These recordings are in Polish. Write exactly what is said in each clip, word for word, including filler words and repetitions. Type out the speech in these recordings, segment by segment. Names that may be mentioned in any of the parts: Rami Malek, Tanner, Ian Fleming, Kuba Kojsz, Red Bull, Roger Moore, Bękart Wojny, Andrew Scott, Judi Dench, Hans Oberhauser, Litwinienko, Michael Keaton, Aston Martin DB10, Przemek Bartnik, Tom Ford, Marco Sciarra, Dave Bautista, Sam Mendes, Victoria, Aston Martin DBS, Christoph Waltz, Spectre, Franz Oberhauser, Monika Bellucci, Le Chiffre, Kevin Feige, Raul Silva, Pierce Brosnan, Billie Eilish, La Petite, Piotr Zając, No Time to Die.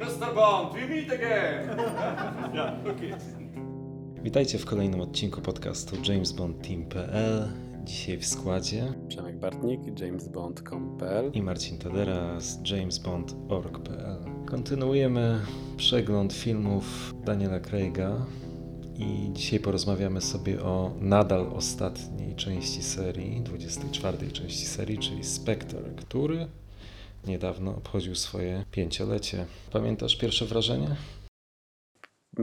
mister Bond, we meet again! Yeah, okay. Witajcie w kolejnym odcinku podcastu james bond team kropka p l. Dzisiaj w składzie Przemek Bartnik, james bond kropka com kropka p l i Marcin Tadera z james bond kropka org kropka p l. Kontynuujemy przegląd filmów Daniela Craiga i dzisiaj porozmawiamy sobie o nadal ostatniej części serii, dwudziestej czwartej części serii, czyli Spectre, który niedawno obchodził swoje pięciolecie. Pamiętasz pierwsze wrażenie?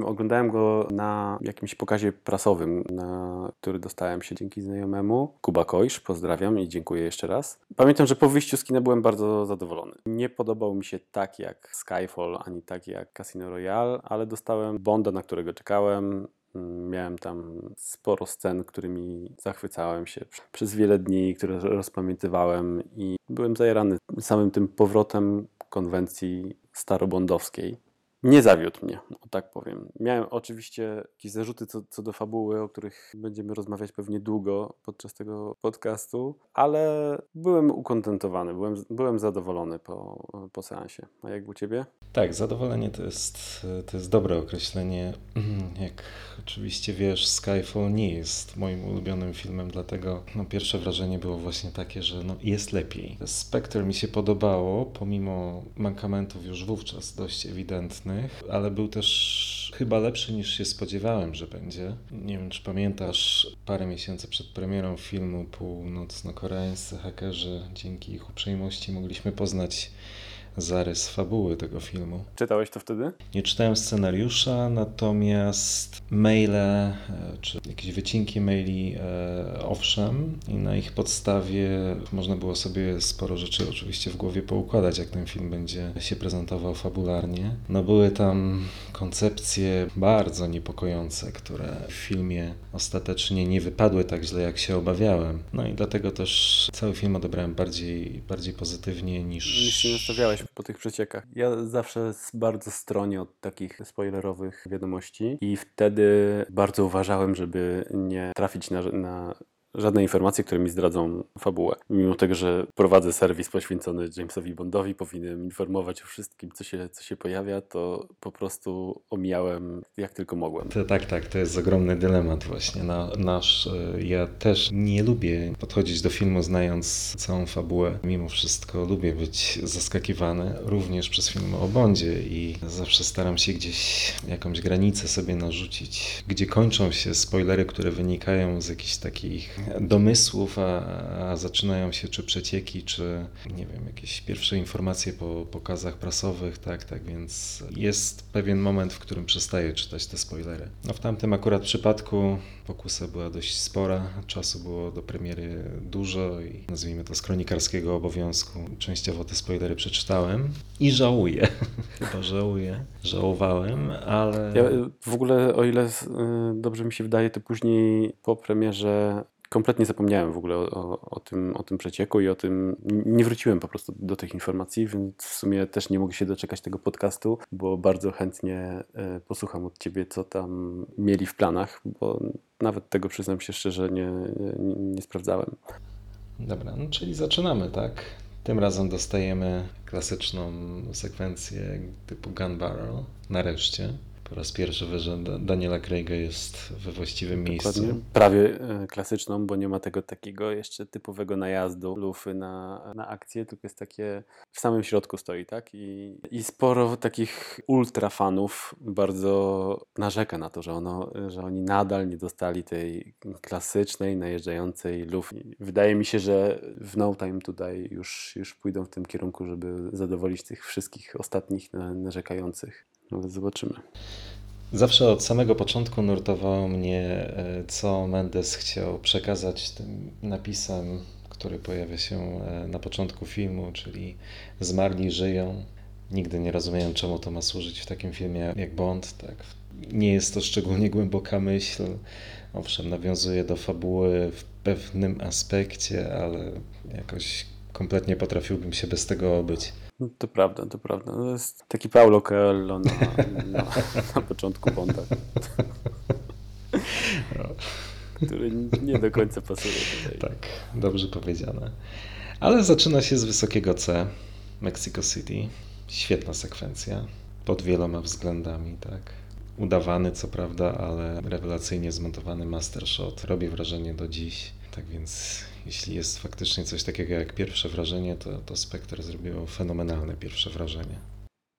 Oglądałem go na jakimś pokazie prasowym, na który dostałem się dzięki znajomemu. Kuba Kojsz, pozdrawiam i dziękuję jeszcze raz. Pamiętam, że po wyjściu z kina byłem bardzo zadowolony. Nie podobał mi się tak jak Skyfall, ani tak jak Casino Royale, ale dostałem Bonda, na którego czekałem. Miałem tam sporo scen, którymi zachwycałem się przez wiele dni, które rozpamiętywałem i byłem zajarany samym tym powrotem konwencji starobondowskiej. Nie zawiódł mnie, o tak powiem. Miałem oczywiście jakieś zarzuty co, co do fabuły, o których będziemy rozmawiać pewnie długo podczas tego podcastu, ale byłem ukontentowany, byłem, byłem zadowolony po, po seansie. A jak u Ciebie? Tak, zadowolenie to jest, to jest dobre określenie. Jak oczywiście wiesz, Skyfall nie jest moim ulubionym filmem, dlatego no, pierwsze wrażenie było właśnie takie, że no, jest lepiej. Spectre mi się podobało, pomimo mankamentów już wówczas dość ewidentnych, ale był też chyba lepszy niż się spodziewałem, że będzie. Nie wiem, czy pamiętasz, parę miesięcy przed premierą filmu północno-koreańscy hakerzy, dzięki ich uprzejmości mogliśmy poznać zarys fabuły tego filmu. Czytałeś to wtedy? Nie czytałem scenariusza, natomiast maile, czy jakieś wycinki maili, e, owszem, i na ich podstawie można było sobie sporo rzeczy oczywiście w głowie poukładać, jak ten film będzie się prezentował fabularnie. No były tam koncepcje bardzo niepokojące, które w filmie ostatecznie nie wypadły tak źle, jak się obawiałem. No i dlatego też cały film odebrałem bardziej, bardziej pozytywnie niż... Niż się nastawiałeś po tych przeciekach. Ja zawsze bardzo stronię od takich spoilerowych wiadomości i wtedy bardzo uważałem, żeby nie trafić na, na żadne informacje, które mi zdradzą fabułę. Mimo tego, że prowadzę serwis poświęcony Jamesowi Bondowi, powinienem informować o wszystkim, co się, co się pojawia, to po prostu omijałem jak tylko mogłem. To, tak, tak, to jest ogromny dylemat właśnie na, nasz. Ja też nie lubię podchodzić do filmu znając całą fabułę. Mimo wszystko lubię być zaskakiwany również przez filmy o Bondzie i zawsze staram się gdzieś jakąś granicę sobie narzucić, gdzie kończą się spoilery, które wynikają z jakichś takich domysłów, a, a zaczynają się czy przecieki, czy nie wiem, jakieś pierwsze informacje po pokazach prasowych, tak, tak, więc jest pewien moment, w którym przestaję czytać te spoilery. No w tamtym akurat przypadku pokusa była dość spora, czasu było do premiery dużo i nazwijmy to z kronikarskiego obowiązku częściowo te spoilery przeczytałem i żałuję, chyba żałuję, żałowałem, ale... Ja w ogóle, o ile dobrze mi się wydaje, to później po premierze kompletnie zapomniałem w ogóle o, o, tym, o tym przecieku i o tym, nie wróciłem po prostu do tych informacji, więc w sumie też nie mogę się doczekać tego podcastu, bo bardzo chętnie posłucham od Ciebie, co tam mieli w planach, bo nawet tego, przyznam się szczerze, nie, nie, nie sprawdzałem. Dobra, no czyli zaczynamy, tak? Tym razem dostajemy klasyczną sekwencję typu gun barrel, nareszcie. Po raz pierwszy wyrzęd Daniela Craiga jest we właściwym Dokładnie. miejscu. Prawie klasyczną, bo nie ma tego takiego jeszcze typowego najazdu lufy na, na akcję, tylko jest takie, w samym środku stoi, tak? I, i sporo takich ultrafanów bardzo narzeka na to, że, ono, że oni nadal nie dostali tej klasycznej, najeżdżającej lufy. Wydaje mi się, że w No Time to Die już, już pójdą w tym kierunku, żeby zadowolić tych wszystkich ostatnich narzekających. No, zobaczymy. Zawsze od samego początku nurtowało mnie, co Mendes chciał przekazać tym napisem, który pojawia się na początku filmu, czyli zmarli żyją. Nigdy nie rozumiałem, czemu to ma służyć w takim filmie jak Bond. Tak? Nie jest to szczególnie głęboka myśl. Owszem, nawiązuje do fabuły w pewnym aspekcie, ale jakoś kompletnie potrafiłbym się bez tego obyć. No, to prawda, to prawda. To jest taki Paulo Coelho na, na, na początku Bonda, który nie do końca pasuje tutaj. Tak, dobrze powiedziane. Ale zaczyna się z wysokiego C, Mexico City. Świetna sekwencja. pod wieloma względami, tak. Udawany co prawda, ale rewelacyjnie zmontowany mastershot. Robi wrażenie do dziś. Tak więc jeśli jest faktycznie coś takiego jak pierwsze wrażenie, to, to Spectre zrobiło fenomenalne pierwsze wrażenie.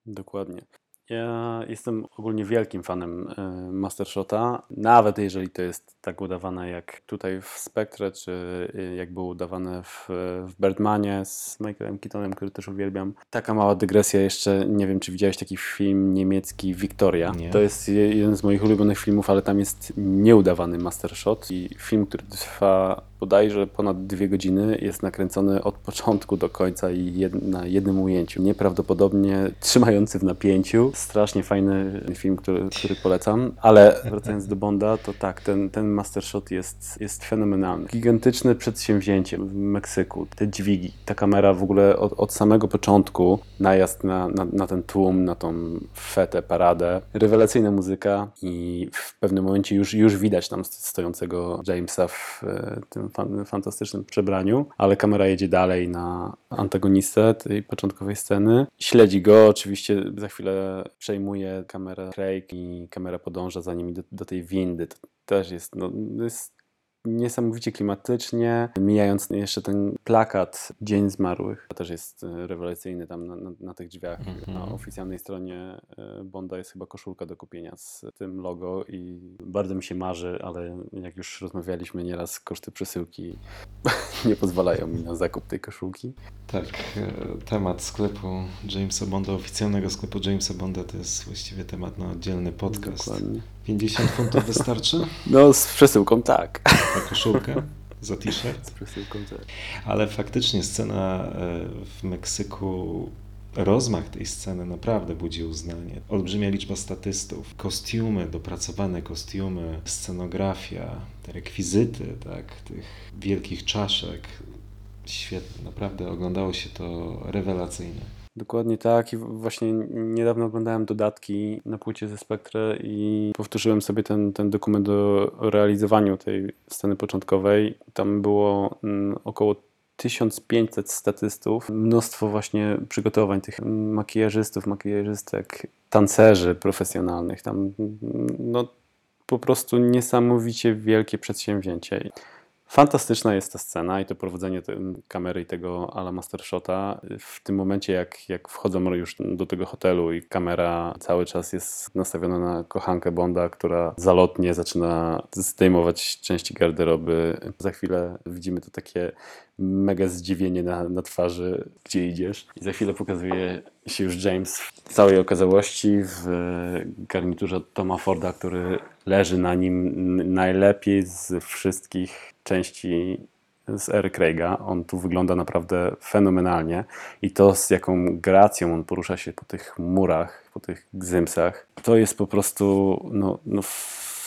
Dokładnie. Ja jestem ogólnie wielkim fanem mastershota, nawet jeżeli to jest tak udawane jak tutaj w Spectre, czy jak było udawane w, w Birdmanie z Michaelem Keatonem, który też uwielbiam. Taka mała dygresja jeszcze, nie wiem czy widziałeś taki film niemiecki Victoria. Nie. To jest jeden z moich ulubionych filmów, ale tam jest nieudawany mastershot i film, który trwa bodajże ponad dwie godziny, jest nakręcony od początku do końca i jed, na jednym ujęciu. Nieprawdopodobnie trzymający w napięciu. Strasznie fajny film, który, który polecam. Ale wracając do Bonda, to tak, ten, ten mastershot jest, jest fenomenalny. Gigantyczne przedsięwzięcie w Meksyku. Te dźwigi, ta kamera w ogóle od, od samego początku, najazd na, na, na ten tłum, na tą fetę, paradę. Rewelacyjna muzyka i w pewnym momencie już, już widać tam stojącego Jamesa w tym fan, fantastycznym przebraniu, ale kamera jedzie dalej na antagonistę tej początkowej sceny. Śledzi go, oczywiście za chwilę przejmuje kamerę Craig i kamera podąża za nimi do, do tej windy. To też jest, no, jest niesamowicie klimatycznie, mijając jeszcze ten plakat Dzień Zmarłych. To też jest rewelacyjny tam na, na, na tych drzwiach. Mm-hmm. Na oficjalnej stronie Bonda jest chyba koszulka do kupienia z tym logo i bardzo mi się marzy, ale jak już rozmawialiśmy nieraz, koszty przesyłki nie pozwalają mi na zakup tej koszulki. Tak, temat sklepu Jamesa Bonda, oficjalnego sklepu Jamesa Bonda, to jest właściwie temat na oddzielny podcast. Dokładnie. pięćdziesiąt funtów wystarczy? No z przesyłką tak. Za koszulkę? Za t-shirt? Z przesyłką tak. Ale faktycznie scena w Meksyku, rozmach tej sceny naprawdę budzi uznanie. Olbrzymia liczba statystów, kostiumy, dopracowane kostiumy, scenografia, te rekwizyty, tak, tych wielkich czaszek. Świetnie, naprawdę oglądało się to rewelacyjnie. Dokładnie tak i właśnie niedawno oglądałem dodatki na płycie ze Spectre i powtórzyłem sobie ten, ten dokument o realizowaniu tej sceny początkowej. Tam było około tysiąc pięćset statystów, mnóstwo właśnie przygotowań tych makijażystów, makijażystek, tancerzy profesjonalnych. Tam no, po prostu niesamowicie wielkie przedsięwzięcie. Fantastyczna jest ta scena i to prowadzenie kamery i tego a la mastershota. W tym momencie, jak, jak wchodzą już do tego hotelu i kamera cały czas jest nastawiona na kochankę Bonda, która zalotnie zaczyna zdejmować części garderoby. Za chwilę widzimy to takie mega zdziwienie na, na twarzy, gdzie idziesz. I za chwilę pokazuje się już James w całej okazałości, w garniturze Toma Forda, który leży na nim najlepiej z wszystkich części z ery Craiga. On tu wygląda naprawdę fenomenalnie i to z jaką gracją on porusza się po tych murach, po tych gzymsach, to jest po prostu no, no,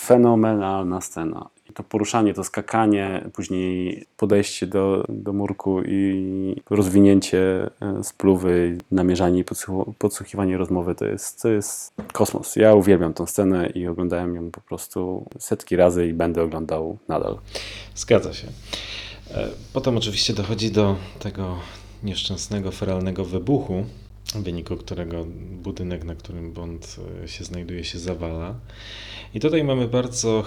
fenomenalna scena. To poruszanie, to skakanie, później podejście do, do murku i rozwinięcie spluwy, namierzanie i podsłuch- podsłuchiwanie rozmowy, to jest, to jest kosmos. Ja uwielbiam tę scenę i oglądałem ją po prostu setki razy i będę oglądał nadal. Zgadza się. Potem oczywiście dochodzi do tego nieszczęsnego, feralnego wybuchu, w wyniku którego budynek, na którym Bond się znajduje, się zawala. I tutaj mamy bardzo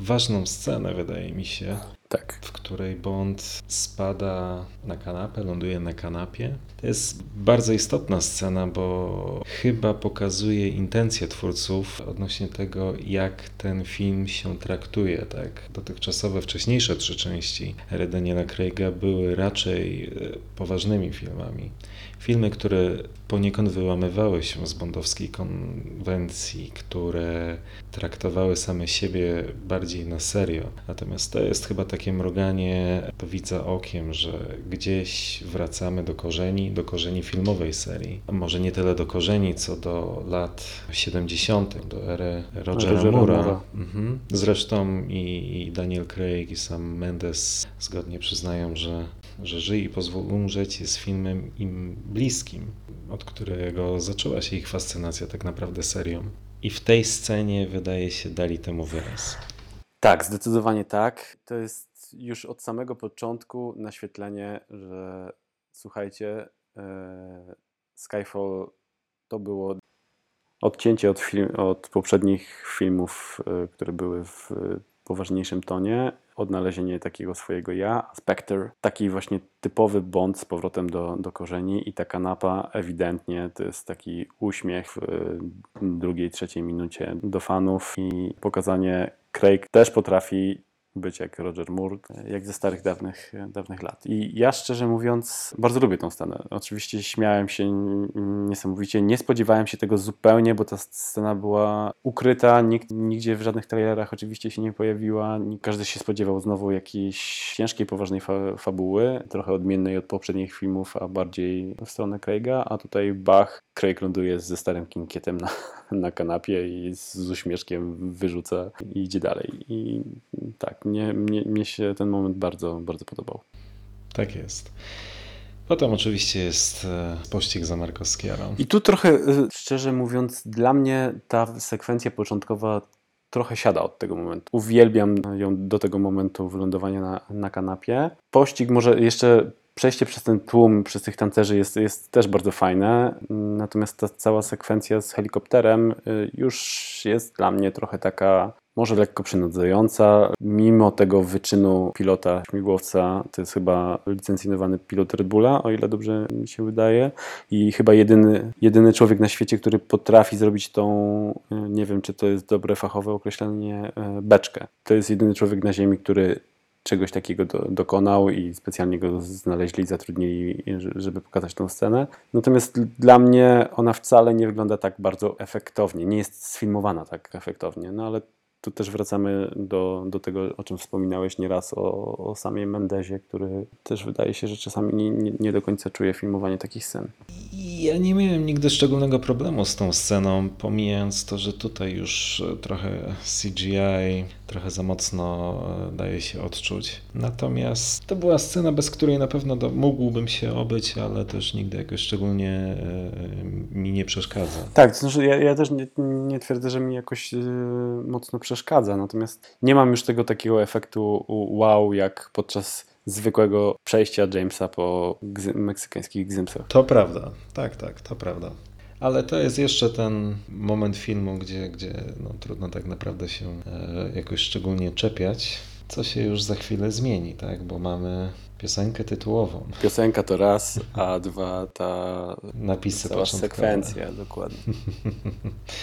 ważną scenę, wydaje mi się, tak, w której Bond spada na kanapę, ląduje na kanapie. To jest bardzo istotna scena, bo chyba pokazuje intencje twórców odnośnie tego, jak ten film się traktuje. Tak? Dotychczasowe, wcześniejsze trzy części ery Daniela Craiga były raczej poważnymi filmami. Filmy, które poniekąd wyłamywały się z bondowskiej konwencji, które traktowały same siebie bardziej na serio. Natomiast to jest chyba takie mruganie do widza okiem, że gdzieś wracamy do korzeni, do korzeni filmowej serii. A może nie tyle do korzeni, co do lat siedemdziesiątych, do ery Rogera Moore'a. Mhm. Zresztą i, i Daniel Craig, i Sam Mendes zgodnie przyznają, że że Żyj i pozwól umrzeć jest filmem im bliskim, od którego zaczęła się ich fascynacja tak naprawdę serią. I w tej scenie, wydaje się, dali temu wyraz. Tak, zdecydowanie tak. To jest już od samego początku naświetlenie, że słuchajcie, Skyfall to było odcięcie od, film, od poprzednich filmów, które były w poważniejszym tonie, odnalezienie takiego swojego ja. Spectre, taki właśnie typowy Bond z powrotem do, do korzeni i ta kanapa ewidentnie to jest taki uśmiech w drugiej, trzeciej minucie do fanów i pokazanie, Craig też potrafi być jak Roger Moore, jak ze starych, dawnych, dawnych lat. I ja szczerze mówiąc bardzo lubię tą scenę. Oczywiście śmiałem się niesamowicie, nie spodziewałem się tego zupełnie, bo ta scena była ukryta, nikt, nigdzie w żadnych trailerach oczywiście się nie pojawiła. Każdy się spodziewał znowu jakiejś ciężkiej, poważnej fa- fabuły, trochę odmiennej od poprzednich filmów, a bardziej w stronę Craiga, a tutaj bach, Craig ląduje ze starym kinkietem na, na kanapie i z, z uśmieszkiem wyrzuca i idzie dalej. I tak, Mnie, mnie, mnie się ten moment bardzo, bardzo podobał. Tak jest. Potem oczywiście jest pościg za Marco Sciarrą. I tu trochę, szczerze mówiąc, dla mnie ta sekwencja początkowa trochę siada od tego momentu. Uwielbiam ją do tego momentu wylądowania na, na kanapie. Pościg może jeszcze... Przejście przez ten tłum, przez tych tancerzy jest, jest też bardzo fajne, natomiast ta cała sekwencja z helikopterem już jest dla mnie trochę taka, może lekko przynudzająca. Mimo tego wyczynu pilota śmigłowca, to jest chyba licencjonowany pilot Red Bulla, o ile dobrze mi się wydaje, i chyba jedyny, jedyny człowiek na świecie, który potrafi zrobić tą, nie wiem czy to jest dobre fachowe określenie, beczkę. To jest jedyny człowiek na ziemi, który czegoś takiego do, dokonał i specjalnie go znaleźli, zatrudnili, żeby pokazać tą scenę. Natomiast dla mnie ona wcale nie wygląda tak bardzo efektownie, nie jest sfilmowana tak efektownie, no ale tu też wracamy do, do tego, o czym wspominałeś nieraz, o, o samej Mendesie, który też wydaje się, że czasami nie, nie, nie do końca czuje filmowanie takich scen. Ja nie miałem nigdy szczególnego problemu z tą sceną, pomijając to, że tutaj już trochę C G I, trochę za mocno daje się odczuć. Natomiast to była scena, bez której na pewno do, mógłbym się obyć, ale też nigdy jakoś szczególnie y, mi nie przeszkadza. Tak, to znaczy ja, ja też nie, nie twierdzę, że mi jakoś y, mocno przeszkadza. przeszkadza, natomiast nie mam już tego takiego efektu wow, jak podczas zwykłego przejścia Jamesa po gzy- meksykańskich gzymsach. To prawda, tak, tak, to prawda. Ale to jest jeszcze ten moment filmu, gdzie, gdzie no, trudno tak naprawdę się e, jakoś szczególnie czepiać, co się już za chwilę zmieni, tak, bo mamy piosenkę tytułową. Piosenka to raz, a dwa ta napisy cała sekwencja, dokładnie.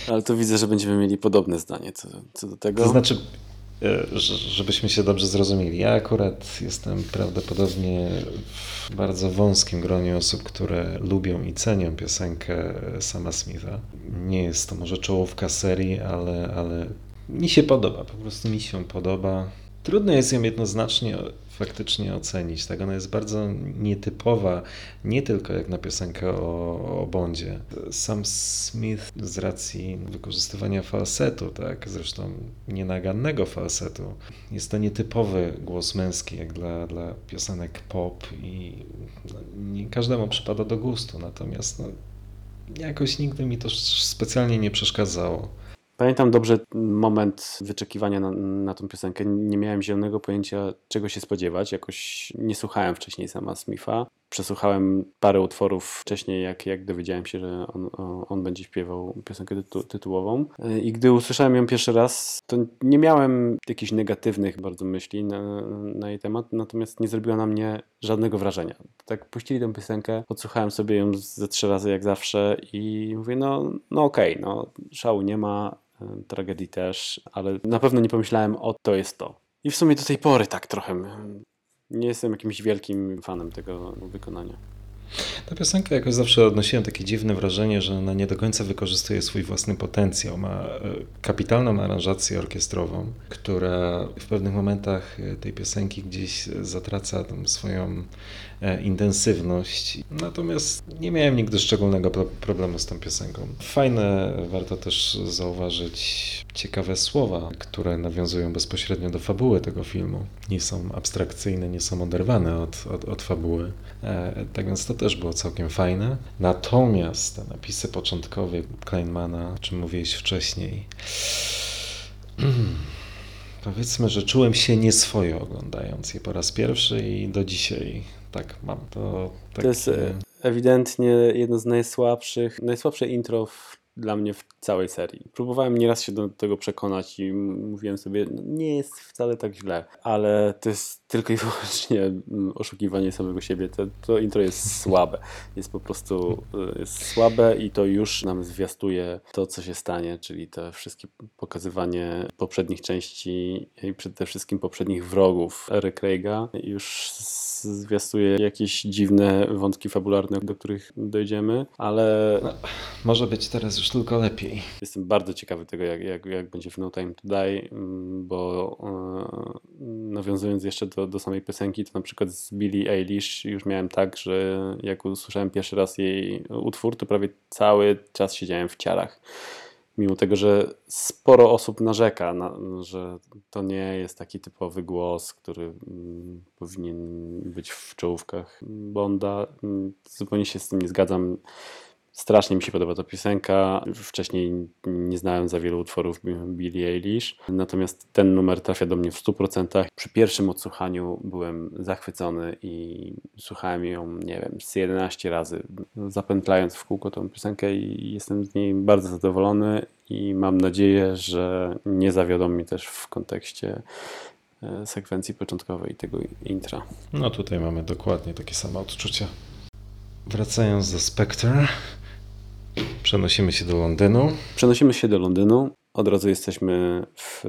Ale to widzę, że będziemy mieli podobne zdanie co, co do tego. To znaczy, żebyśmy się dobrze zrozumieli, ja akurat jestem prawdopodobnie w bardzo wąskim gronie osób, które lubią i cenią piosenkę Sama Smitha. Nie jest to może czołówka serii, ale, ale mi się podoba, po prostu mi się podoba. Trudno jest ją jednoznacznie faktycznie ocenić. Tak? Ona jest bardzo nietypowa, nie tylko jak na piosenkę o, o Bondzie. Sam Smith z racji wykorzystywania falsetu, tak? Zresztą nienagannego falsetu, jest to nietypowy głos męski jak dla, dla piosenek pop i no, nie każdemu przypada do gustu, natomiast no, jakoś nigdy mi to specjalnie nie przeszkadzało. Pamiętam dobrze moment wyczekiwania na, na tą piosenkę. Nie miałem zielonego pojęcia, czego się spodziewać. Jakoś nie słuchałem wcześniej Sama Smitha. Przesłuchałem parę utworów wcześniej, jak, jak dowiedziałem się, że on, on będzie śpiewał piosenkę tytu- tytułową. I gdy usłyszałem ją pierwszy raz, to nie miałem jakichś negatywnych bardzo myśli na, na jej temat, natomiast nie zrobiła na mnie żadnego wrażenia. Tak puścili tę piosenkę, odsłuchałem sobie ją ze trzy razy jak zawsze i mówię, no, no okej, okay, no, szału nie ma, tragedii też, ale na pewno nie pomyślałem o to jest to. I w sumie do tej pory tak trochę... Nie jestem jakimś wielkim fanem tego wykonania. Ta piosenka jakoś zawsze odnosiłem takie dziwne wrażenie, że ona nie do końca wykorzystuje swój własny potencjał. Ma kapitalną aranżację orkiestrową, która w pewnych momentach tej piosenki gdzieś zatraca tą swoją intensywność. Natomiast nie miałem nigdy szczególnego problemu z tą piosenką. Fajne, warto też zauważyć, ciekawe słowa, które nawiązują bezpośrednio do fabuły tego filmu. Nie są abstrakcyjne, nie są oderwane od, od, od fabuły. Tak więc to też było całkiem fajne. Natomiast te napisy początkowe Kleinmana, o czym mówiłeś wcześniej, powiedzmy, że czułem się nieswojo oglądając je po raz pierwszy i do dzisiaj tak mam to. Takie... To jest ewidentnie jedno z najsłabszych, najsłabsze intro w dla mnie w całej serii. Próbowałem nieraz się do tego przekonać i mówiłem sobie, no nie jest wcale tak źle, ale to jest tylko i wyłącznie oszukiwanie samego siebie. To, to intro jest słabe. Jest po prostu jest słabe i to już nam zwiastuje to, co się stanie, czyli te wszystkie pokazywanie poprzednich części i przede wszystkim poprzednich wrogów Ery Craiga. Już zwiastuje jakieś dziwne wątki fabularne, do których dojdziemy, ale... No, może być teraz już tylko lepiej. Jestem bardzo ciekawy tego, jak, jak, jak będzie w No Time to Die, bo yy, nawiązując jeszcze do, do samej piosenki, to na przykład z Billie Eilish już miałem tak, że jak usłyszałem pierwszy raz jej utwór, to prawie cały czas siedziałem w ciarach. Mimo tego, że sporo osób narzeka, na, że to nie jest taki typowy głos, który mm, powinien być w czołówkach Bonda. Zupełnie się z tym nie zgadzam. Strasznie mi się podoba ta piosenka. Wcześniej nie znałem za wielu utworów Billie Eilish, natomiast ten numer trafia do mnie w stu procentach. Przy pierwszym odsłuchaniu byłem zachwycony i słuchałem ją, nie wiem, z jedenaście razy, zapętlając w kółko tą piosenkę i jestem z niej bardzo zadowolony i mam nadzieję, że nie zawiodą mi też w kontekście sekwencji początkowej tego intra. No tutaj mamy dokładnie takie same odczucia. Wracając do Spectre, Przenosimy się do Londynu. Przenosimy się do Londynu. Od razu jesteśmy w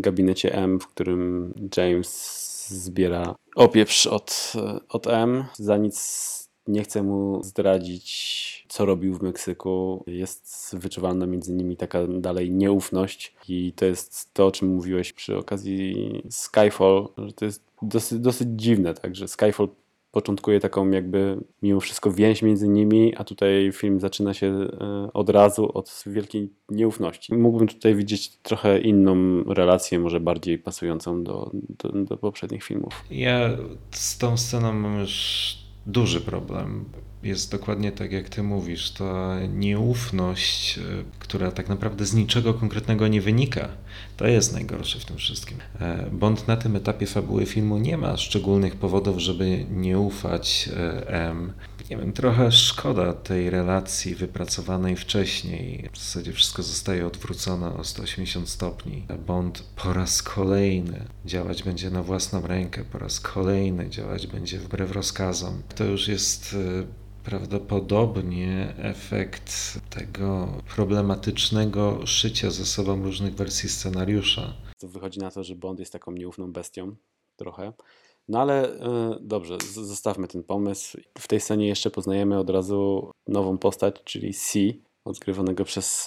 gabinecie M, w którym James zbiera opieprz od, od M. Za nic nie chce mu zdradzić, co robił w Meksyku. Jest wyczuwalna między nimi taka dalej nieufność. I to jest to, o czym mówiłeś przy okazji Skyfall. Że to jest dosyć, dosyć dziwne, także Skyfall początkuje taką jakby mimo wszystko więź między nimi, a tutaj film zaczyna się od razu od wielkiej nieufności. Mógłbym tutaj widzieć trochę inną relację, może bardziej pasującą do, do, do poprzednich filmów. Ja z tą sceną mam już duży problem. Jest dokładnie tak, jak ty mówisz, ta nieufność, która tak naprawdę z niczego konkretnego nie wynika. To jest najgorsze w tym wszystkim. Bond na tym etapie fabuły filmu nie ma szczególnych powodów, żeby nie ufać M. Nie wiem, trochę szkoda tej relacji wypracowanej wcześniej. W zasadzie wszystko zostaje odwrócone o sto osiemdziesiąt stopni. Bond po raz kolejny działać będzie na własną rękę, po raz kolejny działać będzie wbrew rozkazom. To już jest... prawdopodobnie efekt tego problematycznego szycia ze sobą różnych wersji scenariusza. To wychodzi na to, że Bond jest taką nieufną bestią trochę. No ale y, dobrze, zostawmy ten pomysł. W tej scenie jeszcze poznajemy od razu nową postać, czyli C, odgrywanego przez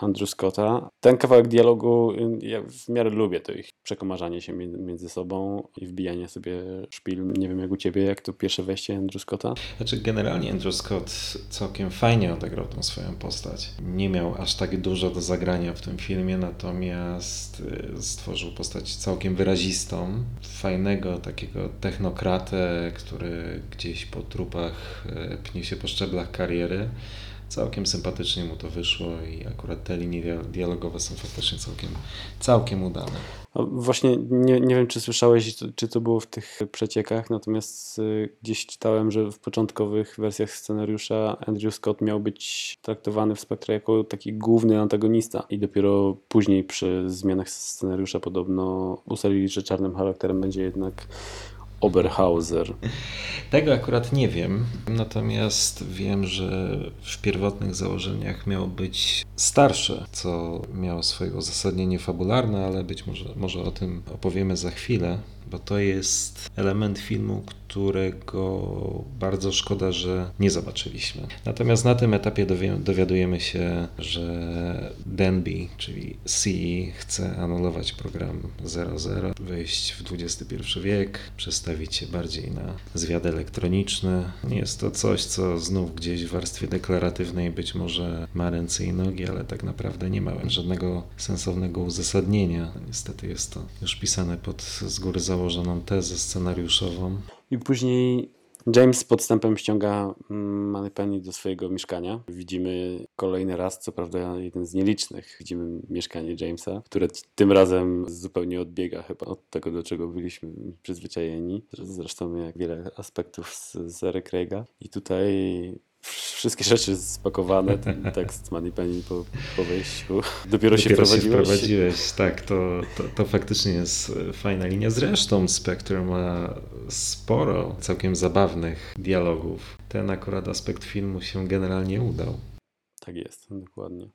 Andrew Scotta. Ten kawałek dialogu, ja w miarę lubię to ich przekomarzanie się między sobą i wbijanie sobie szpil. Nie wiem jak u ciebie, jak to pierwsze wejście Andrew Scotta? Znaczy generalnie Andrew Scott całkiem fajnie odegrał tą swoją postać. Nie miał aż tak dużo do zagrania w tym filmie, natomiast stworzył postać całkiem wyrazistą. Fajnego takiego technokratę, który gdzieś po trupach pnie się po szczeblach kariery. Całkiem sympatycznie mu to wyszło i akurat te linie dialogowe są faktycznie całkiem, całkiem udane. Właśnie nie, nie wiem, czy słyszałeś, czy to było w tych przeciekach, natomiast gdzieś czytałem, że w początkowych wersjach scenariusza Andrew Scott miał być traktowany w Spectre jako taki główny antagonista i dopiero później przy zmianach scenariusza podobno ustalili, że czarnym charakterem będzie jednak Oberhauser. Tego akurat nie wiem, natomiast wiem, że w pierwotnych założeniach miał być starszy, co miało swoje uzasadnienie fabularne, ale być może, może o tym opowiemy za chwilę, bo to jest element filmu, którego bardzo szkoda, że nie zobaczyliśmy. Natomiast na tym etapie dowi- dowiadujemy się, że Denby, czyli C, chce anulować program zero zero, wejść w dwudziesty pierwszy wiek, przestawić się bardziej na zwiad elektroniczny. Jest to coś, co znów gdzieś w warstwie deklaratywnej być może ma ręce i nogi, ale tak naprawdę nie ma żadnego sensownego uzasadnienia. Niestety jest to już pisane pod z góry założoną tezę scenariuszową. I później James z podstępem ściąga Moneypenny do swojego mieszkania. Widzimy kolejny raz, co prawda jeden z nielicznych, widzimy mieszkanie Jamesa, które tym razem zupełnie odbiega chyba od tego, do czego byliśmy przyzwyczajeni. Zresztą jak wiele aspektów z, z Ery Craiga. I tutaj wszystkie rzeczy spakowane, ten tekst Moneypenny po, po wejściu. Dopiero, Dopiero się wprowadziłeś. Się wprowadziłeś. Tak, to, to, to faktycznie jest fajna linia. Zresztą Spectre ma sporo całkiem zabawnych dialogów. Ten akurat aspekt filmu się generalnie udał. Tak jest, dokładnie.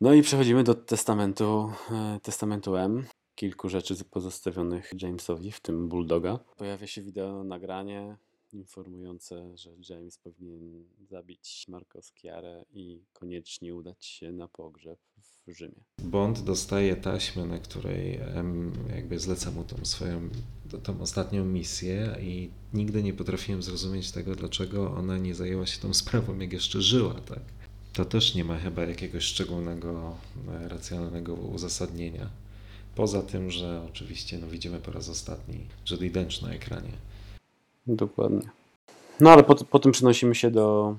No i przechodzimy do testamentu, testamentu M. Kilku rzeczy pozostawionych Jamesowi, w tym Bulldoga. Pojawia się wideo nagranie informujące, że James powinien zabić Marco Sciarrę i koniecznie udać się na pogrzeb w Rzymie. Bond dostaje taśmę, na której M jakby zleca mu tą swoją, tą ostatnią misję i nigdy nie potrafiłem zrozumieć tego, dlaczego ona nie zajęła się tą sprawą, jak jeszcze żyła, tak? To też nie ma chyba jakiegoś szczególnego, racjonalnego uzasadnienia. Poza tym, że oczywiście no, widzimy po raz ostatni Judi Dench na ekranie. Dokładnie. No ale po, potem przenosimy się do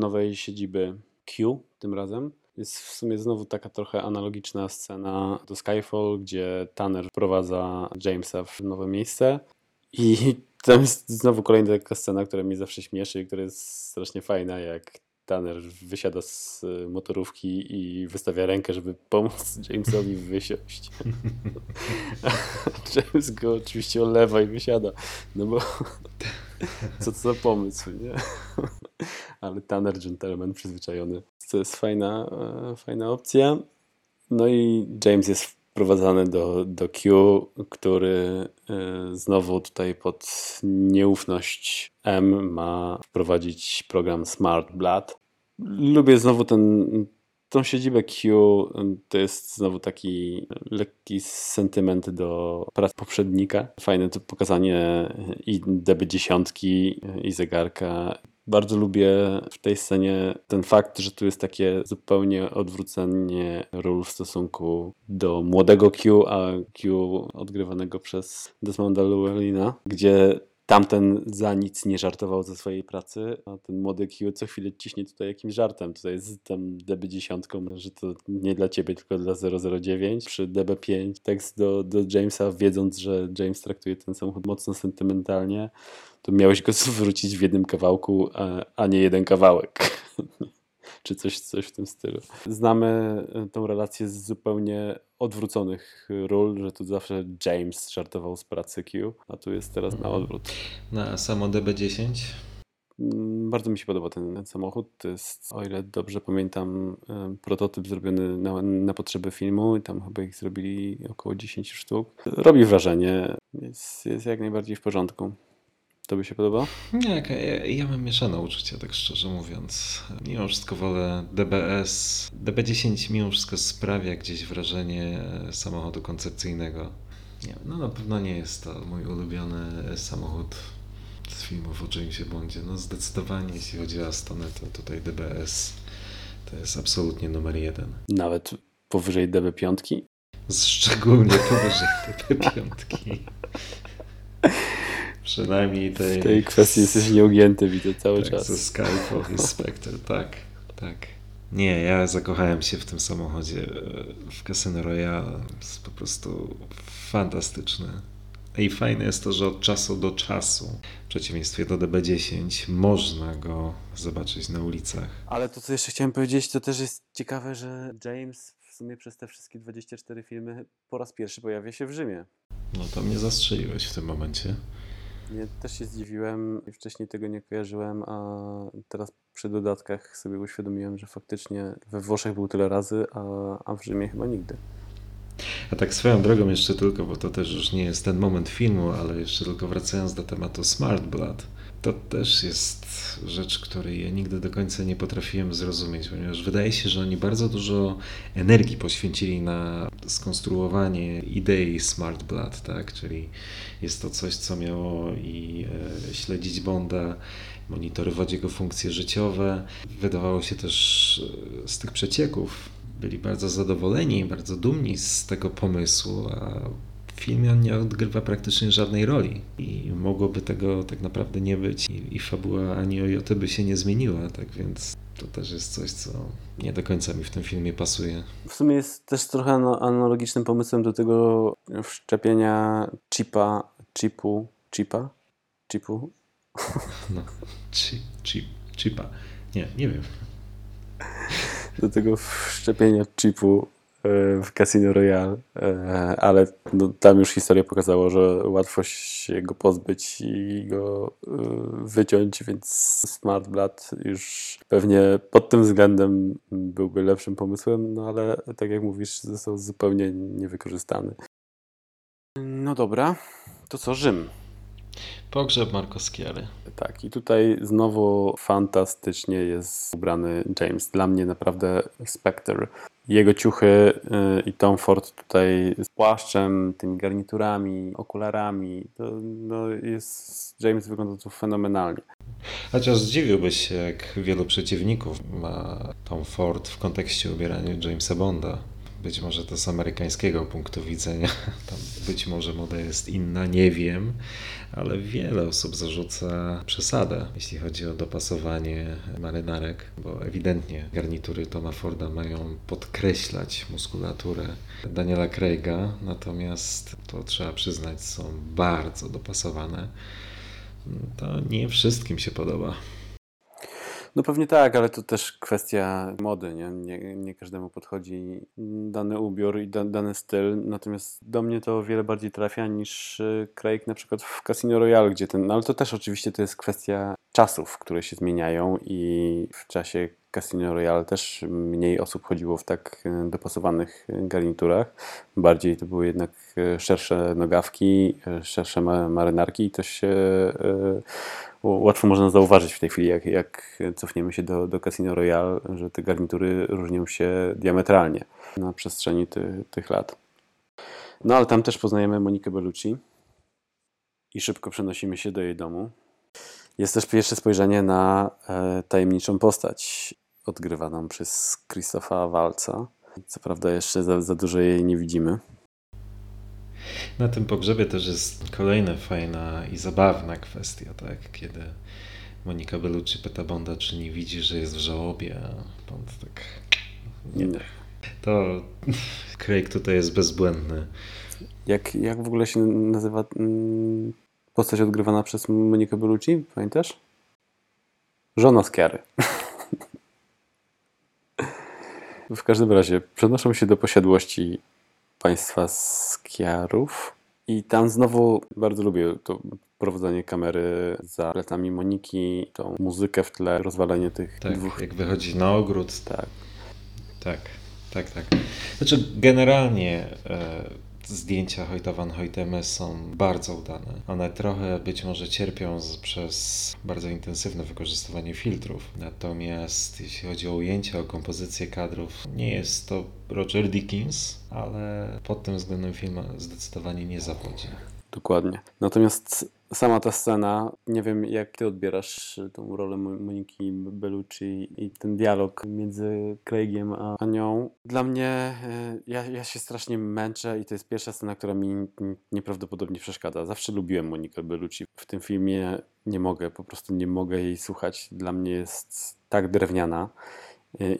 nowej siedziby Q tym razem. Jest w sumie znowu taka trochę analogiczna scena do Skyfall, gdzie Tanner wprowadza Jamesa w nowe miejsce. I tam jest znowu kolejna taka scena, która mnie zawsze śmieszy i która jest strasznie fajna, jak Tanner wysiada z motorówki i wystawia rękę, żeby pomóc Jamesowi wysiąść. James go oczywiście olewa i wysiada. No bo co to za pomysł, nie? Ale Tanner, gentleman przyzwyczajony. To jest fajna, fajna opcja. No i James jest wprowadzany do, do Q, który znowu tutaj pod nieufność M ma wprowadzić program Smart Blood. Lubię znowu ten, tą siedzibę Q, to jest znowu taki lekki sentyment do prac poprzednika. Fajne to pokazanie i D B dziesięć i zegarka. Bardzo lubię w tej scenie ten fakt, że tu jest takie zupełnie odwrócenie ról w stosunku do młodego Q, a Q odgrywanego przez Desmonda Llewellyna, gdzie tamten za nic nie żartował ze swojej pracy, a ten młody Q co chwilę ciśnie tutaj jakimś żartem. Tutaj jest tam D B dziesięć, że to nie dla ciebie, tylko dla zero zero dziewięć. Przy D B pięć tekst do, do Jamesa, wiedząc, że James traktuje ten samochód mocno sentymentalnie, to miałeś go zwrócić w jednym kawałku, a, a nie jeden kawałek. Czy coś, coś w tym stylu. Znamy tą relację z zupełnie odwróconych ról, że tu zawsze James żartował z pracy Q, a tu jest teraz na odwrót. Na samo D B dziesięć? Bardzo mi się podoba ten, ten samochód. To jest, o ile dobrze pamiętam, prototyp zrobiony na, na potrzeby filmu i tam chyba ich zrobili około dziesięć sztuk. Robi wrażenie, jest, jest jak najbardziej w porządku. Tobie się podoba? Nie, ja, ja mam mieszane uczucia, tak szczerze mówiąc. Mimo wszystko wolę D B S. D B dziesięć mimo wszystko sprawia gdzieś wrażenie samochodu koncepcyjnego. Nie, no na pewno nie jest to mój ulubiony samochód z filmów o Jamesie Bondzie. No zdecydowanie, jeśli chodzi o Astonę, to tutaj D B S to jest absolutnie numer jeden. Nawet powyżej D B pięć? Szczególnie powyżej D B pięć. Przynajmniej tej, w tej kwestii jesteś nieugięty, widzę cały tak, czas. Ze Skyfall i Spectre, tak, tak. Nie, ja zakochałem się w tym samochodzie, w Casino Royale. Jest po prostu fantastyczny. I fajne jest to, że od czasu do czasu, w przeciwieństwie do D B dziesięć, można go zobaczyć na ulicach. Ale to, co jeszcze chciałem powiedzieć, to też jest ciekawe, że James w sumie przez te wszystkie dwadzieścia cztery filmy po raz pierwszy pojawia się w Rzymie. No to mnie zastrzeliłeś w tym momencie. Ja też się zdziwiłem i wcześniej tego nie kojarzyłem, a teraz przy dodatkach sobie uświadomiłem, że faktycznie we Włoszech był tyle razy, a, a w Rzymie chyba nigdy. A tak swoją drogą jeszcze tylko, bo to też już nie jest ten moment filmu, ale jeszcze tylko wracając do tematu Smart Blood, to też jest rzecz, której ja nigdy do końca nie potrafiłem zrozumieć, ponieważ wydaje się, że oni bardzo dużo energii poświęcili na skonstruowanie idei Smart Blood, tak? Czyli jest to coś, co miało i e, śledzić Bonda, monitorować jego funkcje życiowe. Wydawało się też e, z tych przecieków. Byli bardzo zadowoleni, bardzo dumni z tego pomysłu, a w filmie on nie odgrywa praktycznie żadnej roli i mogłoby tego tak naprawdę nie być i, i fabuła ani o jotę by się nie zmieniła, tak więc to też jest coś, co nie do końca mi w tym filmie pasuje. W sumie jest też trochę analogicznym pomysłem do tego wszczepienia chipa, chipu, chipa, chipu? No, chip, chip, chipa. Nie, nie wiem. Do tego wszczepienia chipu w Casino Royale, ale no, tam już historia pokazała, że łatwo się go pozbyć i go wyciąć, więc Smart Blood już pewnie pod tym względem byłby lepszym pomysłem, no ale tak jak mówisz, został zupełnie niewykorzystany. No dobra, to co, Rzym? Pogrzeb Marco Sciarry. Tak, i tutaj znowu fantastycznie jest ubrany James. Dla mnie naprawdę Spectre. Jego ciuchy i Tom Ford tutaj z płaszczem, tymi garniturami, okularami. To, no jest, James wygląda tu fenomenalnie. Chociaż zdziwiłbyś się, jak wielu przeciwników ma Tom Ford w kontekście ubierania Jamesa Bonda. Być może to z amerykańskiego punktu widzenia. Tam być może moda jest inna, nie wiem, ale wiele osób zarzuca przesadę, jeśli chodzi o dopasowanie marynarek, bo ewidentnie garnitury Toma Forda mają podkreślać muskulaturę Daniela Craiga, natomiast to trzeba przyznać, są bardzo dopasowane. To nie wszystkim się podoba. No pewnie tak, ale to też kwestia mody, nie? Nie, nie każdemu podchodzi dany ubiór i da, dany styl, natomiast do mnie to o wiele bardziej trafia niż Craig na przykład w Casino Royale, gdzie ten, no ale to też oczywiście to jest kwestia czasów, które się zmieniają i w czasie Casino Royale też mniej osób chodziło w tak dopasowanych garniturach. Bardziej to były jednak szersze nogawki, szersze marynarki i to się łatwo można zauważyć w tej chwili, jak, jak cofniemy się do, do Casino Royale, że te garnitury różnią się diametralnie na przestrzeni ty, tych lat. No ale tam też poznajemy Monikę Bellucci i szybko przenosimy się do jej domu. Jest też pierwsze spojrzenie na e, tajemniczą postać odgrywaną przez Christopha Waltza. Co prawda jeszcze za, za dużo jej nie widzimy. Na tym pogrzebie też jest kolejna fajna i zabawna kwestia, tak? Kiedy Monika Bellucci pyta Bonda, czy nie widzi, że jest w żałobie, a Bond tak... Nie, nie. To Craig tutaj jest bezbłędny. Jak, jak w ogóle się nazywa... Hmm... Postać odgrywana przez Monikę Bellucci, pamiętasz? Żona Sciarry. W każdym razie przenoszą się do posiadłości państwa Sciarrów i tam znowu bardzo lubię to prowadzenie kamery za plecami Moniki, tą muzykę w tle, rozwalenie tych tak, dwóch... jak wychodzi na ogród. Tak. Tak, tak, tak. Znaczy generalnie... E... Zdjęcia Hoyta van Hoytema są bardzo udane. One trochę być może cierpią z, przez bardzo intensywne wykorzystywanie filtrów. Natomiast jeśli chodzi o ujęcia, o kompozycję kadrów, nie jest to Roger Deakins, ale pod tym względem film zdecydowanie nie zawodzi. Dokładnie. Natomiast sama ta scena, nie wiem jak ty odbierasz tą rolę Moniki Bellucci i ten dialog między Craigiem a nią. Dla mnie, ja, ja się strasznie męczę i to jest pierwsza scena, która mi nieprawdopodobnie przeszkadza. Zawsze lubiłem Monikę Bellucci. W tym filmie nie mogę, po prostu nie mogę jej słuchać. Dla mnie jest tak drewniana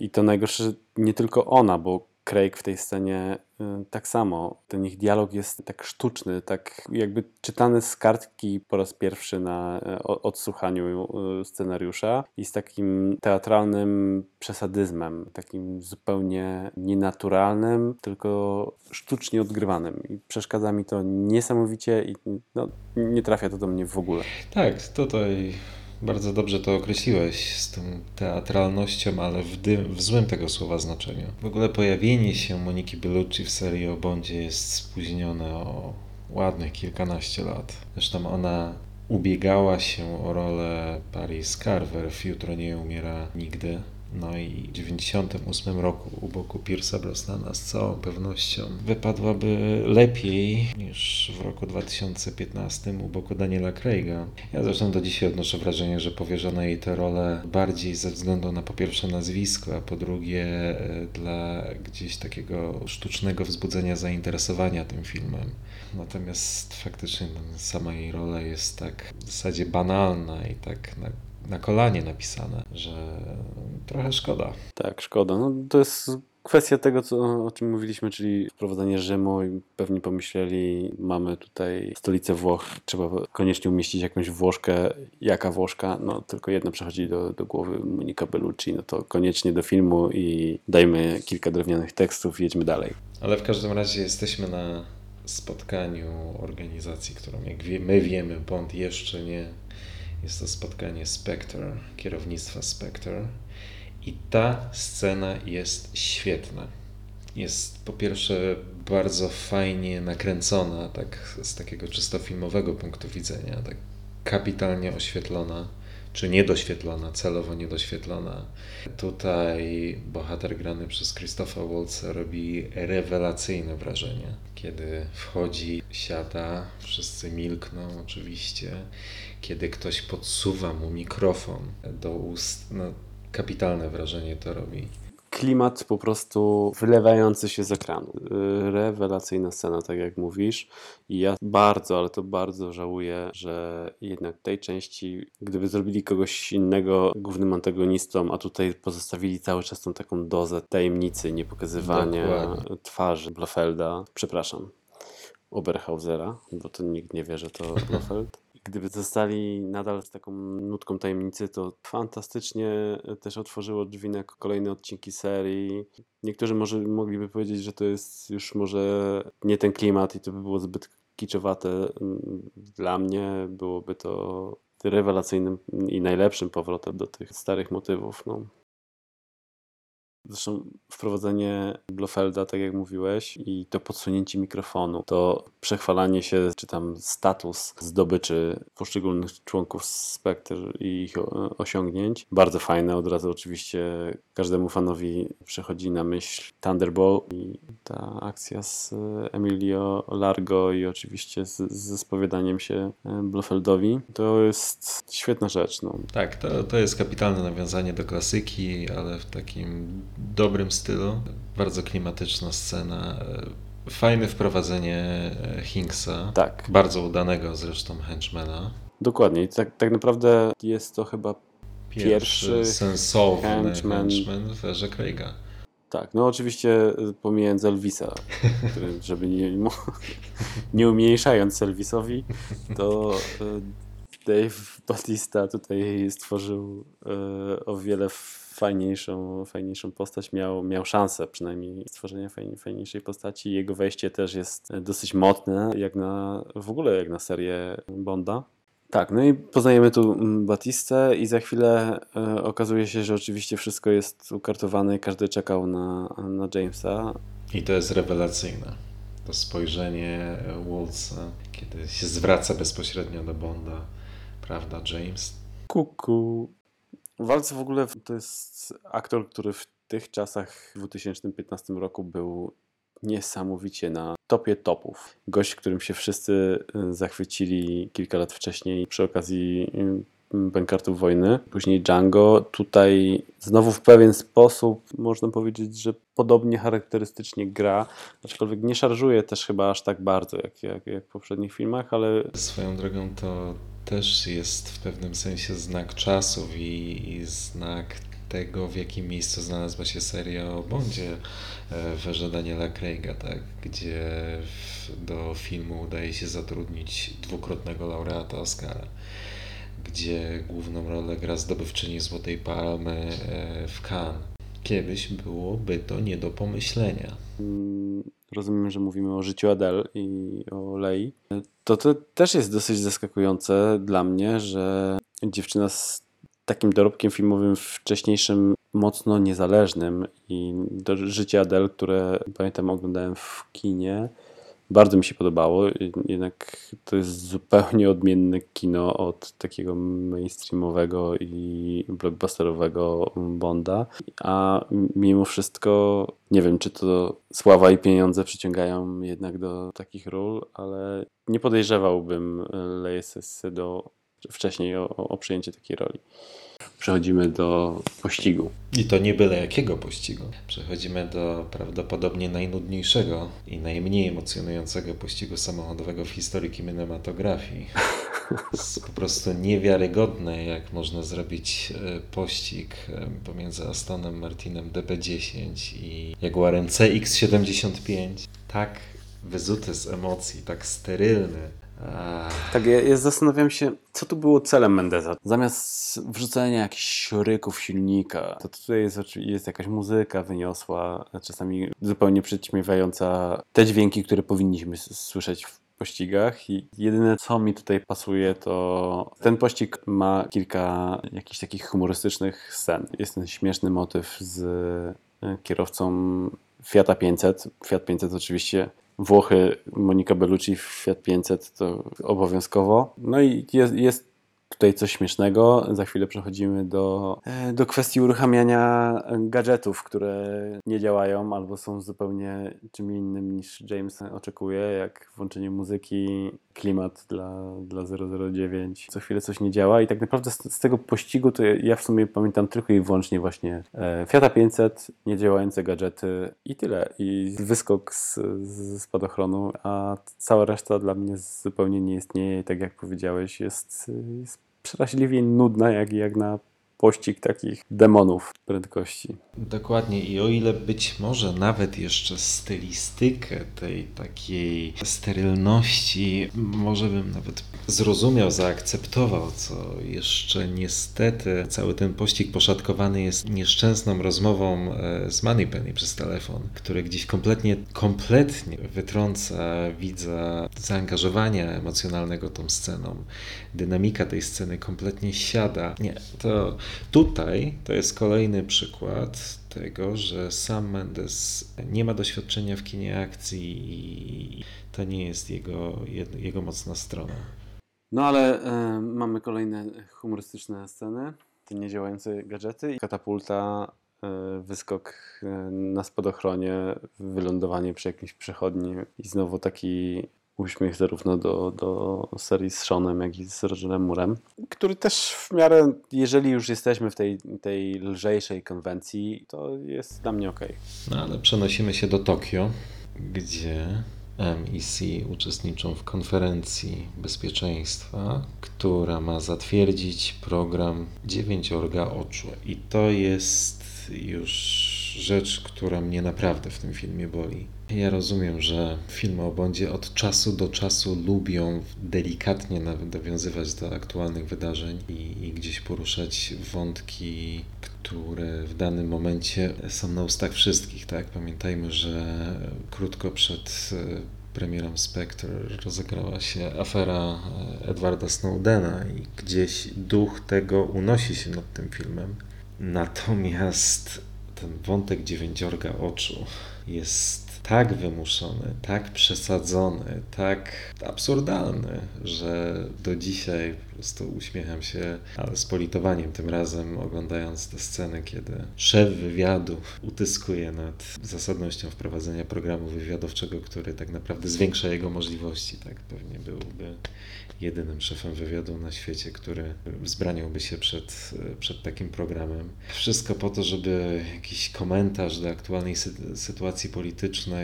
i to najgorsze, że nie tylko ona, bo Craig w tej scenie tak samo. Ten ich dialog jest tak sztuczny, tak jakby czytany z kartki po raz pierwszy na odsłuchaniu scenariusza i z takim teatralnym przesadyzmem, takim zupełnie nienaturalnym, tylko sztucznie odgrywanym. I przeszkadza mi to niesamowicie i no, nie trafia to do mnie w ogóle. Tak, tutaj... Bardzo dobrze to określiłeś z tą teatralnością, ale w, dym, w złym tego słowa znaczeniu. W ogóle pojawienie się Moniki Bellucci w serii o Bondzie jest spóźnione o ładnych kilkanaście lat. Zresztą ona ubiegała się o rolę Paris Carver w Jutro nie umiera nigdy. No i w dziewięćdziesiątym ósmym roku u boku Pierce'a Brosnana z całą pewnością wypadłaby lepiej niż w roku dwa tysiące piętnastym u boku Daniela Craiga. Ja zresztą do dzisiaj odnoszę wrażenie, że powierzono jej tę rolę bardziej ze względu na po pierwsze nazwisko, a po drugie dla gdzieś takiego sztucznego wzbudzenia zainteresowania tym filmem. Natomiast faktycznie sama jej rola jest tak w zasadzie banalna i tak... na na kolanie napisane, że trochę szkoda. Tak, szkoda. No to jest kwestia tego, co, o czym mówiliśmy, czyli wprowadzenie Rzymu, i pewnie pomyśleli, mamy tutaj stolicę Włoch, trzeba koniecznie umieścić jakąś Włoszkę. Jaka Włoszka? No tylko jedna przechodzi do, do głowy, Monika Bellucci, no to koniecznie do filmu i dajmy kilka drewnianych tekstów i jedźmy dalej. Ale w każdym razie jesteśmy na spotkaniu organizacji, którą jak wie, my wiemy, Bond jeszcze nie. Jest to spotkanie Spectre, kierownictwa Spectre. I ta scena jest świetna. Jest po pierwsze bardzo fajnie nakręcona, tak z takiego czysto filmowego punktu widzenia, tak kapitalnie oświetlona, czy niedoświetlona, celowo niedoświetlona. Tutaj bohater grany przez Christopha Waltza robi rewelacyjne wrażenie. Kiedy wchodzi, siada, wszyscy milkną oczywiście. Kiedy ktoś podsuwa mu mikrofon do ust, no, kapitalne wrażenie to robi. Klimat po prostu wylewający się z ekranu. Rewelacyjna scena, tak jak mówisz. I ja bardzo, ale to bardzo żałuję, że jednak tej części, gdyby zrobili kogoś innego głównym antagonistą, a tutaj pozostawili cały czas tą taką dozę tajemnicy, niepokazywania Dokładnie. twarzy Blofelda. Przepraszam, Oberhausera, bo to nikt nie wie, że to Blofeld. Gdyby zostali nadal z taką nutką tajemnicy, to fantastycznie też otworzyło drzwi na kolejne odcinki serii. Niektórzy może mogliby powiedzieć, że to jest już może nie ten klimat i to by było zbyt kiczowate. Dla mnie byłoby to rewelacyjnym i najlepszym powrotem do tych starych motywów. No. Zresztą wprowadzenie Blofelda, tak jak mówiłeś, i to podsunięcie mikrofonu, to przechwalanie się, czy tam status zdobyczy poszczególnych członków Spectre i ich osiągnięć. Bardzo fajne, od razu oczywiście każdemu fanowi przychodzi na myśl Thunderball i ta akcja z Emilio Largo i oczywiście z, ze spowiadaniem się Blofeldowi. To jest świetna rzecz. No. Tak, to, to jest kapitalne nawiązanie do klasyki, ale w takim dobrym stylu, bardzo klimatyczna scena, fajne wprowadzenie Hinxa, tak. Bardzo udanego zresztą henchmana. Dokładnie, tak, tak naprawdę jest to chyba pierwszy, pierwszy sensowny henchman. henchman w erze Craiga. Tak, no oczywiście pomijając Elvisa, który, żeby nie, nie umniejszając Elvisowi, to Dave Bautista tutaj stworzył o wiele fajniejszą, fajniejszą postać, miał, miał szansę przynajmniej stworzenia fajnie, fajniejszej postaci. Jego wejście też jest dosyć mocne, jak na, w ogóle jak na serię Bonda. Tak, no i poznajemy tu Bautistę i za chwilę e, okazuje się, że oczywiście wszystko jest ukartowane i każdy czekał na, na Jamesa. I to jest rewelacyjne. To spojrzenie Waltza, kiedy się zwraca bezpośrednio do Bonda. Prawda, James? Kuku. Waltz w ogóle to jest aktor, który w tych czasach w dwa tysiące piętnastym roku był niesamowicie na topie topów. Gość, którym się wszyscy zachwycili kilka lat wcześniej przy okazji Bękartów Wojny. Później Django. Tutaj znowu w pewien sposób można powiedzieć, że podobnie charakterystycznie gra. Aczkolwiek nie szarżuje też chyba aż tak bardzo jak, jak, jak w poprzednich filmach, ale... Swoją drogą to... też jest w pewnym sensie znak czasów i, i znak tego, w jakim miejscu znalazła się seria o Bondzie w erze Daniela Craiga, tak? Gdzie w, do filmu udaje się zatrudnić dwukrotnego laureata Oscara, gdzie główną rolę gra zdobywczyni Złotej Palmy w Cannes. Kiedyś byłoby to nie do pomyślenia. Rozumiem, że mówimy o życiu Adele i o Lei. To, to też jest dosyć zaskakujące dla mnie, że dziewczyna z takim dorobkiem filmowym wcześniejszym, mocno niezależnym i do życia Adele, które pamiętam oglądałem w kinie, bardzo mi się podobało. Jednak to jest zupełnie odmienne kino od takiego mainstreamowego i blockbusterowego Bonda. A mimo wszystko nie wiem, czy to sława i pieniądze przyciągają jednak do takich ról, ale nie podejrzewałbym Léi Seydoux wcześniej o, o przyjęcie takiej roli. Przechodzimy do pościgu. I to nie byle jakiego pościgu. Przechodzimy do prawdopodobnie najnudniejszego i najmniej emocjonującego pościgu samochodowego w historii kinematografii. Jest po prostu niewiarygodne, jak można zrobić pościg pomiędzy Astonem Martinem D B dziesięć i Jaguarem C X siedemdziesiąt pięć. Tak wyzuty z emocji, tak sterylny. Ach. Tak, ja, ja zastanawiam się, co tu było celem Mendesa. Zamiast wrzucenia jakichś ryków silnika, to tutaj jest, jest jakaś muzyka wyniosła, czasami zupełnie przyćmiewająca te dźwięki, które powinniśmy słyszeć w pościgach. I jedyne, co mi tutaj pasuje, to ten pościg ma kilka jakichś takich humorystycznych scen. Jest ten śmieszny motyw z kierowcą Fiata pięćset. Fiat pięćset oczywiście. Włochy, Monika Bellucci w Fiat pięćset to obowiązkowo. No i jest, jest tutaj coś śmiesznego. Za chwilę przechodzimy do, do kwestii uruchamiania gadżetów, które nie działają albo są zupełnie czym innym niż James oczekuje, jak włączenie muzyki, klimat dla, dla zero zero dziewięć. Co chwilę coś nie działa i tak naprawdę z, z tego pościgu to ja w sumie pamiętam tylko i wyłącznie właśnie e, Fiata pięćset, niedziałające gadżety i tyle. I wyskok z, z spadochronu, a cała reszta dla mnie zupełnie nie istnieje i tak jak powiedziałeś jest, jest przeraźliwie nudna jak, jak na pościg takich demonów prędkości. Dokładnie i o ile być może nawet jeszcze stylistykę tej takiej sterylności może bym nawet zrozumiał, zaakceptował, co jeszcze niestety cały ten pościg poszatkowany jest nieszczęsną rozmową z Moneypenny przez telefon, który gdzieś kompletnie, kompletnie wytrąca widza zaangażowania emocjonalnego tą sceną. Dynamika tej sceny kompletnie siada. Nie, to tutaj to jest kolejny przykład tego, że Sam Mendes nie ma doświadczenia w kinie akcji i to nie jest jego, jego mocna strona. No ale y, mamy kolejne humorystyczne sceny, te niedziałające gadżety, katapulta, y, wyskok y, na spadochronie, wylądowanie przy jakimś przechodni i znowu taki uśmiech zarówno do, do serii z Seanem, jak i z Rogerem Moorem, który też w miarę, jeżeli już jesteśmy w tej, tej lżejszej konwencji, to jest dla mnie okej. Okay. No ale przenosimy się do Tokio, gdzie M E C uczestniczą w konferencji bezpieczeństwa, która ma zatwierdzić program Dziewięciorga Oczu. I to jest już rzecz, która mnie naprawdę w tym filmie boli. Ja rozumiem, że filmy o Bondzie od czasu do czasu lubią delikatnie nawiązywać do aktualnych wydarzeń i, i gdzieś poruszać wątki, które w danym momencie są na ustach wszystkich, tak? Pamiętajmy, że krótko przed premierą Spectre rozegrała się afera Edwarda Snowdena i gdzieś duch tego unosi się nad tym filmem. Natomiast ten wątek dziewięciorga oczu jest tak wymuszony, tak przesadzony, tak absurdalny, że do dzisiaj po prostu uśmiecham się, ale z politowaniem tym razem, oglądając te sceny, kiedy szef wywiadu utyskuje nad zasadnością wprowadzenia programu wywiadowczego, który tak naprawdę zwiększa jego możliwości. Tak, pewnie byłby jedynym szefem wywiadu na świecie, który wzbraniałby się przed, przed takim programem. Wszystko po to, żeby jakiś komentarz do aktualnej sy- sytuacji politycznej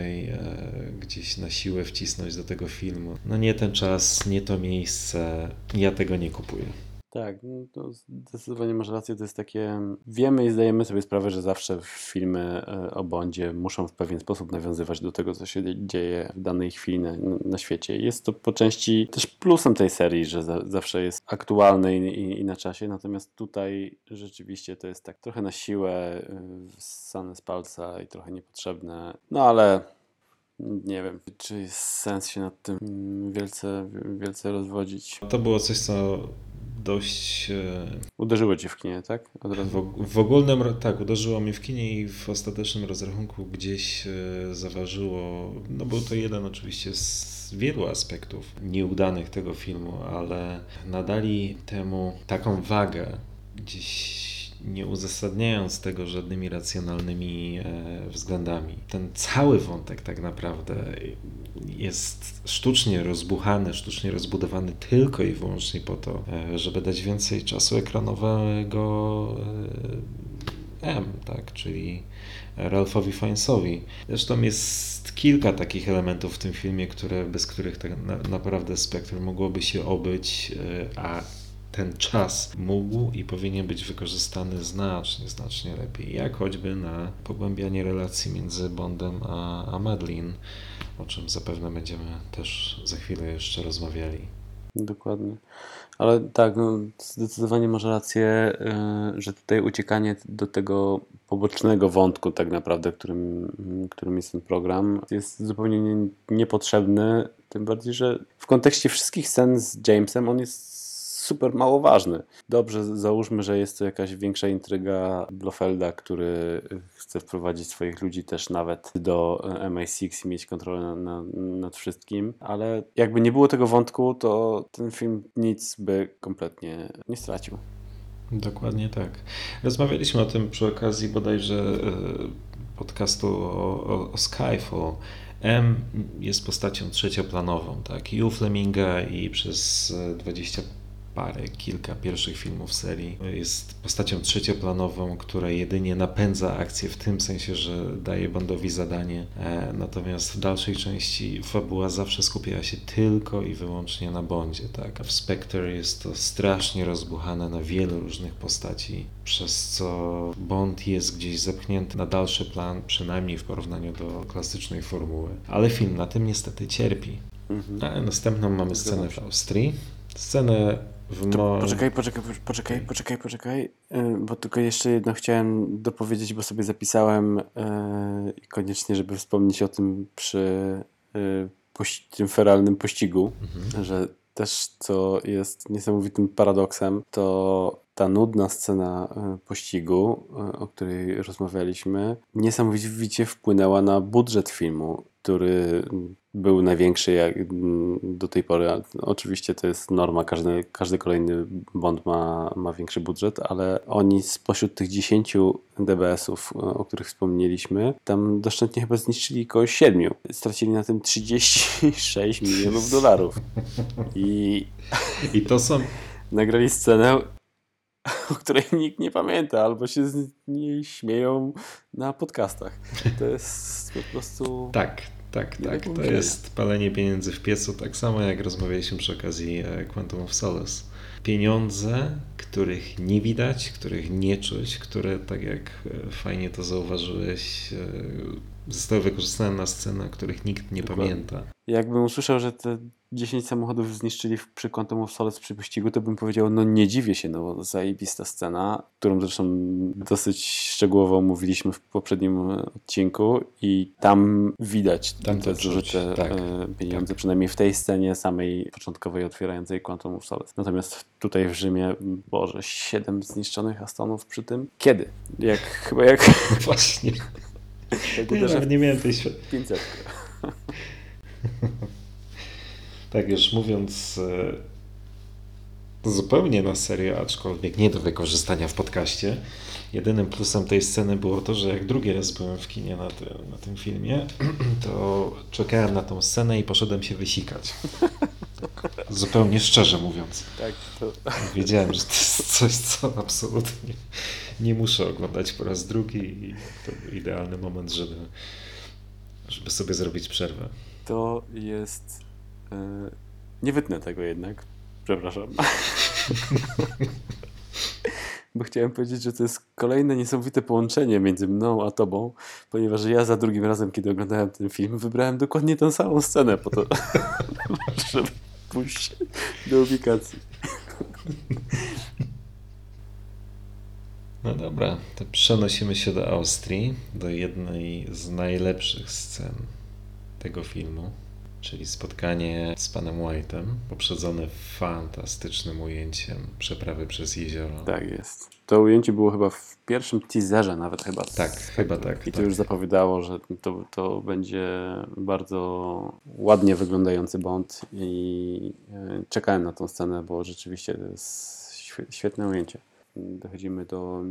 gdzieś na siłę wcisnąć do tego filmu. No nie ten czas, nie to miejsce, ja tego nie kupuję. Tak, no to zdecydowanie masz rację, to jest takie, wiemy i zdajemy sobie sprawę, że zawsze filmy o Bondzie muszą w pewien sposób nawiązywać do tego, co się dzieje w danej chwili na, na świecie. Jest to po części też plusem tej serii, że za, zawsze jest aktualny i, i na czasie, natomiast tutaj rzeczywiście to jest tak trochę na siłę, ssane z palca i trochę niepotrzebne, no ale nie wiem, czy jest sens się nad tym wielce, wielce rozwodzić. To było coś, co dość... Uderzyło cię w kinie, tak? Od razu. W, w ogólnym, tak, uderzyło mnie w kinie i w ostatecznym rozrachunku gdzieś zaważyło, no był to jeden oczywiście z wielu aspektów nieudanych tego filmu, ale nadali temu taką wagę, gdzieś nie uzasadniając tego żadnymi racjonalnymi względami. Ten cały wątek tak naprawdę jest sztucznie rozbuchany, sztucznie rozbudowany tylko i wyłącznie po to, żeby dać więcej czasu ekranowego M, tak, czyli Ralphowi Fiennesowi. Zresztą jest kilka takich elementów w tym filmie, które, bez których tak na, naprawdę Spectre mogłoby się obyć, a ten czas mógł i powinien być wykorzystany znacznie, znacznie lepiej. Jak choćby na pogłębianie relacji między Bondem a, a Madeleine, o czym zapewne będziemy też za chwilę jeszcze rozmawiali. Dokładnie. Ale tak, no, zdecydowanie masz rację, że tutaj uciekanie do tego pobocznego wątku tak naprawdę, którym, którym jest ten program, jest zupełnie nie, niepotrzebny, tym bardziej, że w kontekście wszystkich scen z Jamesem on jest super mało ważny. Dobrze, załóżmy, że jest to jakaś większa intryga Blofelda, który chce wprowadzić swoich ludzi też nawet do M I sześć i mieć kontrolę na, nad wszystkim, ale jakby nie było tego wątku, to ten film nic by kompletnie nie stracił. Dokładnie tak. Rozmawialiśmy o tym przy okazji bodajże podcastu o, o, o Skyfall. M jest postacią trzecioplanową, tak? I u Fleminga, i przez dwadzieścia parę, kilka pierwszych filmów serii. Jest postacią trzecioplanową, która jedynie napędza akcję w tym sensie, że daje Bondowi zadanie. E, natomiast w dalszej części fabuła zawsze skupiała się tylko i wyłącznie na Bondzie. Tak? A w Spectre jest to strasznie rozbuchane na wielu różnych postaci, przez co Bond jest gdzieś zepchnięty na dalszy plan, przynajmniej w porównaniu do klasycznej formuły. Ale film na tym niestety cierpi. Mhm. A następną mamy scenę w Austrii. Scenę Mo... Poczekaj, poczekaj, poczekaj, poczekaj, poczekaj, bo tylko jeszcze jedno chciałem dopowiedzieć, bo sobie zapisałem yy, koniecznie, żeby wspomnieć o tym przy yy, poś- tym feralnym pościgu, mhm. że też co jest niesamowitym paradoksem, to ta nudna scena pościgu, o której rozmawialiśmy, niesamowicie wpłynęła na budżet filmu, który był największy jak do tej pory. Oczywiście to jest norma, każdy, każdy kolejny Bond ma, ma większy budżet, ale oni spośród tych dziesięciu D B S-ów, o których wspomnieliśmy, tam doszczętnie chyba zniszczyli koło siedmiu. Stracili na tym trzydzieści sześć milionów dolarów. I, I to są... Nagrali scenę, o której nikt nie pamięta, albo się z niej śmieją na podcastach. To jest po prostu... Tak. Tak, tak. To jest palenie pieniędzy w piecu, tak samo jak rozmawialiśmy przy okazji Quantum of Solace. Pieniądze, których nie widać, których nie czuć, które, tak jak fajnie to zauważyłeś, zostały wykorzystane na scenach, których nikt nie Dokładnie. pamięta. Jakbym usłyszał, że te dziesięć samochodów zniszczyli przy Quantum of Solace przy pościgu, to bym powiedział, no nie dziwię się, no bo zajebista scena, którą zresztą dosyć szczegółowo omówiliśmy w poprzednim odcinku i tam widać tam te zużyte tak, pieniądze, tak. Przynajmniej w tej scenie samej początkowej otwierającej Quantum of Solace. Natomiast tutaj w Rzymie, Boże, siedem zniszczonych Astonów przy tym. Kiedy? Jak chyba jak... Właśnie. Jak nie, nie miałem tej świadomości. pięćset. Tak już mówiąc zupełnie na serio, aczkolwiek nie do wykorzystania w podcaście, jedynym plusem tej sceny było to, że jak drugi raz byłem w kinie na tym, na tym filmie, to czekałem na tą scenę i poszedłem się wysikać. Zupełnie szczerze mówiąc. Tak, to... Wiedziałem, że to jest coś, co absolutnie nie muszę oglądać po raz drugi i to był idealny moment, żeby, żeby sobie zrobić przerwę. To jest... Yy, nie wytnę tego jednak. Przepraszam. Bo chciałem powiedzieć, że to jest kolejne niesamowite połączenie między mną a tobą, ponieważ ja za drugim razem, kiedy oglądałem ten film, wybrałem dokładnie tę samą scenę po to, żeby pójść do ubikacji. No dobra, to przenosimy się do Austrii, do jednej z najlepszych scen tego filmu, czyli spotkanie z panem White'em, poprzedzone fantastycznym ujęciem przeprawy przez jezioro. Tak jest. To ujęcie było chyba w pierwszym teaserze nawet chyba. Tak, z... chyba tak. I to tak. Już zapowiadało, że to, to będzie bardzo ładnie wyglądający Bond i czekałem na tą scenę, bo rzeczywiście to jest świetne ujęcie. dochodzimy do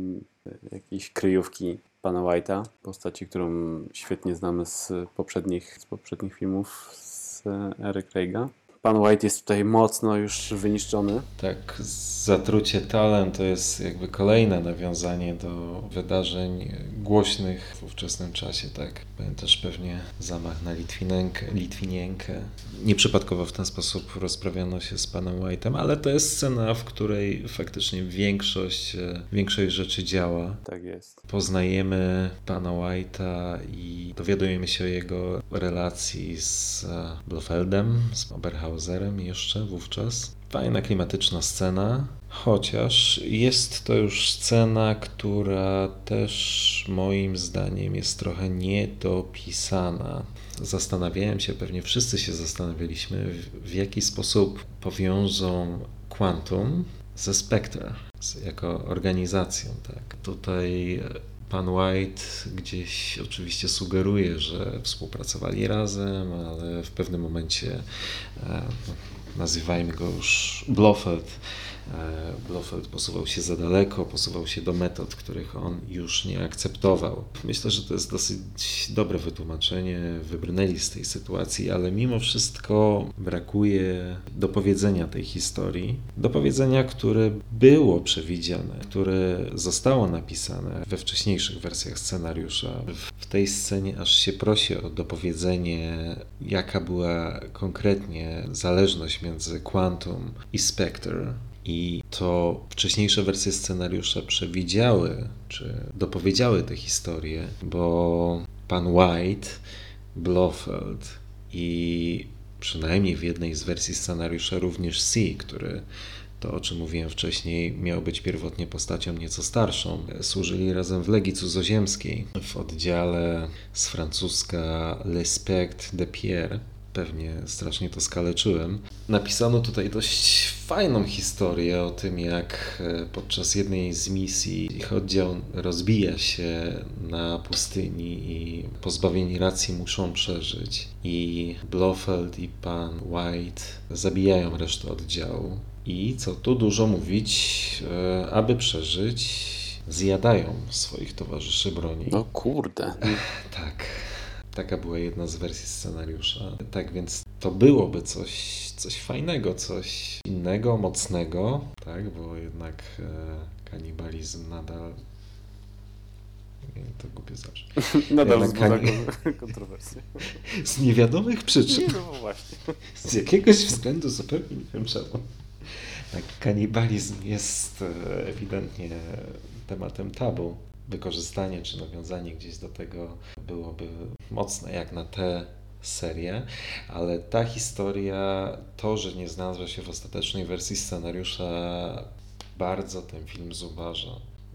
jakiejś kryjówki pana White'a, postaci, którą świetnie znamy z poprzednich, z poprzednich filmów z ery Craig'a. Pan White jest tutaj mocno już wyniszczony. Tak, zatrucie Talem to jest jakby kolejne nawiązanie do wydarzeń głośnych w ówczesnym czasie, tak. Też pewnie zamach na Litwinienkę. Litwinienkę. Nieprzypadkowo w ten sposób rozprawiano się z panem White'em, ale to jest scena, w której faktycznie większość, większość rzeczy działa. Tak jest. Poznajemy pana White'a i dowiadujemy się o jego relacji z Blofeldem, z Oberhauserem. Jeszcze wówczas. Fajna, klimatyczna scena, chociaż jest to już scena, która też moim zdaniem jest trochę niedopisana. Zastanawiałem się, pewnie wszyscy się zastanawialiśmy, w, w jaki sposób powiążą Quantum ze Spectre, z, jako organizacją. Tak. Tutaj pan White gdzieś oczywiście sugeruje, że współpracowali razem, ale w pewnym momencie, nazywajmy go już Blofeld, Blofeld posuwał się za daleko, posuwał się do metod, których on już nie akceptował. Myślę, że to jest dosyć dobre wytłumaczenie, wybrnęli z tej sytuacji, ale mimo wszystko brakuje dopowiedzenia tej historii. Dopowiedzenia, które było przewidziane, które zostało napisane we wcześniejszych wersjach scenariusza. W tej scenie aż się prosi o dopowiedzenie, jaka była konkretnie zależność między Quantum i Spectre. I to wcześniejsze wersje scenariusza przewidziały, czy dopowiedziały tę historię, bo pan White, Blofeld i przynajmniej w jednej z wersji scenariusza również C, który, to o czym mówiłem wcześniej, miał być pierwotnie postacią nieco starszą, służyli razem w Legii Cudzoziemskiej w oddziale z francuska Le Spectre de Pierre. Pewnie strasznie to skaleczyłem. Napisano tutaj dość fajną historię o tym, jak podczas jednej z misji ich oddział rozbija się na pustyni i pozbawieni racji muszą przeżyć. I Blofeld i pan White zabijają resztę oddziału. I co tu dużo mówić, aby przeżyć, zjadają swoich towarzyszy broni. No kurde. Tak. Taka była jedna z wersji scenariusza. Tak więc to byłoby coś, coś fajnego, coś innego, mocnego, tak? Bo jednak e, kanibalizm nadal... Nie, to głupie zawsze. Nadal wzbudza kontrowersje. Z niewiadomych przyczyn. Nie, no właśnie. Z jakiegoś względu zupełnie nie wiem czemu. Tak, kanibalizm jest ewidentnie tematem tabu. Wykorzystanie czy nawiązanie gdzieś do tego byłoby mocne jak na tę serię, ale ta historia, to, że nie znalazła się w ostatecznej wersji scenariusza, bardzo ten film zubaża.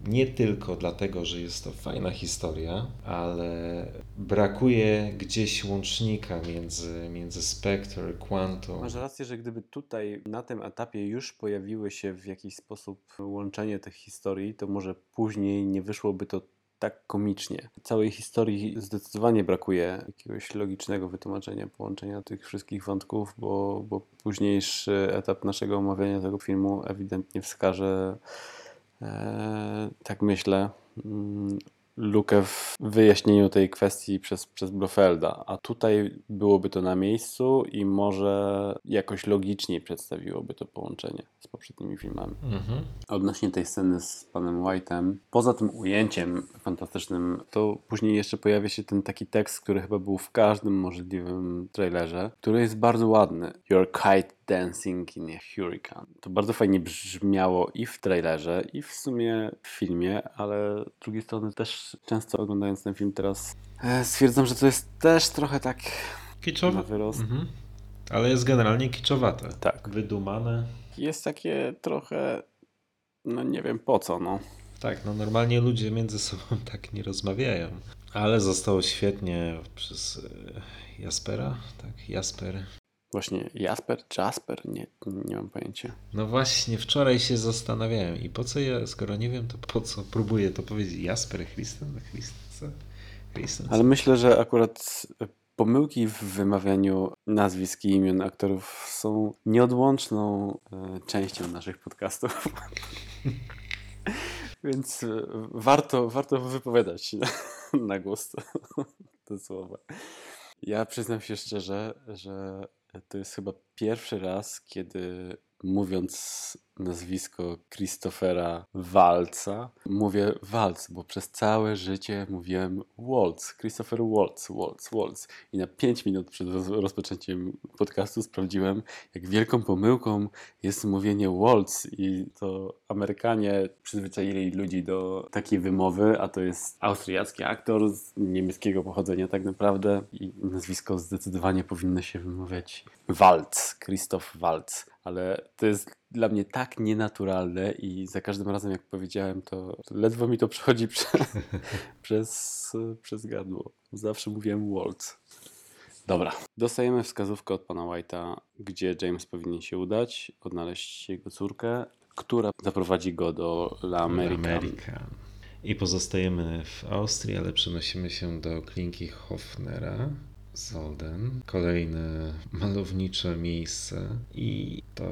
Nie tylko dlatego, że jest to fajna historia, ale brakuje gdzieś łącznika między, między Spectre, Quantum. Masz rację, że gdyby tutaj na tym etapie już pojawiły się w jakiś sposób łączenie tych historii, to może później nie wyszłoby to tak komicznie. Całej historii zdecydowanie brakuje jakiegoś logicznego wytłumaczenia, połączenia tych wszystkich wątków, bo, bo późniejszy etap naszego omawiania tego filmu ewidentnie wskaże, Eee, tak myślę, mm, lukę w wyjaśnieniu tej kwestii przez, przez Blofelda, a tutaj byłoby to na miejscu i może jakoś logiczniej przedstawiłoby to połączenie z poprzednimi filmami. Mhm. Odnośnie tej sceny z panem White'em, poza tym ujęciem fantastycznym, to później jeszcze pojawia się ten taki tekst, który chyba był w każdym możliwym trailerze, który jest bardzo ładny. Your kite dancing in a hurricane. To bardzo fajnie brzmiało i w trailerze, i w sumie w filmie, ale z drugiej strony też często oglądając ten film teraz stwierdzam, że to jest też trochę tak kiczowe na wyrost. Mhm. Ale jest generalnie kiczowate. Tak. Wydumane. Jest takie trochę, no nie wiem po co, no. Tak, no normalnie ludzie między sobą tak nie rozmawiają. Ale zostało świetnie przez Jaspera, tak, Jasper. Właśnie Jasper, Jasper? Nie, nie mam pojęcia. No właśnie, wczoraj się zastanawiałem i po co ja, skoro nie wiem, to po co próbuję to powiedzieć Jasper, Christen, Christensen, Christensen. Ale myślę, że akurat pomyłki w wymawianiu nazwisk i imion aktorów są nieodłączną częścią naszych podcastów. Więc warto, warto wypowiadać na głos te słowa. Ja przyznam się szczerze, że to jest chyba pierwszy raz, kiedy mówiąc nazwisko Christophera Waltza, mówię Waltz, bo przez całe życie mówiłem Waltz, Christopher Waltz, Waltz, Waltz. I na pięć minut przed rozpoczęciem podcastu sprawdziłem, jak wielką pomyłką jest mówienie Waltz i to Amerykanie przyzwyczaili ludzi do takiej wymowy, a to jest austriacki aktor z niemieckiego pochodzenia tak naprawdę i nazwisko zdecydowanie powinno się wymawiać Waltz, Christoph Waltz. Ale to jest dla mnie tak nienaturalne i za każdym razem jak powiedziałem, to ledwo mi to przechodzi prze, przez, przez gardło. Zawsze mówiłem Waltz. Dobra. Dostajemy wskazówkę od pana White'a, gdzie James powinien się udać, odnaleźć jego córkę, która zaprowadzi go do La American. America. I pozostajemy w Austrii, ale przenosimy się do kliniki Hofnera. Solden. Kolejne malownicze miejsce i to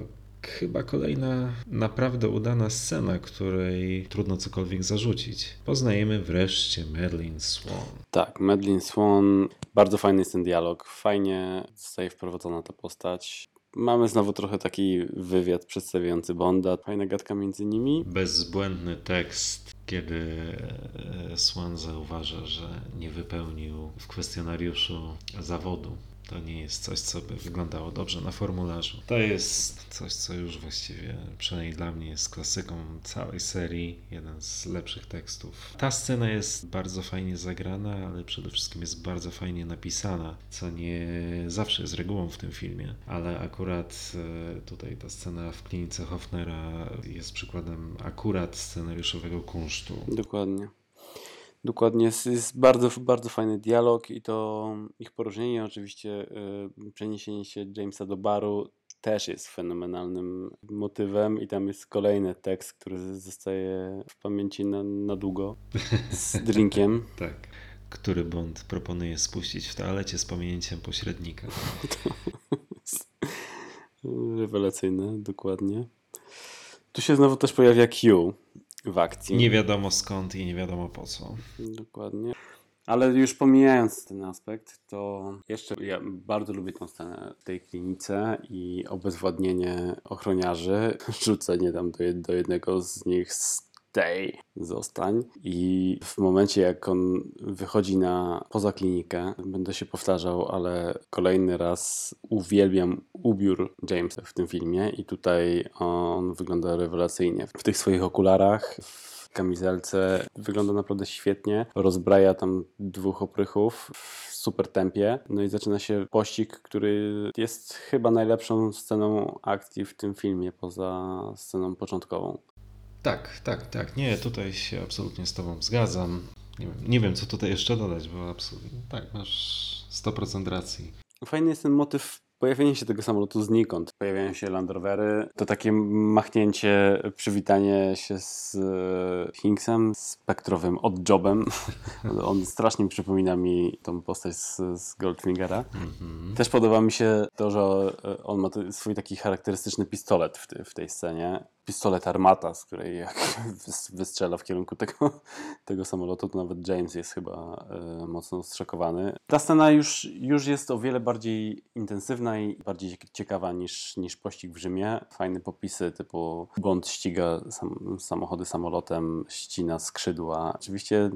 chyba kolejna naprawdę udana scena, której trudno cokolwiek zarzucić. Poznajemy wreszcie Madeleine Swann. Tak, Madeleine Swann. Bardzo fajny jest ten dialog. Fajnie zostaje wprowadzona ta postać. Mamy znowu trochę taki wywiad przedstawiający Bonda. Fajna gadka między nimi. Bezbłędny tekst, kiedy Swan zauważa, że nie wypełnił w kwestionariuszu zawodu. To nie jest coś, co by wyglądało dobrze na formularzu. To jest coś, co już właściwie, przynajmniej dla mnie, jest klasyką całej serii. Jeden z lepszych tekstów. Ta scena jest bardzo fajnie zagrana, ale przede wszystkim jest bardzo fajnie napisana, co nie zawsze jest regułą w tym filmie. Ale akurat tutaj ta scena w klinice Hofnera jest przykładem akurat scenariuszowego kunsztu. Dokładnie. Dokładnie, jest, jest bardzo, bardzo fajny dialog i to ich porozumienie, oczywiście yy, przeniesienie się Jamesa do baru też jest fenomenalnym motywem i tam jest kolejny tekst, który zostaje w pamięci na, na długo z drinkiem. Tak, który Bond proponuje spuścić w toalecie z pominięciem pośrednika. To jest rewelacyjne, dokładnie. Tu się znowu też pojawia Q w akcji. Nie wiadomo skąd i nie wiadomo po co. Dokładnie. Ale już pomijając ten aspekt, to jeszcze ja bardzo lubię tę scenę w tej klinice i obezwładnienie ochroniarzy, rzucenie tam do, jed- do jednego z nich stay, zostań. I w momencie jak on wychodzi na poza klinikę, będę się powtarzał, ale kolejny raz uwielbiam ubiór Jamesa w tym filmie i tutaj on wygląda rewelacyjnie. W tych swoich okularach, w kamizelce wygląda naprawdę świetnie. Rozbraja tam dwóch oprychów w super tempie. No i zaczyna się pościg, który jest chyba najlepszą sceną akcji w tym filmie, poza sceną początkową. Tak, tak, tak. Nie, tutaj się absolutnie z tobą zgadzam. Nie wiem, nie wiem co tutaj jeszcze dodać, bo absolutnie tak, masz sto procent racji. Fajny jest ten motyw pojawienia się tego samolotu znikąd. Pojawiają się Land Rovery, to takie machnięcie, przywitanie się z Hinxem, spektrowym oddjobem. On strasznie przypomina mi tą postać z, z Goldfingera. Mm-hmm. Też podoba mi się to, że on ma swój taki charakterystyczny pistolet w, te, w tej scenie. Pistolet armata, z której jak wystrzela w kierunku tego, tego samolotu, to nawet James jest chyba y, mocno zszokowany. Ta scena już, już jest o wiele bardziej intensywna i bardziej ciekawa niż, niż pościg w Rzymie. Fajne popisy typu Bond ściga sam, samochody samolotem, ścina skrzydła. Oczywiście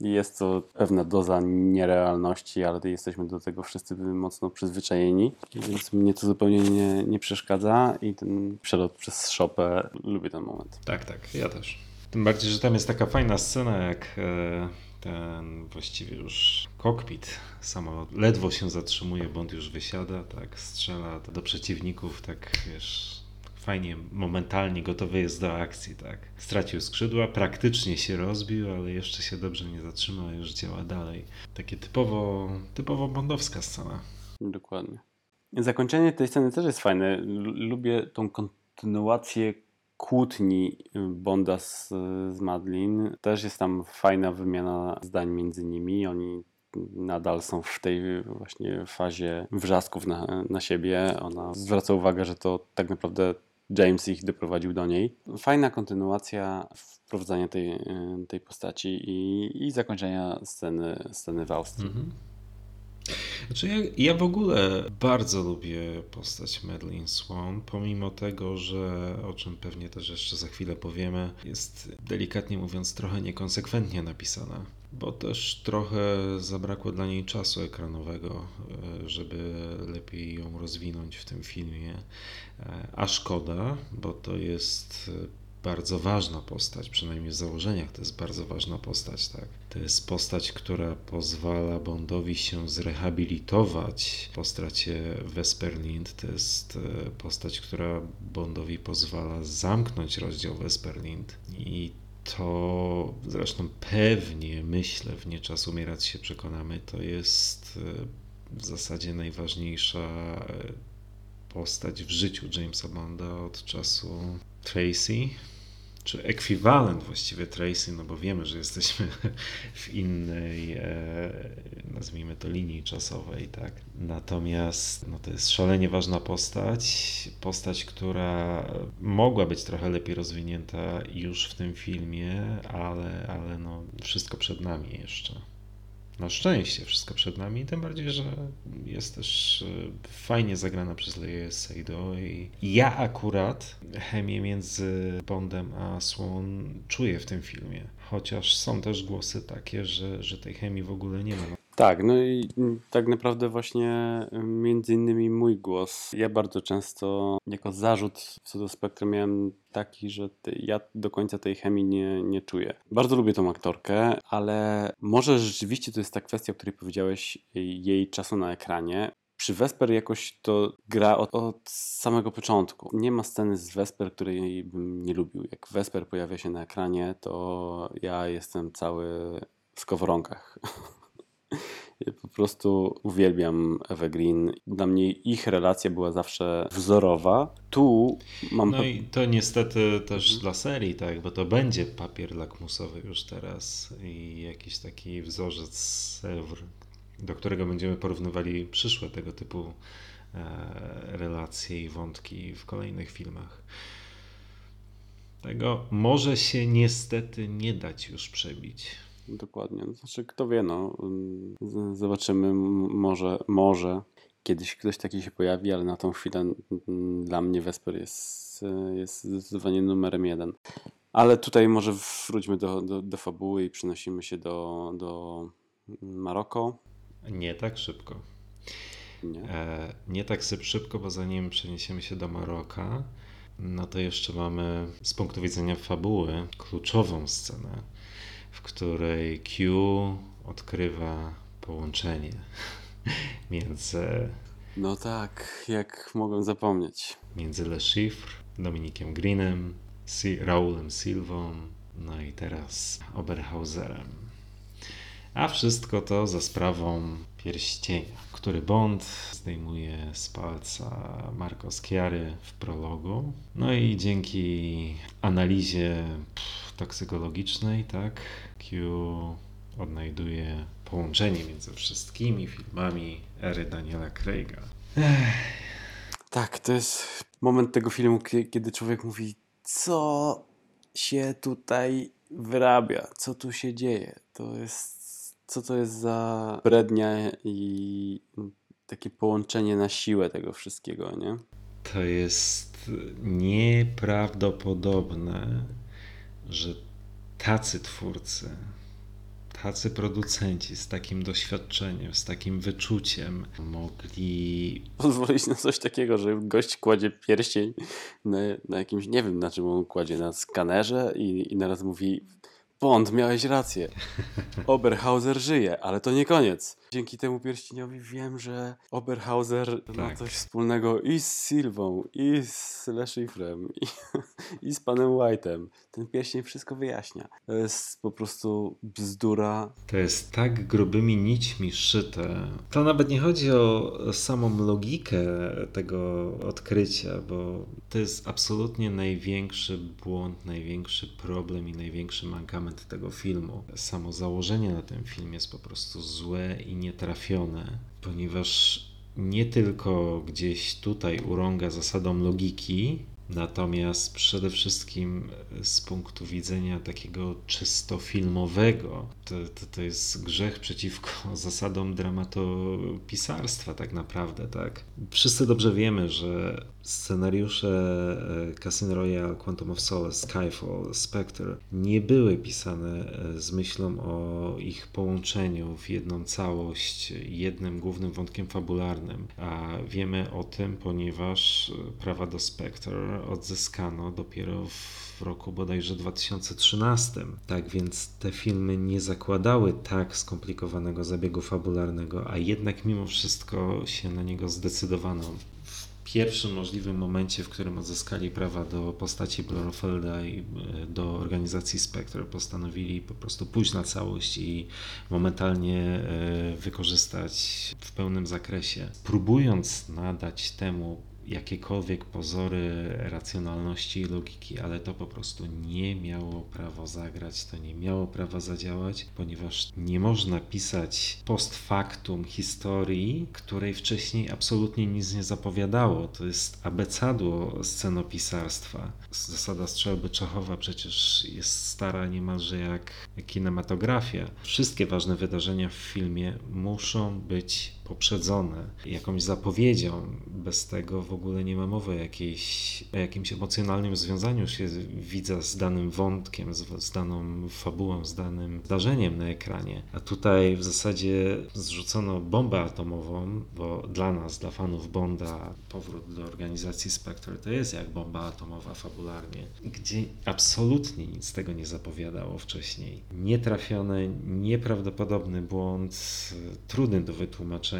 jest to pewna doza nierealności, ale jesteśmy do tego wszyscy mocno przyzwyczajeni, więc mnie to zupełnie nie, nie przeszkadza i ten przelot przez szopę lubię ten moment. Tak, tak, ja też. Tym bardziej, że tam jest taka fajna scena, jak ten właściwie już kokpit samolot ledwo się zatrzymuje, Bond już wysiada, tak, strzela do przeciwników, tak wiesz, fajnie, momentalnie gotowy jest do akcji, tak. Stracił skrzydła, praktycznie się rozbił, ale jeszcze się dobrze nie zatrzymał, już działa dalej. Takie typowo, typowo bondowska scena. Dokładnie. Zakończenie tej sceny też jest fajne. Lubię tą kontynuację kontynuację kłótni Bonda z, z Madeleine. Też jest tam fajna wymiana zdań między nimi. Oni nadal są w tej właśnie fazie wrzasków na, na siebie. Ona zwraca uwagę, że to tak naprawdę James ich doprowadził do niej. Fajna kontynuacja wprowadzania tej, tej postaci i, i zakończenia sceny, sceny w Austrii. Mhm. Znaczy ja, ja w ogóle bardzo lubię postać Madeleine Swann, pomimo tego, że, o czym pewnie też jeszcze za chwilę powiemy, jest delikatnie mówiąc trochę niekonsekwentnie napisana, bo też trochę zabrakło dla niej czasu ekranowego, żeby lepiej ją rozwinąć w tym filmie, a szkoda, bo to jest bardzo ważna postać, przynajmniej w założeniach to jest bardzo ważna postać, tak? To jest postać, która pozwala Bondowi się zrehabilitować po stracie Vesper Lynd. To jest postać, która Bondowi pozwala zamknąć rozdział Vesper Lynd. I to zresztą pewnie, myślę, w Nie Czas Umierać się przekonamy, to jest w zasadzie najważniejsza postać w życiu Jamesa Bonda od czasu Tracy, czy ekwiwalent właściwie Tracy, no bo wiemy, że jesteśmy w innej, nazwijmy to, linii czasowej, tak. Natomiast no to jest szalenie ważna postać, postać, która mogła być trochę lepiej rozwinięta już w tym filmie, ale, ale no wszystko przed nami jeszcze. Na szczęście wszystko przed nami, tym bardziej, że jest też fajnie zagrana przez Léę Seydoux i ja akurat chemię między Bondem a Swan czuję w tym filmie, chociaż są też głosy takie, że, że tej chemii w ogóle nie ma. Tak, no i tak naprawdę właśnie między innymi mój głos. Ja bardzo często jako zarzut co do Spectre miałem taki, że ja do końca tej chemii nie, nie czuję. Bardzo lubię tą aktorkę, ale może rzeczywiście to jest ta kwestia, o której powiedziałeś, jej czasu na ekranie. Przy Vesper jakoś to gra od, od samego początku. Nie ma sceny z Vesper, której bym nie lubił. Jak Vesper pojawia się na ekranie, to ja jestem cały w skowronkach. Po prostu uwielbiam Ewę Green. Dla mnie ich relacja była zawsze wzorowa. Tu mam... No i to niestety też mhm. dla serii, tak, bo to będzie papier lakmusowy już teraz i jakiś taki wzorzec Sevres, do którego będziemy porównywali przyszłe tego typu relacje i wątki w kolejnych filmach. Tego może się niestety nie dać już przebić. Dokładnie. Znaczy, kto wie, no zobaczymy, może, może kiedyś ktoś taki się pojawi, ale na tą chwilę dla mnie Vesper jest, jest zdecydowanie numerem jeden. Ale tutaj może wróćmy do, do, do fabuły i przenosimy się do, do Maroko. Nie tak szybko. Nie, e, nie tak szybko, bo zanim przeniesiemy się do Maroka, no to jeszcze mamy z punktu widzenia fabuły kluczową scenę, w której Q odkrywa połączenie między... No tak, jak mogłem zapomnieć. Między Le Chiffre, Dominikiem Greenem, Raulem Silvą, no i teraz Oberhauserem. A wszystko to za sprawą pierścienia, który Bond zdejmuje z palca Marco Sciarry w prologu. No i dzięki analizie pff, toksykologicznej, tak, Q odnajduje połączenie między wszystkimi filmami ery Daniela Craiga. Ech. Tak, to jest moment tego filmu, kiedy człowiek mówi, co się tutaj wyrabia, co tu się dzieje. To jest Co to jest za brednia i takie połączenie na siłę tego wszystkiego, nie? To jest nieprawdopodobne, że tacy twórcy, tacy producenci z takim doświadczeniem, z takim wyczuciem mogli... pozwolić na coś takiego, że gość kładzie pierścień na, na jakimś, nie wiem na czym on kładzie, na skanerze i, i naraz mówi... Bond, miałeś rację. Oberhauser żyje, ale to nie koniec. Dzięki temu pierścieniowi wiem, że Oberhauser tak. ma coś wspólnego i z Silvą, i z Le Chiffrem, i, i z panem White'em. Ten pierścień wszystko wyjaśnia. To jest po prostu bzdura. To jest tak grubymi nićmi szyte. To nawet nie chodzi o samą logikę tego odkrycia, bo to jest absolutnie największy błąd, największy problem i największy mankament tego filmu. Samo założenie na ten film jest po prostu złe i nietrafione, ponieważ nie tylko gdzieś tutaj urąga zasadom logiki, Natomiast przede wszystkim z punktu widzenia takiego czysto filmowego, to, to, to jest grzech przeciwko zasadom dramatopisarstwa tak naprawdę, tak? Wszyscy dobrze wiemy, że scenariusze Casino Royale, Quantum of Solace, Skyfall, Spectre nie były pisane z myślą o ich połączeniu w jedną całość, jednym głównym wątkiem fabularnym, a wiemy o tym, ponieważ prawa do Spectre odzyskano dopiero w roku bodajże dwa tysiące trzynastym. Tak więc te filmy nie zakładały tak skomplikowanego zabiegu fabularnego, a jednak mimo wszystko się na niego zdecydowano. W pierwszym możliwym momencie, w którym odzyskali prawa do postaci Blofelda i do organizacji Spectre, postanowili po prostu pójść na całość i momentalnie wykorzystać w pełnym zakresie, próbując nadać temu jakiekolwiek pozory racjonalności i logiki, ale to po prostu nie miało prawa zagrać, to nie miało prawa zadziałać, ponieważ nie można pisać post factum historii, której wcześniej absolutnie nic nie zapowiadało. To jest abecadło scenopisarstwa. Zasada strzelby Czechowa przecież jest stara niemalże jak kinematografia. Wszystkie ważne wydarzenia w filmie muszą być poprzedzone jakąś zapowiedzią. Bez tego w ogóle nie ma mowy jakiejś, o jakimś emocjonalnym związaniu się widza z danym wątkiem, z, z daną fabułą, z danym zdarzeniem na ekranie. A tutaj w zasadzie zrzucono bombę atomową, bo dla nas, dla fanów Bonda, powrót do organizacji Spectre to jest jak bomba atomowa fabularnie, gdzie absolutnie nic z tego nie zapowiadało wcześniej. Nietrafiony, nieprawdopodobny błąd, trudny do wytłumaczenia.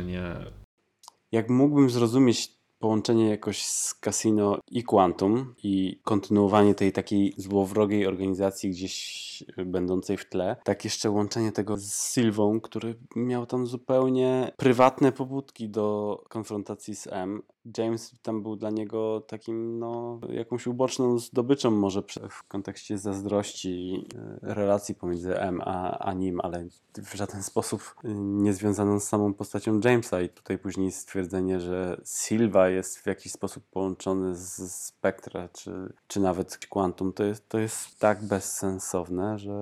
Jak mógłbym zrozumieć połączenie jakoś z Casino i Quantum i kontynuowanie tej takiej złowrogiej organizacji gdzieś będącej w tle, tak jeszcze łączenie tego z Sylwą, który miał tam zupełnie prywatne pobudki do konfrontacji z M. James tam był dla niego takim, no, jakąś uboczną zdobyczą może w kontekście zazdrości relacji pomiędzy M a, a nim, ale w żaden sposób niezwiązaną z samą postacią Jamesa. I tutaj później stwierdzenie, że Silva jest w jakiś sposób połączony z Spectre czy, czy nawet Quantum, to jest, to jest tak bezsensowne, że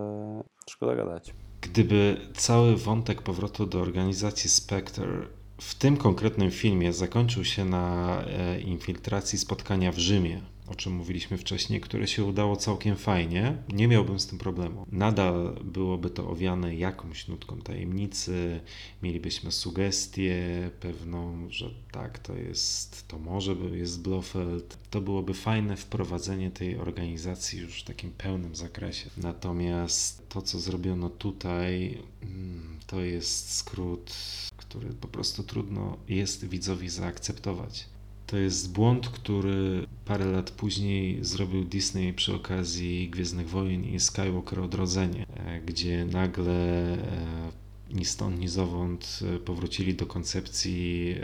szkoda gadać. Gdyby cały wątek powrotu do organizacji Spectre w tym konkretnym filmie zakończył się na infiltracji spotkania w Rzymie, o czym mówiliśmy wcześniej, które się udało całkiem fajnie, nie miałbym z tym problemu. Nadal byłoby to owiane jakąś nutką tajemnicy, mielibyśmy sugestie pewną, że tak, to jest, to może jest Blofeld. To byłoby fajne wprowadzenie tej organizacji już w takim pełnym zakresie. Natomiast to, co zrobiono tutaj, to jest skrót, który po prostu trudno jest widzowi zaakceptować. To jest błąd, który parę lat później zrobił Disney przy okazji Gwiezdnych Wojen i Skywalker Odrodzenie, gdzie nagle ni stąd, ni zowąd powrócili do koncepcji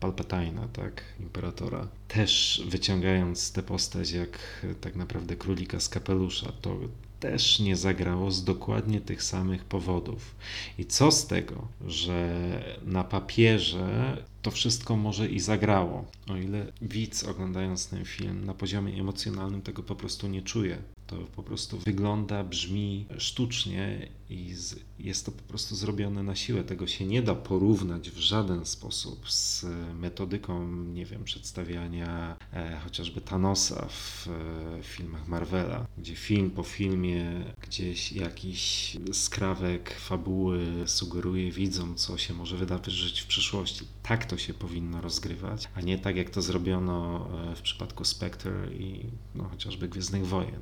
Palpatine'a, tak, imperatora. Też wyciągając tę postać jak tak naprawdę królika z kapelusza, to też nie zagrało z dokładnie tych samych powodów. I co z tego, że na papierze to wszystko może i zagrało, o ile widz oglądając ten film na poziomie emocjonalnym tego po prostu nie czuje. To po prostu wygląda, brzmi sztucznie i jest to po prostu zrobione na siłę. Tego się nie da porównać w żaden sposób z metodyką, nie wiem, przedstawiania e, chociażby Thanosa w e, filmach Marvela, gdzie film po filmie gdzieś jakiś skrawek fabuły sugeruje widzom, co się może wydarzyć w przyszłości. Tak to się powinno rozgrywać, a nie tak jak to zrobiono w przypadku Spectre i no, chociażby Gwiezdnych Wojen.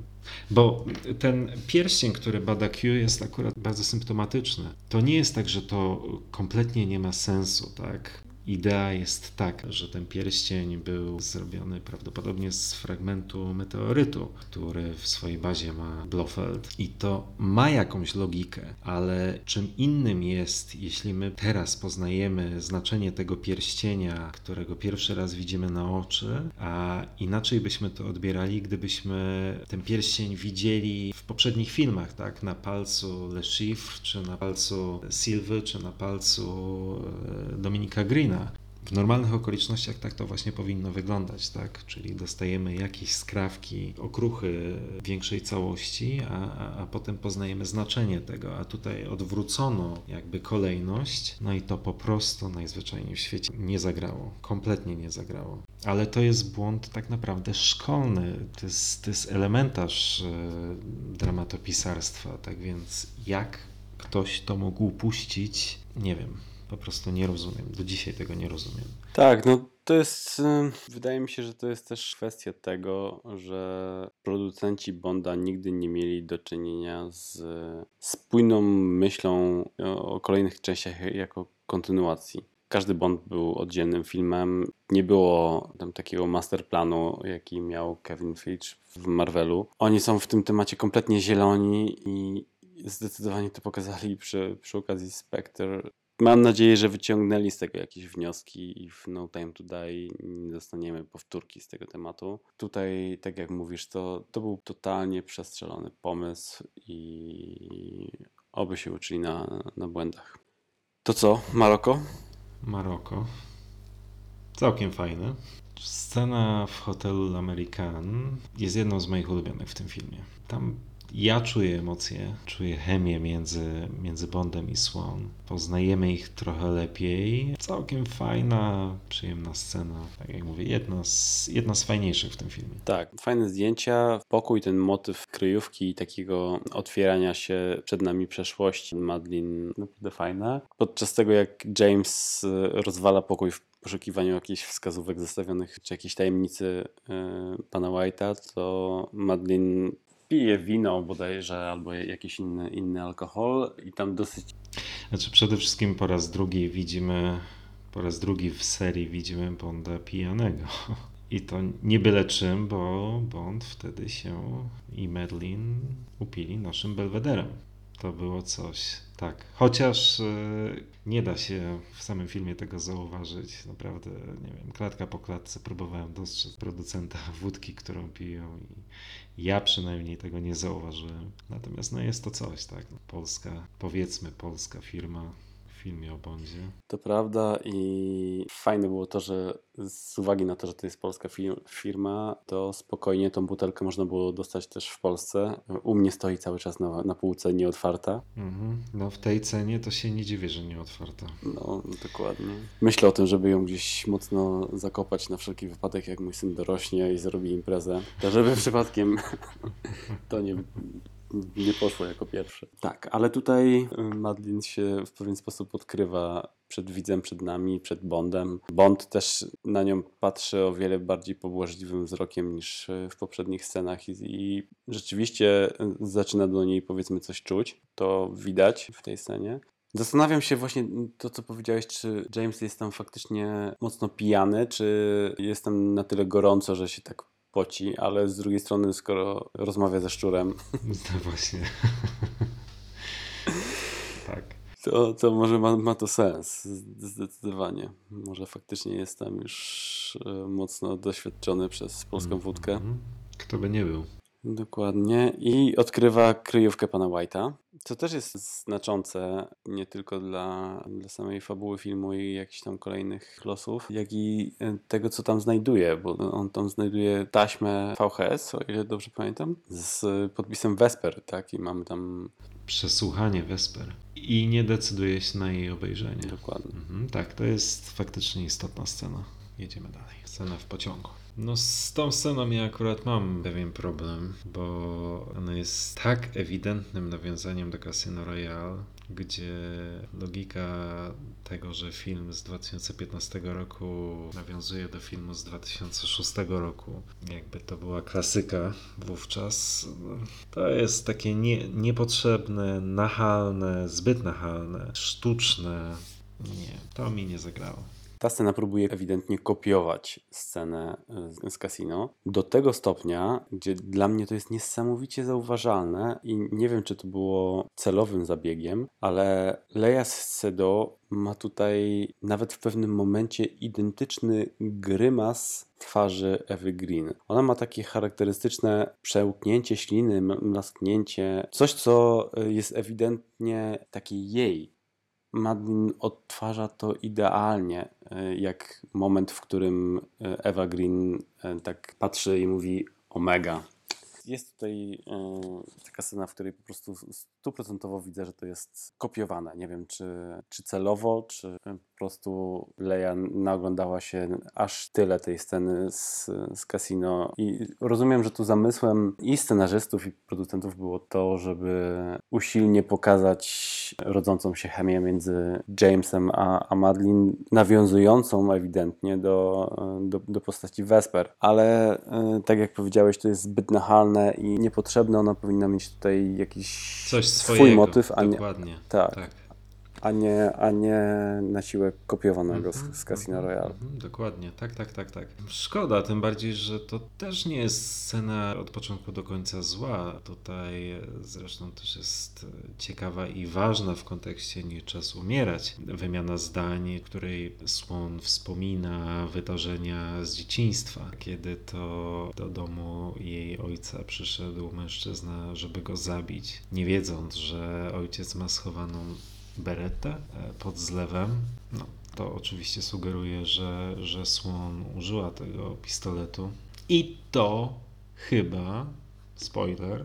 Bo ten pierścień, który bada Q, jest akurat bardzo symptomatyczny. To nie jest tak, że to kompletnie nie ma sensu, tak? Idea jest taka, że ten pierścień był zrobiony prawdopodobnie z fragmentu meteorytu, który w swojej bazie ma Blofeld. I to ma jakąś logikę, ale czym innym jest, jeśli my teraz poznajemy znaczenie tego pierścienia, którego pierwszy raz widzimy na oczy, a inaczej byśmy to odbierali, gdybyśmy ten pierścień widzieli w poprzednich filmach, tak? Na palcu Le Chiffre, czy na palcu Sylwy, czy na palcu Dominika Greena. W normalnych okolicznościach tak to właśnie powinno wyglądać, tak? Czyli dostajemy jakieś skrawki, okruchy większej całości, a, a, a potem poznajemy znaczenie tego, a tutaj odwrócono jakby kolejność, no i to po prostu najzwyczajniej w świecie nie zagrało, kompletnie nie zagrało. Ale to jest błąd tak naprawdę szkolny, to jest, to jest elementarz yy, dramatopisarstwa, tak więc jak ktoś to mógł puścić, nie wiem. Po prostu nie rozumiem. Do dzisiaj tego nie rozumiem. Tak, no to jest... Wydaje mi się, że to jest też kwestia tego, że producenci Bonda nigdy nie mieli do czynienia z spójną myślą o kolejnych częściach jako kontynuacji. Każdy Bond był oddzielnym filmem. Nie było tam takiego masterplanu, jaki miał Kevin Feige w Marvelu. Oni są w tym temacie kompletnie zieloni i zdecydowanie to pokazali przy, przy okazji Spectre. Mam nadzieję, że wyciągnęli z tego jakieś wnioski i w No Time to Die nie dostaniemy powtórki z tego tematu. Tutaj, tak jak mówisz, to, to był totalnie przestrzelony pomysł i oby się uczyli na, na błędach. To co? Maroko? Maroko. Całkiem fajne. Scena w hotelu American jest jedną z moich ulubionych w tym filmie. Tam... Ja czuję emocje, czuję chemię między, między Bondem i Swan. Poznajemy ich trochę lepiej. Całkiem fajna, przyjemna scena. Tak jak mówię, jedna z, jedna z fajniejszych w tym filmie. Tak, fajne zdjęcia. Pokój, ten motyw kryjówki i takiego otwierania się przed nami przeszłości Madeleine, naprawdę fajna. Podczas tego, jak James rozwala pokój w poszukiwaniu jakichś wskazówek zostawionych czy jakiejś tajemnicy yy, pana White'a, to Madeleine pije wino bodajże albo jakiś inny, inny alkohol i tam dosyć... Znaczy przede wszystkim po raz drugi widzimy, po raz drugi w serii widzimy Bonda pijanego. I to nie byle czym, bo Bond wtedy się i Madeleine upili naszym Belwederem. To było coś, tak. Chociaż yy, nie da się w samym filmie tego zauważyć. Naprawdę, nie wiem, klatka po klatce próbowałem dostrzec producenta wódki, którą piją i ja przynajmniej tego nie zauważyłem. Natomiast no jest to coś, tak. Polska, powiedzmy polska firma w filmie o Bondzie. To prawda i fajne było to, że z uwagi na to, że to jest polska firma, to spokojnie tą butelkę można było dostać też w Polsce. U mnie stoi cały czas na, na półce nieotwarta. Mm-hmm. No w tej cenie to się nie dziwię, że nieotwarta. No dokładnie. Myślę o tym, żeby ją gdzieś mocno zakopać na wszelki wypadek, jak mój syn dorośnie i zrobi imprezę. To żeby przypadkiem to nie... Nie poszło jako pierwsze. Tak, ale tutaj Madeleine się w pewien sposób odkrywa przed widzem, przed nami, przed Bondem. Bond też na nią patrzy o wiele bardziej pobłażliwym wzrokiem niż w poprzednich scenach i, i rzeczywiście zaczyna do niej powiedzmy coś czuć. To widać w tej scenie. Zastanawiam się właśnie to, co powiedziałeś, czy James jest tam faktycznie mocno pijany, czy jest tam na tyle gorąco, że się tak poci, ale z drugiej strony, skoro rozmawia ze szczurem... No właśnie. Tak. To, to może ma, ma to sens. Zdecydowanie. Może faktycznie jest tam już mocno doświadczony przez polską wódkę. Kto by nie był. Dokładnie. I odkrywa kryjówkę pana White'a, co też jest znaczące nie tylko dla, dla samej fabuły filmu i jakichś tam kolejnych losów, jak i tego, co tam znajduje, bo on tam znajduje taśmę V H S, o ile dobrze pamiętam, z podpisem Vesper, tak? I mamy tam... Przesłuchanie Vesper. I nie decyduje się na jej obejrzenie. Dokładnie. Mhm, tak, to jest faktycznie istotna scena. Jedziemy dalej. Scena w pociągu. No z tą sceną ja akurat mam pewien problem, bo ona jest tak ewidentnym nawiązaniem do Casino Royale, gdzie logika tego, że film z dwa tysiące piętnastego roku nawiązuje do filmu z dwa tysiące szóstego roku, jakby to była klasyka wówczas, to jest takie nie, niepotrzebne, nachalne, zbyt nachalne, sztuczne. Nie, to mi nie zagrało. Ta scena próbuje ewidentnie kopiować scenę z Casino do tego stopnia, gdzie dla mnie to jest niesamowicie zauważalne i nie wiem, czy to było celowym zabiegiem, ale Léa Seydoux ma tutaj nawet w pewnym momencie identyczny grymas twarzy Evy Green. Ona ma takie charakterystyczne przełknięcie śliny, mlasknięcie, coś co jest ewidentnie takie jej. Madeleine odtwarza to idealnie, jak moment, w którym Eva Green tak patrzy i mówi omega. Jest tutaj taka scena, w której po prostu stuprocentowo widzę, że to jest kopiowane. Nie wiem, czy, czy celowo, czy po prostu Leia naoglądała się aż tyle tej sceny z, z Casino. I rozumiem, że tu zamysłem i scenarzystów, i producentów było to, żeby usilnie pokazać rodzącą się chemię między Jamesem a, a Madeleine, nawiązującą ewidentnie do, do, do postaci Vesper. Ale tak jak powiedziałeś, to jest zbyt nachalne i niepotrzebne. Ona powinna mieć tutaj jakiś coś swojego, swój motyw, a nie, tak, tak. A, nie, a nie na siłę kopiowanego mm-hmm, z, z Casino Royale. Mm-hmm, dokładnie, tak, tak, tak, tak. Szkoda, tym bardziej, że to też nie jest scena od początku do końca zła. Tutaj zresztą też jest ciekawa i ważna w kontekście Nie czas umierać. Wymiana zdań, w której Swan wspomina wydarzenia z dzieciństwa, kiedy to do domu jej ojca przyszedł mężczyzna, żeby go zabić, nie wiedząc, że ojciec ma schowaną beretę pod zlewem. No, to oczywiście sugeruje, że, że Swan użyła tego pistoletu. I to chyba, spoiler,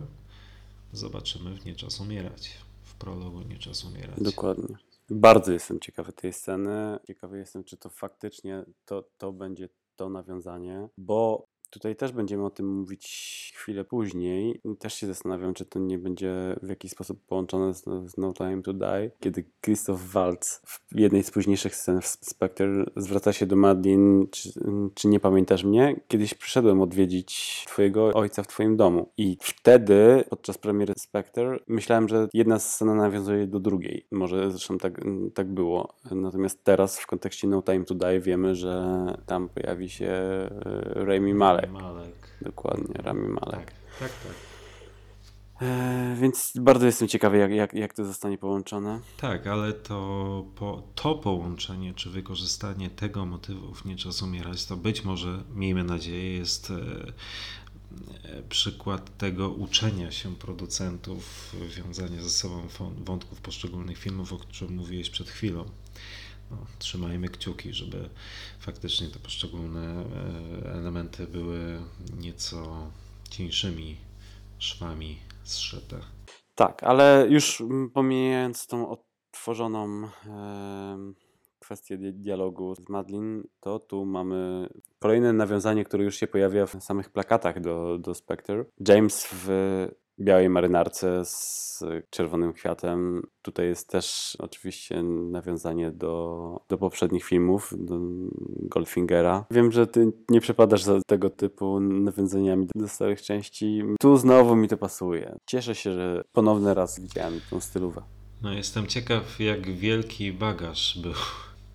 zobaczymy w Nie czas umierać. W prologu Nie czas umierać. Dokładnie. Bardzo jestem ciekawy tej sceny. Ciekawy jestem, czy to faktycznie to, to będzie to nawiązanie, bo tutaj też będziemy o tym mówić chwilę później. Też się zastanawiam, czy to nie będzie w jakiś sposób połączone z, z No Time to Die, kiedy Christoph Waltz w jednej z późniejszych scen w Spectre zwraca się do Madeleine, czy, czy nie pamiętasz mnie? Kiedyś przyszedłem odwiedzić twojego ojca w twoim domu. I wtedy, podczas premiery Spectre, myślałem, że jedna scena nawiązuje do drugiej. Może zresztą tak, tak było. Natomiast teraz w kontekście No Time to Die wiemy, że tam pojawi się Rami Malek. Malek. Dokładnie, Rami Malek. Tak, tak, tak. E, więc bardzo jestem ciekawy, jak, jak, jak to zostanie połączone. Tak, ale to, po, to połączenie, czy wykorzystanie tego motywu w Nie czas umierać, to być może, miejmy nadzieję, jest e, e, przykład tego uczenia się producentów, wiązania ze sobą wątków poszczególnych filmów, o których mówiłeś przed chwilą. No, trzymajmy kciuki, żeby faktycznie te poszczególne elementy były nieco cieńszymi szwami zszyte. Tak, ale już pomijając tą odtworzoną e, kwestię dialogu z Madeleine, to tu mamy kolejne nawiązanie, które już się pojawia w samych plakatach do, do Spectre. James w białej marynarce z czerwonym kwiatem. Tutaj jest też oczywiście nawiązanie do, do poprzednich filmów, do Goldfingera. Wiem, że ty nie przepadasz za tego typu nawiązaniami do starych części. Tu znowu mi to pasuje. Cieszę się, że ponowny raz widziałem tą stylówę. No, jestem ciekaw, jak wielki bagaż był.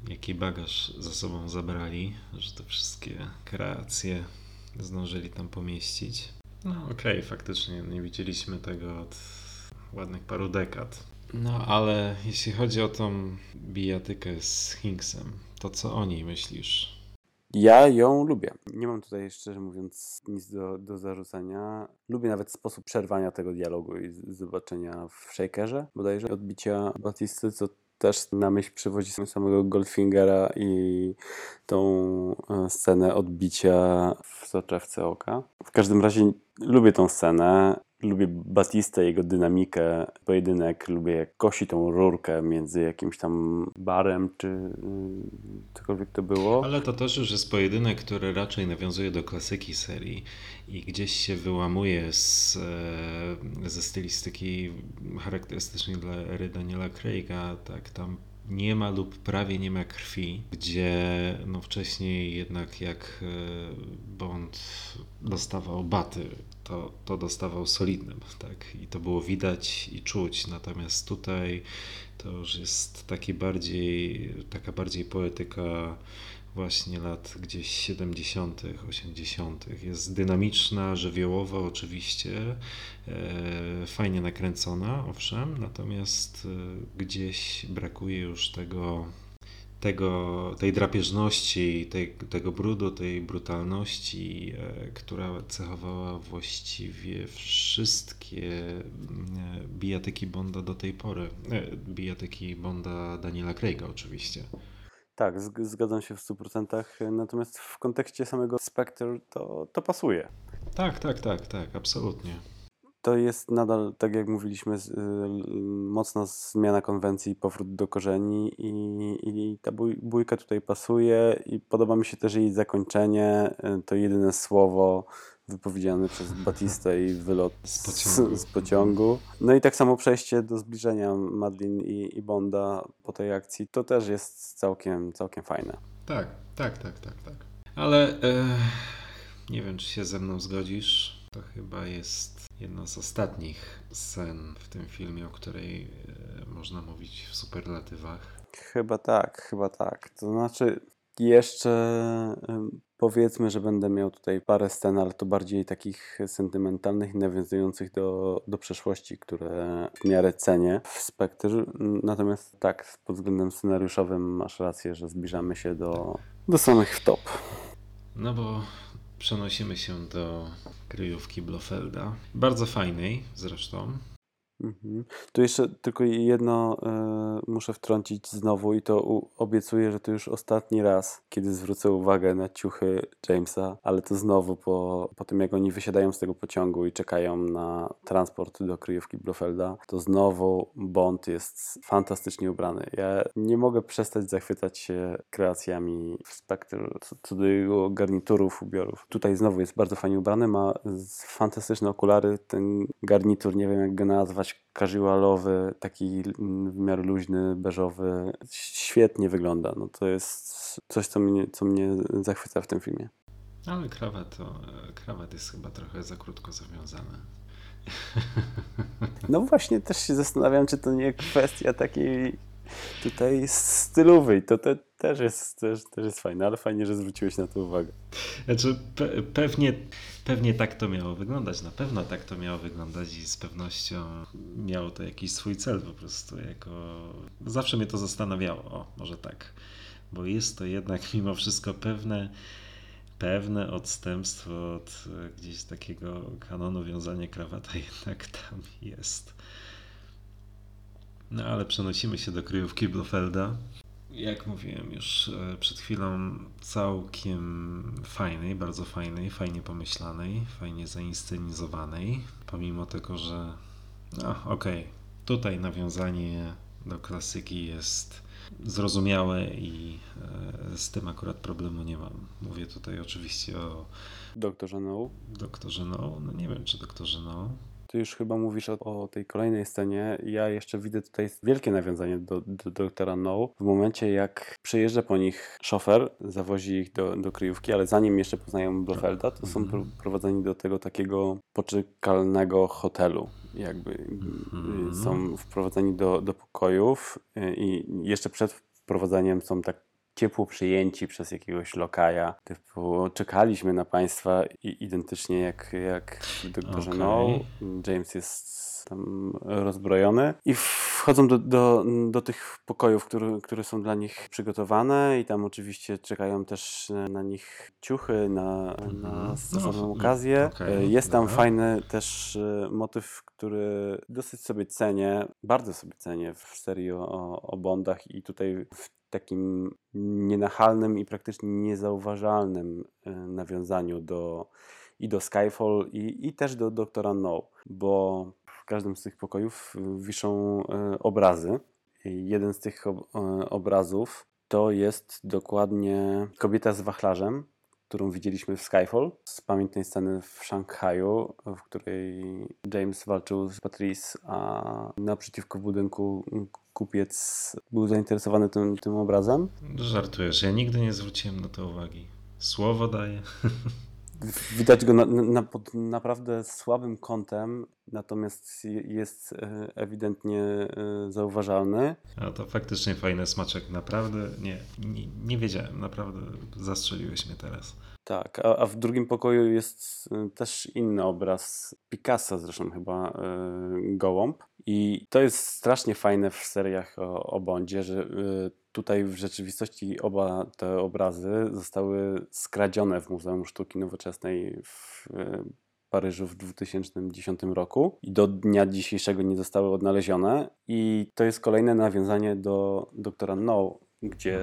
Jaki bagaż ze sobą zabrali, że te wszystkie kreacje zdążyli tam pomieścić. No okej, okay, faktycznie nie widzieliśmy tego od ładnych paru dekad. No ale jeśli chodzi o tą bijatykę z Hinxem, to co o niej myślisz? Ja ją lubię. Nie mam tutaj, szczerze mówiąc, nic do, do zarzucenia. Lubię nawet sposób przerwania tego dialogu i zobaczenia w Shakerze, bodajże odbicia Batisty, co też na myśl przywodzi samego Goldfingera i tą scenę odbicia w soczewce oka. W każdym razie lubię tą scenę, lubię Batistę, jego dynamikę, pojedynek, lubię jak kosi tą rurkę między jakimś tam barem, czy cokolwiek to było. Ale to też już jest pojedynek, który raczej nawiązuje do klasyki serii i gdzieś się wyłamuje z, ze stylistyki charakterystycznej dla ery Daniela Craiga, tak tam nie ma lub prawie nie ma krwi, gdzie no wcześniej jednak jak Bond dostawał baty, to, to dostawał solidnym, tak? I to było widać i czuć, natomiast tutaj to już jest taki bardziej, taka bardziej poetyka właśnie lat gdzieś siedemdziesiątych, osiemdziesiątych. Jest dynamiczna, żywiołowa oczywiście, e, fajnie nakręcona, owszem, natomiast e, gdzieś brakuje już tego, tego, tej drapieżności, tej, tego brudu, tej brutalności, e, która cechowała właściwie wszystkie e, bijatyki Bonda do tej pory. E, bijatyki Bonda Daniela Craiga oczywiście. Tak, zgadzam się w stu procentach, natomiast w kontekście samego Spectre to, to pasuje. Tak, tak, tak, tak, absolutnie. To jest nadal, tak jak mówiliśmy, mocna zmiana konwencji, powrót do korzeni i, i ta bój, bójka tutaj pasuje i podoba mi się też jej zakończenie, to jedyne słowo wypowiedziane przez Batistę i wylot z pociągu. Z, z pociągu. No i tak samo przejście do zbliżenia Madeleine i, i Bonda po tej akcji, to też jest całkiem, całkiem fajne. Tak, tak, tak, tak, tak. Ale e, nie wiem, czy się ze mną zgodzisz, to chyba jest jedna z ostatnich scen w tym filmie, o której e, można mówić w superlatywach. Chyba tak, chyba tak. To znaczy jeszcze... E, Powiedzmy, że będę miał tutaj parę scen, ale to bardziej takich sentymentalnych, nawiązujących do, do przeszłości, które w miarę cenię w Spectre. Natomiast tak, pod względem scenariuszowym masz rację, że zbliżamy się do, do samych top. No bo przenosimy się do kryjówki Blofelda. Bardzo fajnej zresztą. Mhm. Tu jeszcze tylko jedno y, muszę wtrącić znowu i to u, obiecuję, że to już ostatni raz, kiedy zwrócę uwagę na ciuchy Jamesa, ale to znowu po, po tym, jak oni wysiadają z tego pociągu i czekają na transport do kryjówki Blofelda, to znowu Bond jest fantastycznie ubrany. Ja nie mogę przestać zachwycać się kreacjami w Spectre co, co do jego garniturów, ubiorów. Tutaj znowu jest bardzo fajnie ubrany, ma fantastyczne okulary, ten garnitur, nie wiem jak go nazwać, casualowy, taki w miarę luźny, beżowy. Świetnie wygląda. No to jest coś, co mnie, co mnie zachwyca w tym filmie. Ale krawat, to, krawat jest chyba trochę za krótko zawiązany. No właśnie, też się zastanawiam, czy to nie kwestia takiej tutaj stylowej. To te, też, jest, też, też jest fajne, ale fajnie, że zwróciłeś na to uwagę. Znaczy pe- pewnie... Pewnie tak to miało wyglądać, na pewno tak to miało wyglądać i z pewnością miało to jakiś swój cel po prostu. Jako... Zawsze mnie to zastanawiało, o, może tak, bo jest to jednak mimo wszystko pewne, pewne odstępstwo od gdzieś takiego kanonu wiązania krawata jednak tam jest. No ale przenosimy się do kryjówki Blofelda. Jak mówiłem już przed chwilą, całkiem fajnej, bardzo fajnej, fajnie pomyślanej, fajnie zainscenizowanej, pomimo tego, że no okej, okay, tutaj nawiązanie do klasyki jest zrozumiałe i z tym akurat problemu nie mam. Mówię tutaj oczywiście o... Doktorze No. Doktorze No, no nie wiem czy Doktorze No. Ty już chyba mówisz o, o tej kolejnej scenie. Ja jeszcze widzę tutaj wielkie nawiązanie do, do doktora No. W momencie jak przyjeżdża po nich szofer, zawozi ich do, do kryjówki, ale zanim jeszcze poznają Blofelda, to są mm-hmm. prowadzeni do tego takiego poczekalnego hotelu. Jakby mm-hmm. są wprowadzeni do, do pokojów i jeszcze przed wprowadzaniem są tak ciepło przyjęci przez jakiegoś lokaja, typu czekaliśmy na państwa i identycznie jak, jak w Doktorze okay. No. James jest tam rozbrojony i wchodzą do, do, do tych pokojów, które, które są dla nich przygotowane i tam oczywiście czekają też na nich ciuchy na, na stosowną no, okazję. Okay, jest tam dobra. Fajny też motyw, który dosyć sobie cenię, bardzo sobie cenię w serii o, o Bondach i tutaj w takim nienachalnym i praktycznie niezauważalnym nawiązaniu do, i do Skyfall i, i też do Doktora No, bo w każdym z tych pokojów wiszą obrazy. Jeden z tych obrazów to jest dokładnie kobieta z wachlarzem, którą widzieliśmy w Skyfall, z pamiętnej sceny w Szanghaju, w której James walczył z Patrice, a naprzeciwko budynku kupiec był zainteresowany tym, tym obrazem. Żartujesz, ja nigdy nie zwróciłem na to uwagi. Słowo daję. Widać go na, na, pod naprawdę słabym kątem, natomiast jest ewidentnie zauważalny. A to faktycznie fajny smaczek, naprawdę nie, nie, nie wiedziałem, naprawdę zastrzeliłeś mnie teraz. Tak, a, a w drugim pokoju jest też inny obraz Picassa, zresztą chyba yy, Gołąb. I to jest strasznie fajne w seriach o, o Bondzie, że yy, tutaj w rzeczywistości oba te obrazy zostały skradzione w Muzeum Sztuki Nowoczesnej w Paryżu w dwa tysiące dziesiątym roku i do dnia dzisiejszego nie zostały odnalezione. I to jest kolejne nawiązanie do doktora No, gdzie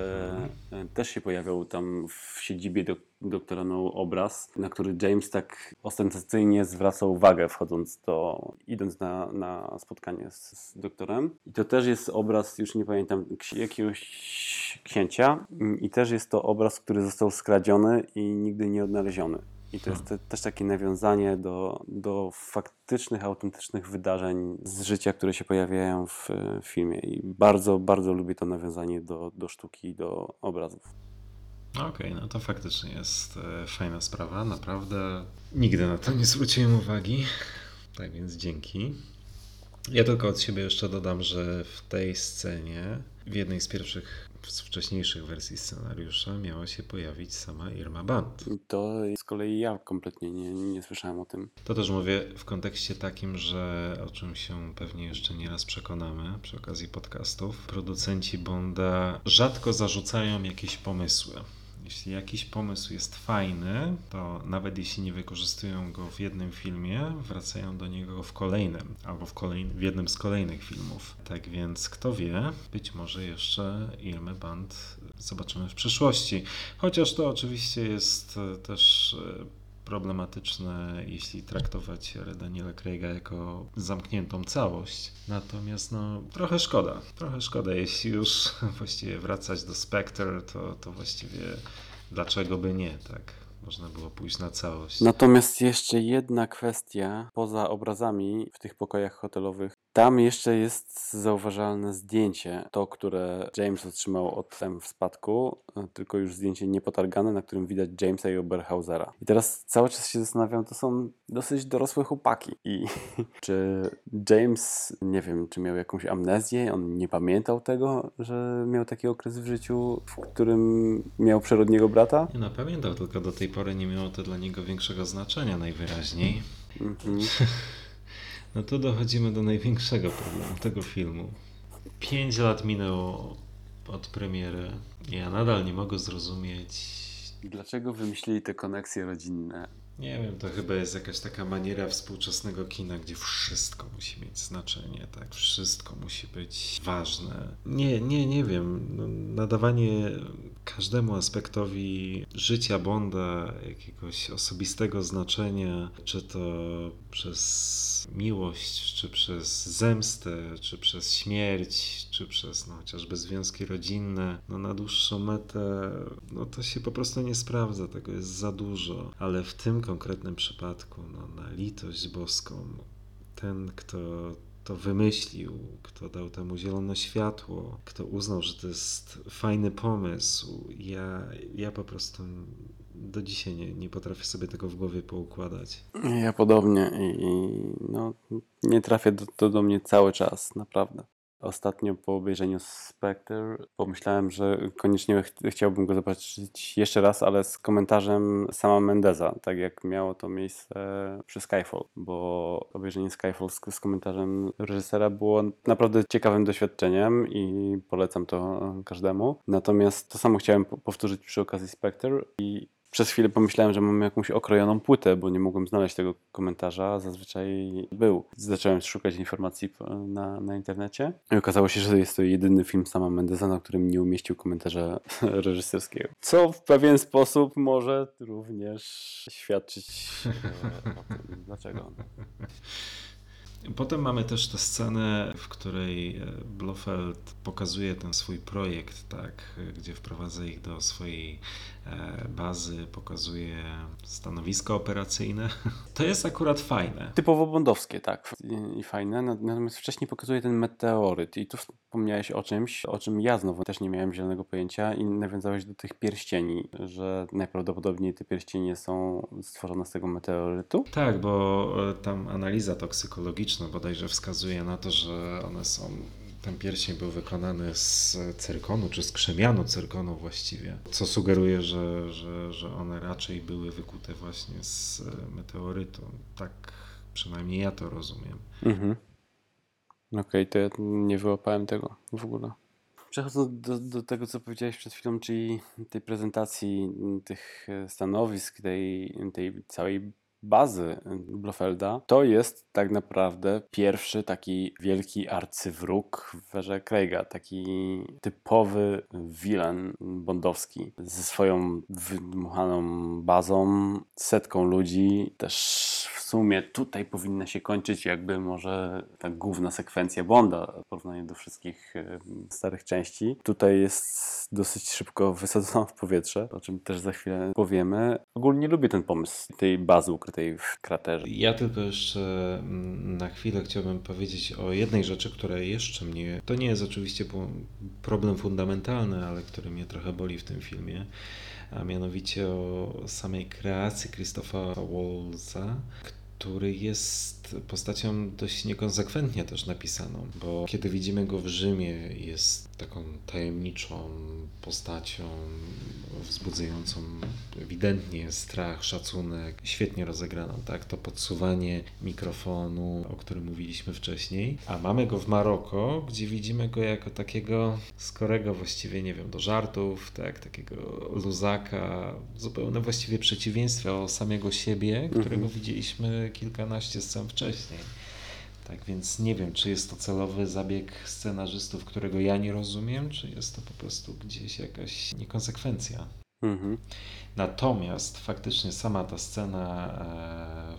też się pojawiał tam w siedzibie do, doktora No obraz, na który James tak ostentacyjnie zwraca uwagę, wchodząc do, idąc na, na spotkanie z, z doktorem. I to też jest obraz, już nie pamiętam, jakiegoś księcia. I też jest to obraz, który został skradziony i nigdy nie odnaleziony. I to jest te, też takie nawiązanie do, do faktycznych, autentycznych wydarzeń z życia, które się pojawiają w, w filmie. I bardzo, bardzo lubię to nawiązanie do, do sztuki i do obrazów. Okej, okay, no to faktycznie jest fajna sprawa, naprawdę. Nigdy na to nie zwróciłem uwagi, tak więc dzięki. Ja tylko od siebie jeszcze dodam, że w tej scenie, w jednej z pierwszych, z wcześniejszych wersji scenariusza miała się pojawić sama Irma Band. To z kolei ja kompletnie nie, nie słyszałem o tym. To też mówię w kontekście takim, że o czym się pewnie jeszcze nieraz przekonamy przy okazji podcastów, producenci Bonda rzadko zarzucają jakieś pomysły. Jeśli jakiś pomysł jest fajny, to nawet jeśli nie wykorzystują go w jednym filmie, wracają do niego w kolejnym, albo w, kolejnym, w jednym z kolejnych filmów. Tak więc kto wie, być może jeszcze Irmę Band zobaczymy w przyszłości. Chociaż to oczywiście jest też problematyczne, jeśli traktować Daniela Craiga jako zamkniętą całość. Natomiast no, trochę szkoda. Trochę szkoda, jeśli już właściwie wracać do Spectre, to, to właściwie dlaczego by nie, tak? Można było pójść na całość. Natomiast jeszcze jedna kwestia, poza obrazami w tych pokojach hotelowych, tam jeszcze jest zauważalne zdjęcie, to, które James otrzymał od Sam w spadku, tylko już zdjęcie niepotargane, na którym widać Jamesa i Oberhausera. I teraz cały czas się zastanawiam, to są dosyć dorosłe chłopaki. I czy James, nie wiem, czy miał jakąś amnezję, on nie pamiętał tego, że miał taki okres w życiu, w którym miał przyrodniego brata? Nie no, pamiętał, tylko do tej pory nie miało to dla niego większego znaczenia najwyraźniej. Mm-hmm. No to dochodzimy do największego problemu tego filmu. Pięć lat minęło od premiery. Ja nadal nie mogę zrozumieć... Dlaczego wymyślili te koneksje rodzinne? Nie wiem, to chyba jest jakaś taka maniera współczesnego kina, gdzie wszystko musi mieć znaczenie, tak? Wszystko musi być ważne. Nie, nie, nie wiem. Nadawanie każdemu aspektowi życia Bonda jakiegoś osobistego znaczenia, czy to przez miłość, czy przez zemstę, czy przez śmierć, czy przez no, chociażby związki rodzinne, no na dłuższą metę, no to się po prostu nie sprawdza, tego jest za dużo, ale w tym konkretnym przypadku, no na litość boską, ten, kto to wymyślił, kto dał temu zielone światło, kto uznał, że to jest fajny pomysł, ja, ja po prostu do dzisiaj nie, nie potrafię sobie tego w głowie poukładać. Ja podobnie i, i no, nie trafia to do, do mnie cały czas, naprawdę. Ostatnio po obejrzeniu Spectre pomyślałem, że koniecznie ch- chciałbym go zobaczyć jeszcze raz, ale z komentarzem Sama Mendesa, tak jak miało to miejsce przy Skyfall, bo obejrzenie Skyfall z, z komentarzem reżysera było naprawdę ciekawym doświadczeniem i polecam to każdemu. Natomiast to samo chciałem po- powtórzyć przy okazji Spectre i przez chwilę pomyślałem, że mam jakąś okrojoną płytę, bo nie mogłem znaleźć tego komentarza, zazwyczaj był. Zacząłem szukać informacji na, na internecie i okazało się, że jest to jedyny film Sama Mendesa, na którym nie umieścił komentarza reżyserskiego. Co w pewien sposób może również świadczyć o tym, dlaczego. Potem mamy też tę scenę, w której Blofeld pokazuje ten swój projekt, tak, gdzie wprowadza ich do swojej bazy, pokazuje stanowisko operacyjne. To jest akurat fajne. Typowo bondowskie, tak, i fajne, natomiast wcześniej pokazuje ten meteoryt i tu wspomniałeś o czymś, o czym ja znowu też nie miałem zielonego pojęcia i nawiązałeś do tych pierścieni, że najprawdopodobniej te pierścienie są stworzone z tego meteorytu? Tak, bo tam analiza toksykologiczna bodajże wskazuje na to, że one są, ten pierścień był wykonany z cyrkonu, czy z krzemianu cyrkonu właściwie, co sugeruje, że, że, że one raczej były wykute właśnie z meteorytu. Tak przynajmniej ja to rozumiem. Mhm. Okej, okay, to ja nie wyłapałem tego w ogóle. Przechodząc do, do tego, co powiedziałeś przed chwilą, czyli tej prezentacji tych stanowisk, tej, tej całej bazy Blofelda, to jest tak naprawdę pierwszy taki wielki arcywróg w erze Craiga, taki typowy villain bondowski ze swoją wydmuchaną bazą, setką ludzi, też w sumie tutaj powinna się kończyć jakby może ta główna sekwencja Bonda w porównaniu do wszystkich starych części. Tutaj jest dosyć szybko wysadzona w powietrze, o czym też za chwilę powiemy. Ogólnie lubię ten pomysł tej bazy ukrytej w kraterze. Ja tylko jeszcze na chwilę chciałbym powiedzieć o jednej rzeczy, która jeszcze mnie... To nie jest oczywiście problem fundamentalny, ale który mnie trochę boli w tym filmie, a mianowicie o samej kreacji Christopha Waltza, który jest postacią dość niekonsekwentnie też napisaną, bo kiedy widzimy go w Rzymie, jest taką tajemniczą postacią wzbudzającą ewidentnie strach, szacunek, świetnie rozegraną, tak? To podsuwanie mikrofonu, o którym mówiliśmy wcześniej, a mamy go w Maroko, gdzie widzimy go jako takiego skorego właściwie, nie wiem, do żartów, tak? Takiego luzaka, zupełne właściwie przeciwieństwo samego siebie, którego mhm. widzieliśmy kilkanaście scen wcześniej. Tak więc nie wiem, czy jest to celowy zabieg scenarzystów, którego ja nie rozumiem, czy jest to po prostu gdzieś jakaś niekonsekwencja. Mhm. Natomiast faktycznie sama ta scena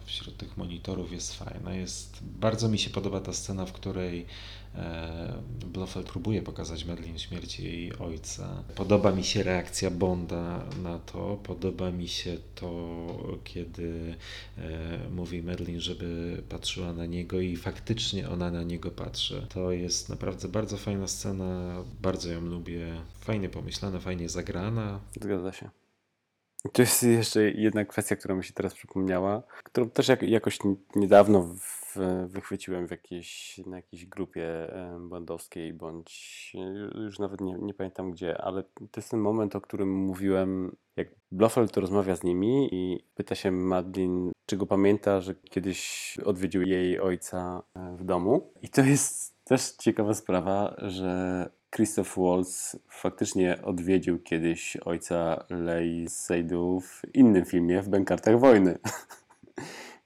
e, wśród tych monitorów jest fajna. Jest, bardzo mi się podoba ta scena, w której e, Blofeld próbuje pokazać Madeleine śmierć jej ojca. Podoba mi się reakcja Bonda na to. Podoba mi się to, kiedy e, mówi Madeleine, żeby patrzyła na niego i faktycznie ona na niego patrzy. To jest naprawdę bardzo fajna scena. Bardzo ją lubię. Fajnie pomyślana, fajnie zagrana. Zgadza się. To jest jeszcze jedna kwestia, która mi się teraz przypomniała, którą też jak, jakoś niedawno w, wychwyciłem w jakiejś, na jakiejś grupie bondowskiej, bądź już nawet nie, nie pamiętam gdzie, ale to jest ten moment, o którym mówiłem, jak Blofeld rozmawia z nimi i pyta się Madeleine, czy go pamięta, że kiedyś odwiedził jej ojca w domu. I to jest też ciekawa sprawa, że Christoph Waltz faktycznie odwiedził kiedyś ojca Léi Seydoux w innym filmie, w Bękartach Wojny,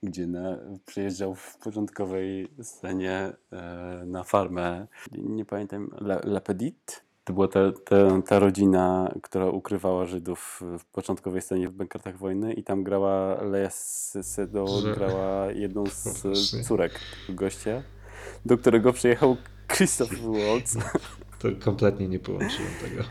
gdzie na, przyjeżdżał w początkowej scenie e, na farmę, nie pamiętam, La, La Petite. To była ta, ta, ta rodzina, która ukrywała Żydów w początkowej scenie w Bękartach Wojny i tam grała Léa Seydoux, grała jedną z córek gościa, do którego przyjechał Christoph Waltz. To kompletnie nie połączyłem tego.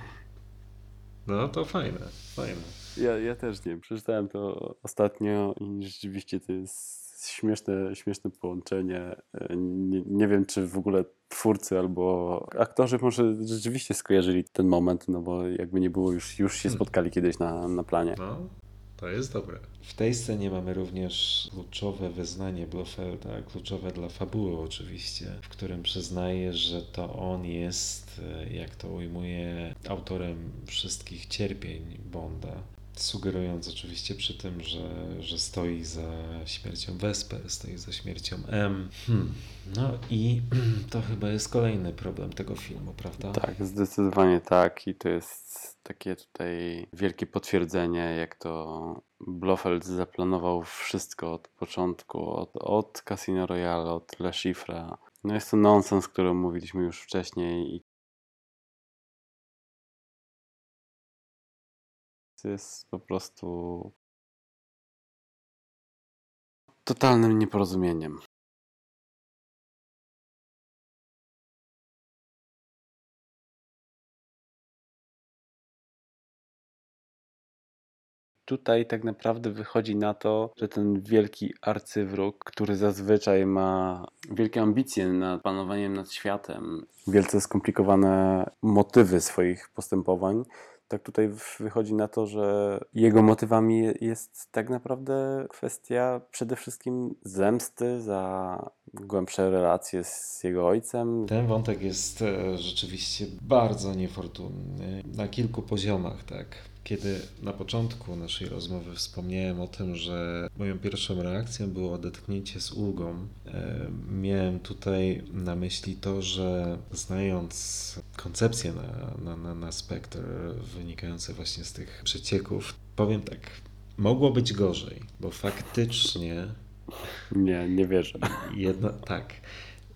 No to fajne, fajne. Ja, ja też nie. Przeczytałem to ostatnio i rzeczywiście to jest śmieszne, śmieszne połączenie. Nie, nie wiem, czy w ogóle twórcy albo aktorzy może rzeczywiście skojarzyli ten moment, no bo jakby nie było, już, już się spotkali kiedyś na, na planie. No. To jest dobre. W tej scenie mamy również kluczowe wyznanie Blofelda, kluczowe dla fabuły oczywiście, w którym przyznaje, że to on jest, jak to ujmuje, autorem wszystkich cierpień Bonda. Sugerując oczywiście przy tym, że, że stoi za śmiercią Vesper, stoi za śmiercią M. Hmm. No i to chyba jest kolejny problem tego filmu, prawda? Tak, zdecydowanie tak. I to jest takie tutaj wielkie potwierdzenie, jak to Blofeld zaplanował wszystko od początku, od, od Casino Royale, od Le Chiffre. No jest to nonsens, o którym mówiliśmy już wcześniej. Jest po prostu totalnym nieporozumieniem. Tutaj tak naprawdę wychodzi na to, że ten wielki arcywróg, który zazwyczaj ma wielkie ambicje nad panowaniem nad światem, wielce skomplikowane motywy swoich postępowań, tak tutaj wychodzi na to, że jego motywami jest tak naprawdę kwestia przede wszystkim zemsty za głębsze relacje z jego ojcem. Ten wątek jest rzeczywiście bardzo niefortunny na kilku poziomach, tak. Kiedy na początku naszej rozmowy wspomniałem o tym, że moją pierwszą reakcją było odetchnięcie z ulgą, miałem tutaj na myśli to, że znając koncepcję na, na, na Spectre wynikające właśnie z tych przecieków, powiem tak, mogło być gorzej, bo faktycznie... Nie, nie wierzę. Jedna, tak.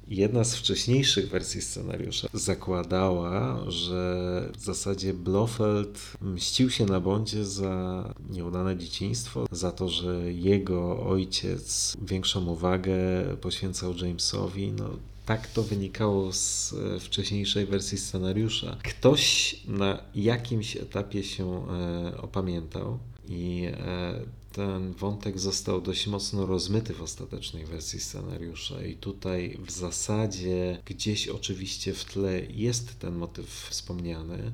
Jedna z wcześniejszych wersji scenariusza zakładała, że w zasadzie Blofeld mścił się na Bondzie za nieudane dzieciństwo, za to, że jego ojciec większą uwagę poświęcał Jamesowi. No, tak to wynikało z wcześniejszej wersji scenariusza. Ktoś na jakimś etapie się opamiętał i ten wątek został dość mocno rozmyty w ostatecznej wersji scenariusza i tutaj w zasadzie gdzieś oczywiście w tle jest ten motyw wspomniany,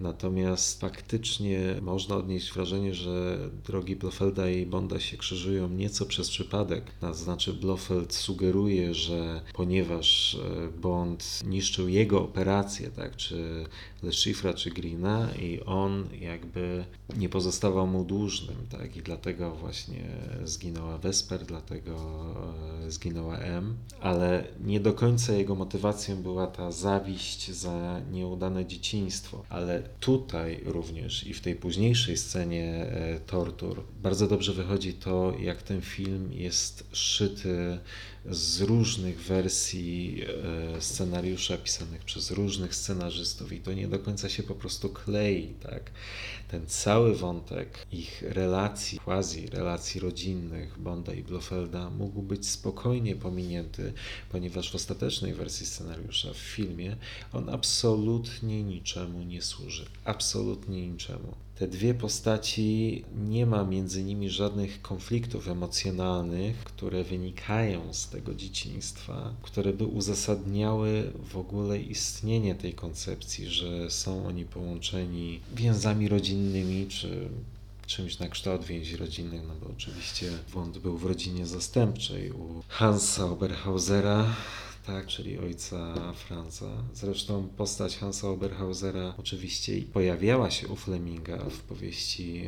natomiast faktycznie można odnieść wrażenie, że drogi Blofelda i Bonda się krzyżują nieco przez przypadek. To znaczy Blofeld sugeruje, że ponieważ Bond niszczył jego operację, tak, czy Le Chiffre'a, czy Greena, i on jakby nie pozostawał mu dłużnym, tak, i dlatego właśnie zginęła Vesper, dlatego zginęła M, ale nie do końca jego motywacją była ta zawiść za nieudane dzieciństwo, ale tutaj również i w tej późniejszej scenie tortur bardzo dobrze wychodzi to, jak ten film jest szyty z różnych wersji scenariusza pisanych przez różnych scenarzystów i to nie do końca się po prostu klei, tak? Ten cały wątek ich relacji, relacji rodzinnych Bonda i Blofelda mógł być spokojnie pominięty, ponieważ w ostatecznej wersji scenariusza w filmie on absolutnie niczemu nie służy. Absolutnie niczemu. Te dwie postaci, nie ma między nimi żadnych konfliktów emocjonalnych, które wynikają z tego dzieciństwa, które by uzasadniały w ogóle istnienie tej koncepcji, że są oni połączeni więzami rodzinnymi, czy czymś na kształt więzi rodzinnych, no bo oczywiście Bond był w rodzinie zastępczej u Hansa Oberhausera, tak, czyli ojca Franza. Zresztą postać Hansa Oberhausera oczywiście pojawiała się u Fleminga w powieści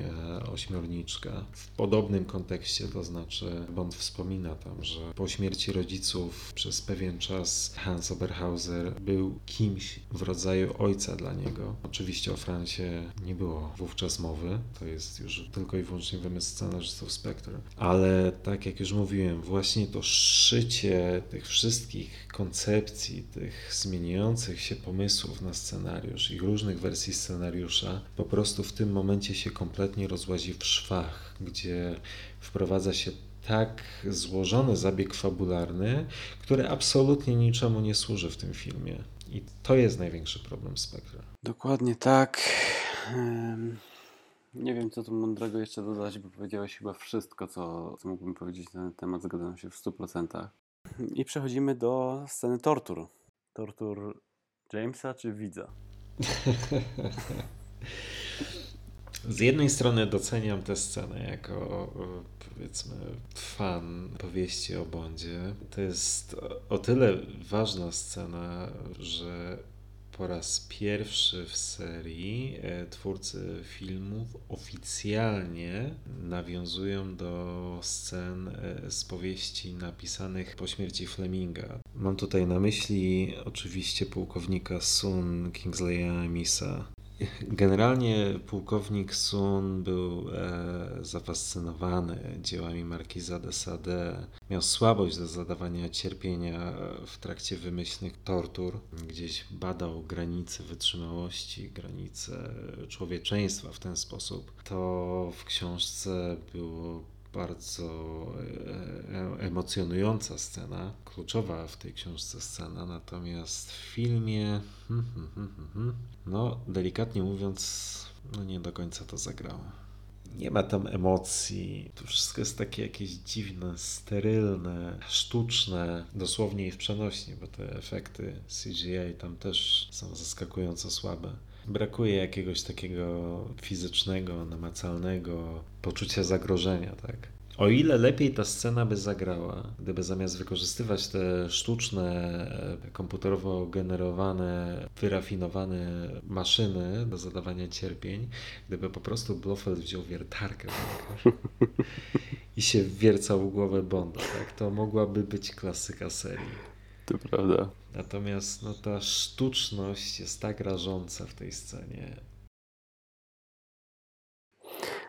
Ośmiorniczka w podobnym kontekście, to znaczy Bond wspomina tam, że po śmierci rodziców przez pewien czas Hans Oberhauser był kimś w rodzaju ojca dla niego. Oczywiście o Francie nie było wówczas mowy, to jest już tylko i wyłącznie wymysł scenarzystów Spectre, ale tak jak już mówiłem, właśnie to szycie tych wszystkich koncepcji, tych zmieniających się pomysłów na scenariusz i różnych wersji scenariusza po prostu w tym momencie się kompletnie rozłazi w szwach, gdzie wprowadza się tak złożony zabieg fabularny, który absolutnie niczemu nie służy w tym filmie. I to jest największy problem Spectre. Dokładnie tak. Um... Nie wiem, co tu mądrego jeszcze dodać, bo powiedziałeś chyba wszystko, co, co mógłbym powiedzieć na ten temat. Zgadzam się w stu procentach. I przechodzimy do sceny tortur. Tortur Jamesa czy widza? Z jednej strony doceniam tę scenę jako, powiedzmy, fan powieści o Bondzie. To jest o tyle ważna scena, że po raz pierwszy w serii twórcy filmów oficjalnie nawiązują do scen z powieści napisanych po śmierci Fleminga. Mam tutaj na myśli oczywiście pułkownika Sun Kingsleya Amisa. Generalnie pułkownik Sun był e, zafascynowany dziełami markiza de Sade. Miał słabość do zadawania cierpienia w trakcie wymyślnych tortur. Gdzieś badał granice wytrzymałości, granice człowieczeństwa w ten sposób. To w książce było bardzo emocjonująca scena, kluczowa w tej książce scena, natomiast w filmie, hmm, hmm, hmm, hmm, no delikatnie mówiąc, no nie do końca to zagrało. Nie ma tam emocji, to wszystko jest takie jakieś dziwne, sterylne, sztuczne, dosłownie i w przenośni, bo te efekty C G I tam też są zaskakująco słabe. Brakuje jakiegoś takiego fizycznego, namacalnego poczucia zagrożenia, tak? O ile lepiej ta scena by zagrała, gdyby zamiast wykorzystywać te sztuczne, komputerowo generowane, wyrafinowane maszyny do zadawania cierpień, gdyby po prostu Blofeld wziął wiertarkę i się wwiercał w głowę Bonda, tak? To mogłaby być klasyka serii. To prawda. Natomiast no, ta sztuczność jest tak rażąca w tej scenie.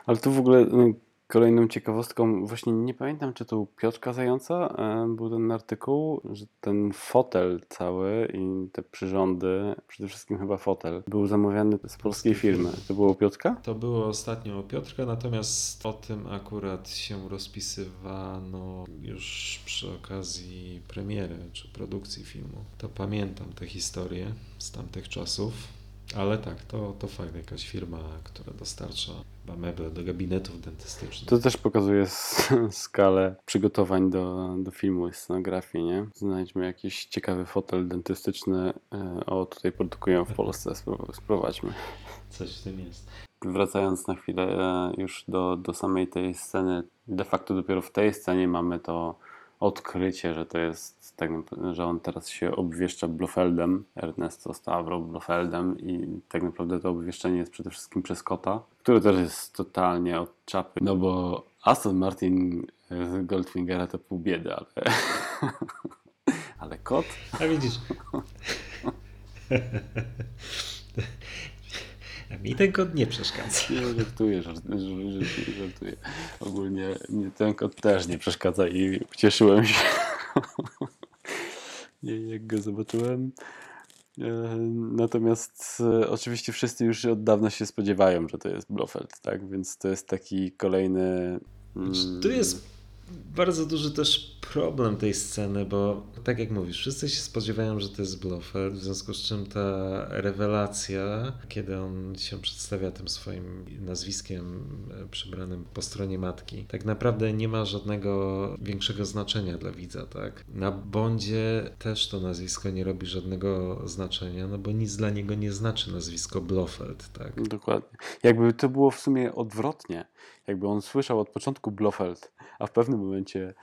Ale tu w ogóle no, Kolejną ciekawostką, właśnie nie pamiętam, czy to u Piotrka Zająca był ten artykuł, że ten fotel cały i te przyrządy, przede wszystkim chyba fotel, był zamawiany z polskiej firmy. To było u Piotrka? To było ostatnio u Piotrka, natomiast o tym akurat się rozpisywano już przy okazji premiery czy produkcji filmu. To pamiętam te historie z tamtych czasów. Ale tak, to, to fakt, jakaś firma, która dostarcza chyba meble do gabinetów dentystycznych. To też pokazuje skalę przygotowań do, do filmu i scenografii, nie? Znajdźmy jakiś ciekawy fotel dentystyczny. O, tutaj produkują w Polsce, sprowadźmy. Coś w tym jest. Wracając na chwilę już do, do samej tej sceny, de facto dopiero w tej scenie mamy to odkrycie, że to jest tak, że on teraz się obwieszcza Blofeldem, Ernesto Stavro Blofeldem, i tak naprawdę to obwieszczenie jest przede wszystkim przez kota, który też jest totalnie od czapy, no bo Aston Martin z Goldfingera to pół biedy, ale ale kot? A widzisz, mi ten kot nie przeszkadza. Nie, żartuję, żartuję, żartuję. Ogólnie mnie ten kot też nie przeszkadza i ucieszyłem się, jak go zobaczyłem. Natomiast oczywiście wszyscy już od dawna się spodziewają, że to jest Blofeld, tak? Więc to jest taki kolejny... Tu jest bardzo duży też problem tej sceny, bo tak jak mówisz, wszyscy się spodziewają, że to jest Blofeld, w związku z czym ta rewelacja, kiedy on się przedstawia tym swoim nazwiskiem przybranym po stronie matki, tak naprawdę nie ma żadnego większego znaczenia dla widza, tak? Na Bondzie też to nazwisko nie robi żadnego znaczenia, no bo nic dla niego nie znaczy nazwisko Blofeld, tak? Dokładnie. Jakby to było w sumie odwrotnie. Jakby on słyszał od początku Blofeld, a w pewnym momencie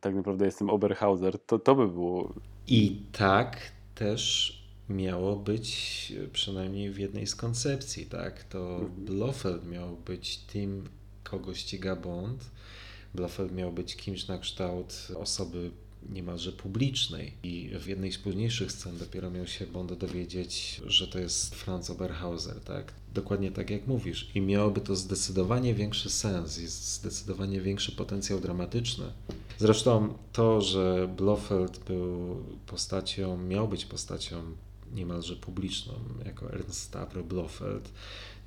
tak naprawdę jestem Oberhauser, to, to by było... I tak też miało być przynajmniej w jednej z koncepcji, tak? To Blofeld miał być tym, kogo ściga Bond. Blofeld miał być kimś na kształt osoby niemalże publicznej i w jednej z późniejszych scen dopiero miał się Bond dowiedzieć, że to jest Franz Oberhauser, tak? Dokładnie tak jak mówisz. I miałoby to zdecydowanie większy sens i zdecydowanie większy potencjał dramatyczny. Zresztą to, że Blofeld był postacią, miał być postacią niemalże publiczną, jako Ernst Stavro Blofeld,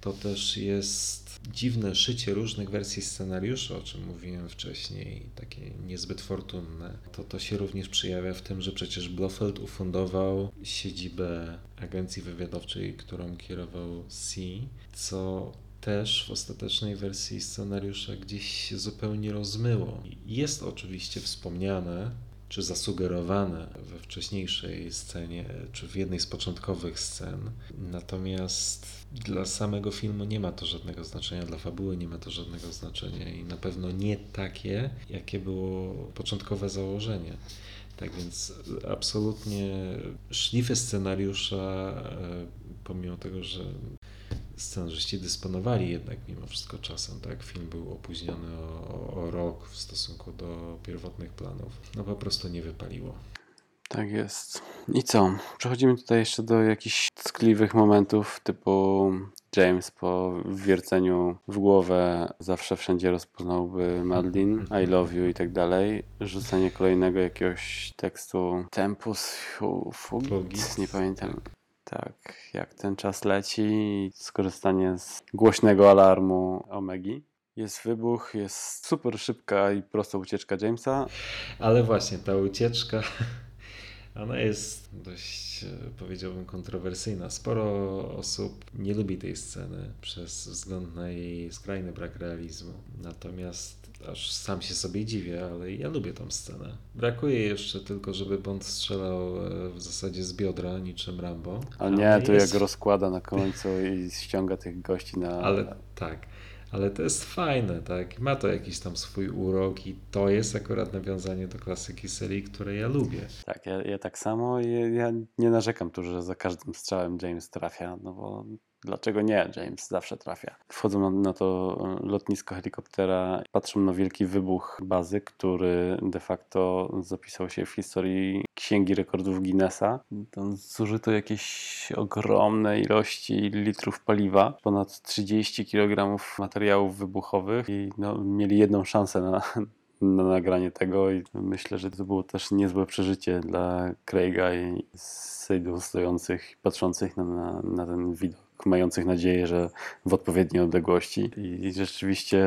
to też jest dziwne szycie różnych wersji scenariusza, o czym mówiłem wcześniej, takie niezbyt fortunne. To to się również przejawia w tym, że przecież Blofeld ufundował siedzibę agencji wywiadowczej, którą kierował C, co też w ostatecznej wersji scenariusza gdzieś się zupełnie rozmyło. Jest oczywiście wspomniane, czy zasugerowane we wcześniejszej scenie, czy w jednej z początkowych scen. Natomiast dla samego filmu nie ma to żadnego znaczenia, dla fabuły nie ma to żadnego znaczenia i na pewno nie takie, jakie było początkowe założenie. Tak więc absolutnie szlify scenariusza, pomimo tego, że scenarzyści dysponowali jednak mimo wszystko czasem, tak? Film był opóźniony o, o rok w stosunku do pierwotnych planów. No po prostu nie wypaliło. Tak jest. I co? Przechodzimy tutaj jeszcze do jakichś tkliwych momentów, typu James po wwierceniu w głowę zawsze wszędzie rozpoznałby Madeleine, I love you i tak dalej. Rzucenie kolejnego jakiegoś tekstu Tempus fugit, nie pamiętam. Tak, jak ten czas leci, skorzystanie z głośnego alarmu Omegi. Jest wybuch, jest super szybka i prosta ucieczka Jamesa. Ale właśnie, ta ucieczka, ona jest dość, powiedziałbym, kontrowersyjna. Sporo osób nie lubi tej sceny przez wzgląd na jej skrajny brak realizmu. Natomiast aż sam się sobie dziwię, ale ja lubię tą scenę. Brakuje jeszcze tylko, żeby Bond strzelał w zasadzie z biodra, niczym Rambo. A nie, ale to jest... jak rozkłada na końcu i ściąga tych gości na... Ale tak. Ale to jest fajne, tak? Ma to jakiś tam swój urok i to jest akurat nawiązanie do klasyki serii, której ja lubię. Tak, ja, ja tak samo. Ja, ja nie narzekam tu, że za każdym strzałem James trafia, no bo Dlaczego nie? James zawsze trafia. Wchodzą na, na to lotnisko helikoptera, patrzą na wielki wybuch bazy, który de facto zapisał się w historii Księgi Rekordów Guinnessa. Tam zużyto jakieś ogromne ilości litrów paliwa, ponad trzydzieści kilogramów materiałów wybuchowych i no, mieli jedną szansę na... na nagranie tego i myślę, że to było też niezłe przeżycie dla Craiga i Seydoux stojących i patrzących na, na, na ten widok, mających nadzieję, że w odpowiedniej odległości i rzeczywiście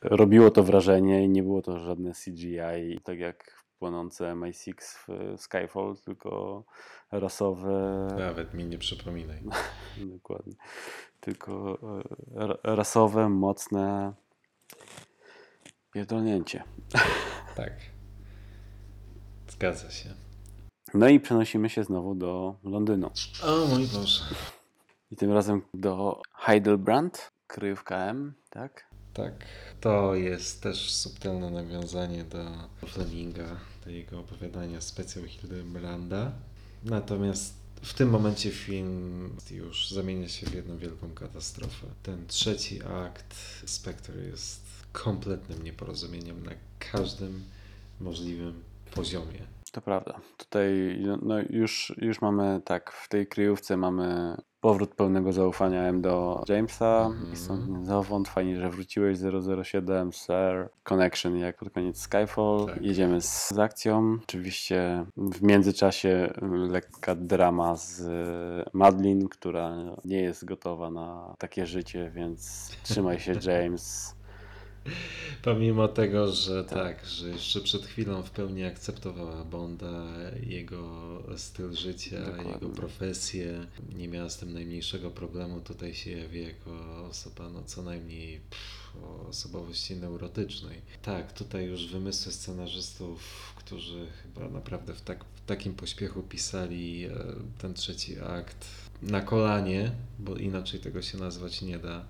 robiło to wrażenie i nie było to żadne C G I, tak jak płonące M I sześć w Skyfall, tylko rasowe... Nawet mi nie przypominaj. Dokładnie. Tylko rasowe, mocne... Pierdolnięcie. Tak. Zgadza się. No i przenosimy się znowu do Londynu. O mój Boże. I tym razem do Heidelbrand, kryjówka M, tak? Tak. To jest też subtelne nawiązanie do Fleminga, do jego opowiadania Specjał Heidelbranda. Natomiast w tym momencie film już zamienia się w jedną wielką katastrofę. Ten trzeci akt Spectre jest kompletnym nieporozumieniem na każdym możliwym poziomie. To prawda. Tutaj no, już, już mamy tak, w tej kryjówce mamy powrót pełnego zaufania M do Jamesa. Mm. I są zawąd, fajnie, że wróciłeś, zero zero siedem, Sir, Connection, jak pod koniec Skyfall. Tak. Jedziemy z, z akcją. Oczywiście w międzyczasie lekka drama z Madeleine, która nie jest gotowa na takie życie, więc trzymaj się, James. Pomimo tego, że tak, że jeszcze przed chwilą w pełni akceptowała Bonda, jego styl życia, Dokładnie. jego profesję, nie miała z tym najmniejszego problemu, tutaj się jawi jako osoba no co najmniej pff, o osobowości neurotycznej. Tak, tutaj już wymysły scenarzystów, którzy chyba naprawdę w, tak, w takim pośpiechu pisali ten trzeci akt na kolanie, bo inaczej tego się nazwać nie da,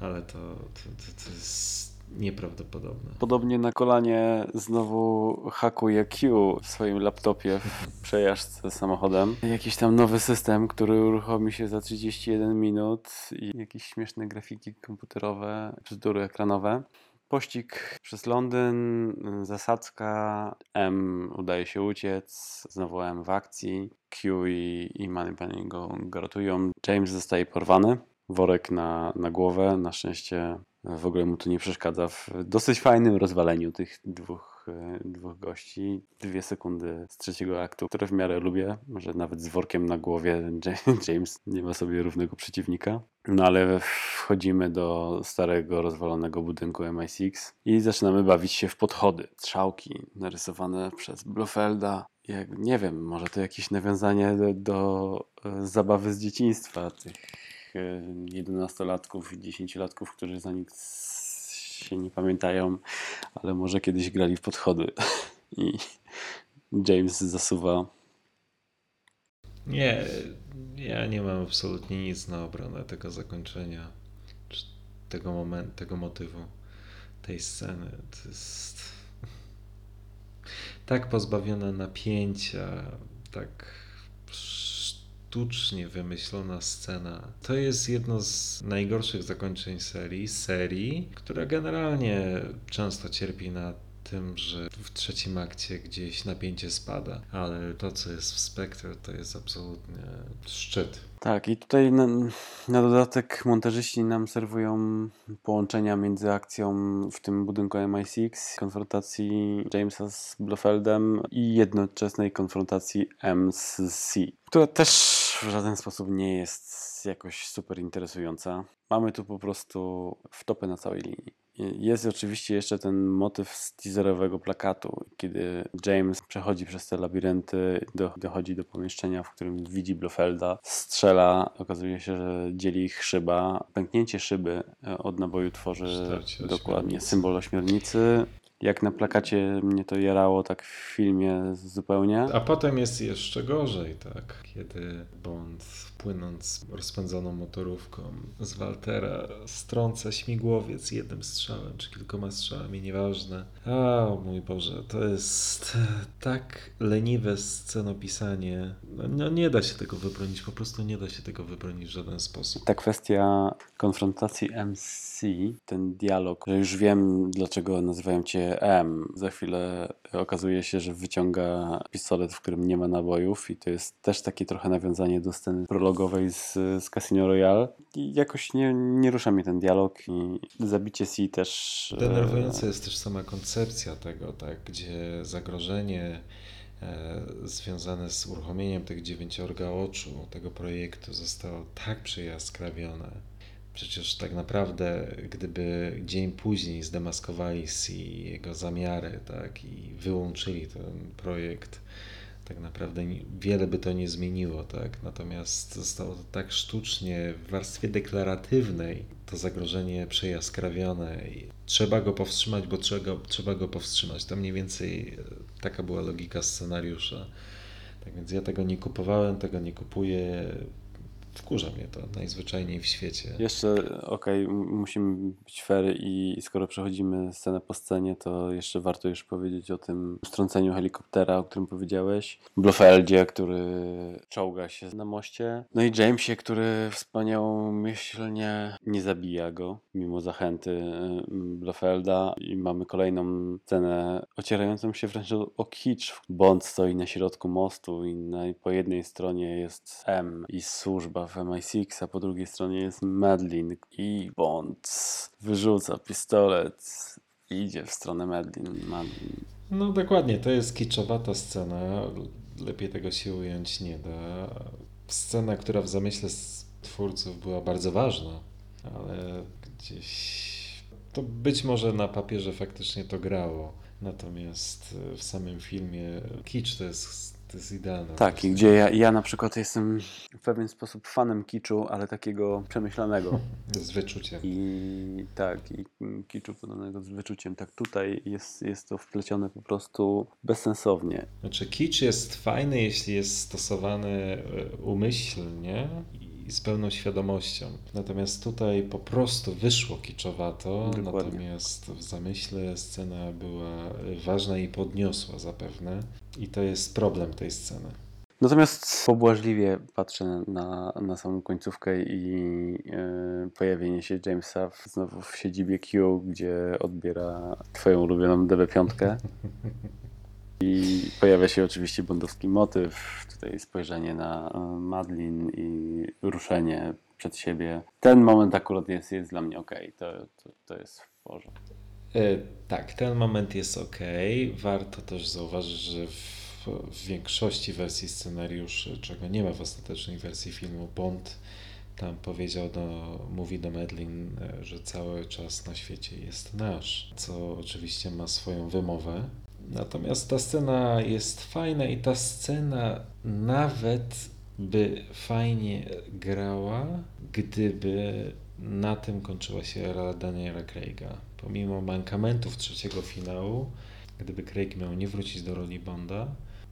ale to, to, to, to jest nieprawdopodobne. Podobnie na kolanie znowu hakuje Q w swoim laptopie w przejażdżce samochodem. Jakiś tam nowy system, który uruchomi się za trzydzieści jeden minut i jakieś śmieszne grafiki komputerowe, bzdury ekranowe. Pościg przez Londyn, zasadzka, M udaje się uciec, znowu M w akcji, Q i, i Moneypenny go ratują. James zostaje porwany, worek na, na głowę, na szczęście w ogóle mu to nie przeszkadza w dosyć fajnym rozwaleniu tych dwóch, dwóch gości. Dwie sekundy z trzeciego aktu, które w miarę lubię, że nawet z workiem na głowie James nie ma sobie równego przeciwnika. No ale wchodzimy do starego, rozwalonego budynku M I sześć i zaczynamy bawić się w podchody. Strzałki narysowane przez Blofelda. Jak, nie wiem, może to jakieś nawiązanie do, do zabawy z dzieciństwa tych jedenastolatków i dziesięciolatków, którzy za nic się nie pamiętają, ale może kiedyś grali w podchody i James zasuwa. Nie, ja nie mam absolutnie nic na obronę tego zakończenia, czy tego momentu, tego motywu, tej sceny. To jest tak pozbawiona napięcia, tak sztucznie wymyślona scena. To jest jedno z najgorszych zakończeń serii, serii, która generalnie często cierpi na tym, że w trzecim akcie gdzieś napięcie spada, ale to, co jest w Spectre, to jest absolutnie szczyt. Tak, i tutaj na, na dodatek montażyści nam serwują połączenia między akcją w tym budynku M I sześć, konfrontacji Jamesa z Blofeldem i jednoczesnej konfrontacji M z C, która też w żaden sposób nie jest jakoś super interesująca. Mamy tu po prostu wtopę na całej linii. Jest oczywiście jeszcze ten motyw z teaserowego plakatu, kiedy James przechodzi przez te labirynty, dochodzi do pomieszczenia, w którym widzi Blofelda, strzela, okazuje się, że dzieli ich szyba. Pęknięcie szyby od naboju tworzy dokładnie symbol ośmiornicy. Jak na plakacie mnie to jarało, tak w filmie zupełnie. A potem jest jeszcze gorzej, tak? Kiedy Bond płynąc rozpędzoną motorówką z Waltera, strąca śmigłowiec jednym strzałem, czy kilkoma strzałami, nieważne. O mój Boże, to jest tak leniwe scenopisanie. No nie da się tego wybronić, po prostu nie da się tego wybronić w żaden sposób. Ta kwestia konfrontacji M C, ten dialog, że już wiem, dlaczego nazywają cię M. Za chwilę okazuje się, że wyciąga pistolet, w którym nie ma nabojów i to jest też takie trochę nawiązanie do sceny prologowej z, z Casino Royale. I jakoś nie, nie rusza mnie ten dialog i zabicie C też... Denerwująca jest też sama koncepcja tego, tak, gdzie zagrożenie e, związane z uruchomieniem tych dziewięciorga oczu tego projektu zostało tak przejaskrawione. Przecież tak naprawdę, gdyby dzień później zdemaskowali C i jego zamiary, tak, i wyłączyli ten projekt, tak naprawdę wiele by to nie zmieniło, tak? Natomiast zostało to tak sztucznie, w warstwie deklaratywnej, to zagrożenie przejaskrawione. I trzeba go powstrzymać, bo trzeba, trzeba go powstrzymać. To mniej więcej taka była logika scenariusza. Tak więc ja tego nie kupowałem, tego nie kupuję. Wkurza mnie to najzwyczajniej w świecie. Jeszcze, okej, okay, musimy być fair i skoro przechodzimy scenę po scenie, to jeszcze warto już powiedzieć o tym strąceniu helikoptera, o którym powiedziałeś. Blofeldzie, który czołga się na moście. No i Jamesie, który wspaniałomyślnie nie zabija go, mimo zachęty Blofelda. I mamy kolejną scenę ocierającą się wręcz o kicz. Bond stoi na środku mostu i na, po jednej stronie jest M i służba w M I six, a po drugiej stronie jest Madeleine i Bond wyrzuca pistolet i idzie w stronę Madeleine. Madeleine. No dokładnie, to jest kiczowata scena, lepiej tego się ująć nie da. Scena, która w zamyśle twórców była bardzo ważna, ale gdzieś to być może na papierze faktycznie to grało, natomiast w samym filmie kicz to jest To jest idealne. Tak, i gdzie ja, ja na przykład jestem w pewien sposób fanem kiczu, ale takiego przemyślanego. Z wyczuciem. I tak, i kiczu podanego z wyczuciem. Tak tutaj jest, jest to wplecione po prostu bezsensownie. Znaczy kicz jest fajny, jeśli jest stosowany umyślnie i z pełną świadomością. Natomiast tutaj po prostu wyszło kiczowato. Dokładnie. Natomiast w zamyśle scena była ważna i podniosła zapewne. I to jest problem tej sceny. Natomiast pobłażliwie patrzę na, na samą końcówkę i yy, pojawienie się Jamesa w, znowu w siedzibie Q, gdzie odbiera twoją ulubioną D B pięć. I pojawia się oczywiście bondowski motyw, tutaj spojrzenie na Madeleine i ruszenie przed siebie. Ten moment akurat jest, jest dla mnie okej, okay. to, to, to jest w porządku. Tak, ten moment jest ok. Warto też zauważyć, że w, w większości wersji scenariuszy, czego nie ma w ostatecznej wersji filmu, Bond tam powiedział, do, mówi do Madeleine, że cały czas na świecie jest nasz, co oczywiście ma swoją wymowę. Natomiast ta scena jest fajna i ta scena nawet by fajnie grała, gdyby na tym kończyła się era Daniela Craiga. Pomimo mankamentów trzeciego finału, gdyby Craig miał nie wrócić do roli Bonda,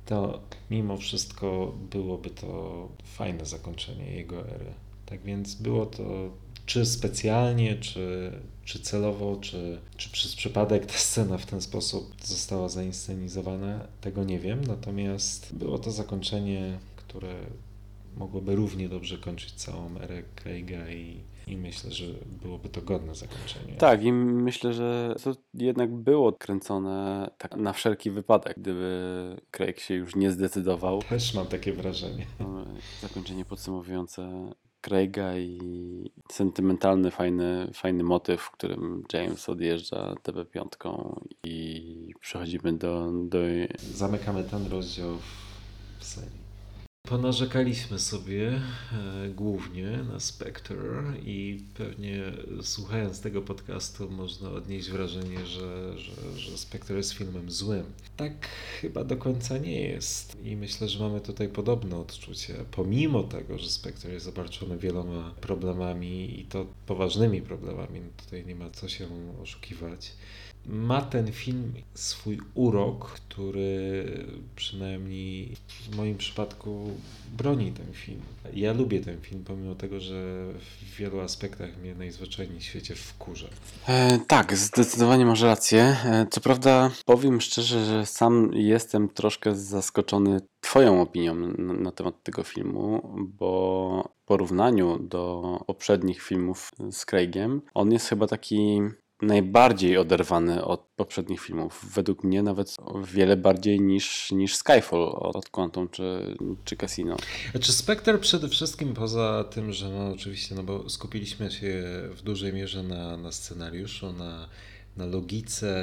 to mimo wszystko byłoby to fajne zakończenie jego ery. Tak więc było to czy specjalnie, czy, czy celowo, czy, czy przez przypadek ta scena w ten sposób została zainscenizowana, tego nie wiem. Natomiast było to zakończenie, które mogłoby równie dobrze kończyć całą erę Craiga i, i myślę, że byłoby to godne zakończenie. Tak, i myślę, że to jednak było kręcone tak na wszelki wypadek, gdyby Craig się już nie zdecydował. Też mam takie wrażenie. Zakończenie podsumowujące Craiga i sentymentalny, fajny, fajny motyw, w którym James odjeżdża T B pięć i przechodzimy do... do... Zamykamy ten rozdział w serii. Ponarzekaliśmy sobie e, głównie na Spectre i pewnie słuchając tego podcastu można odnieść wrażenie, że, że, że Spectre jest filmem złym. Tak chyba do końca nie jest i myślę, że mamy tutaj podobne odczucie. Pomimo tego, że Spectre jest obarczony wieloma problemami i to poważnymi problemami, no tutaj nie ma co się oszukiwać, ma ten film swój urok, który przynajmniej w moim przypadku broni ten film. Ja lubię ten film, pomimo tego, że w wielu aspektach mnie najzwyczajniej w świecie wkurza. E, tak, zdecydowanie masz rację. E, co prawda powiem szczerze, że sam jestem troszkę zaskoczony twoją opinią na, na temat tego filmu, bo w porównaniu do poprzednich filmów z Craigiem, on jest chyba taki najbardziej oderwany od poprzednich filmów. Według mnie nawet wiele bardziej niż, niż Skyfall od Quantum czy, czy Casino. Znaczy Spectre przede wszystkim, poza tym, że no oczywiście, no bo skupiliśmy się w dużej mierze na, na scenariuszu, na, na logice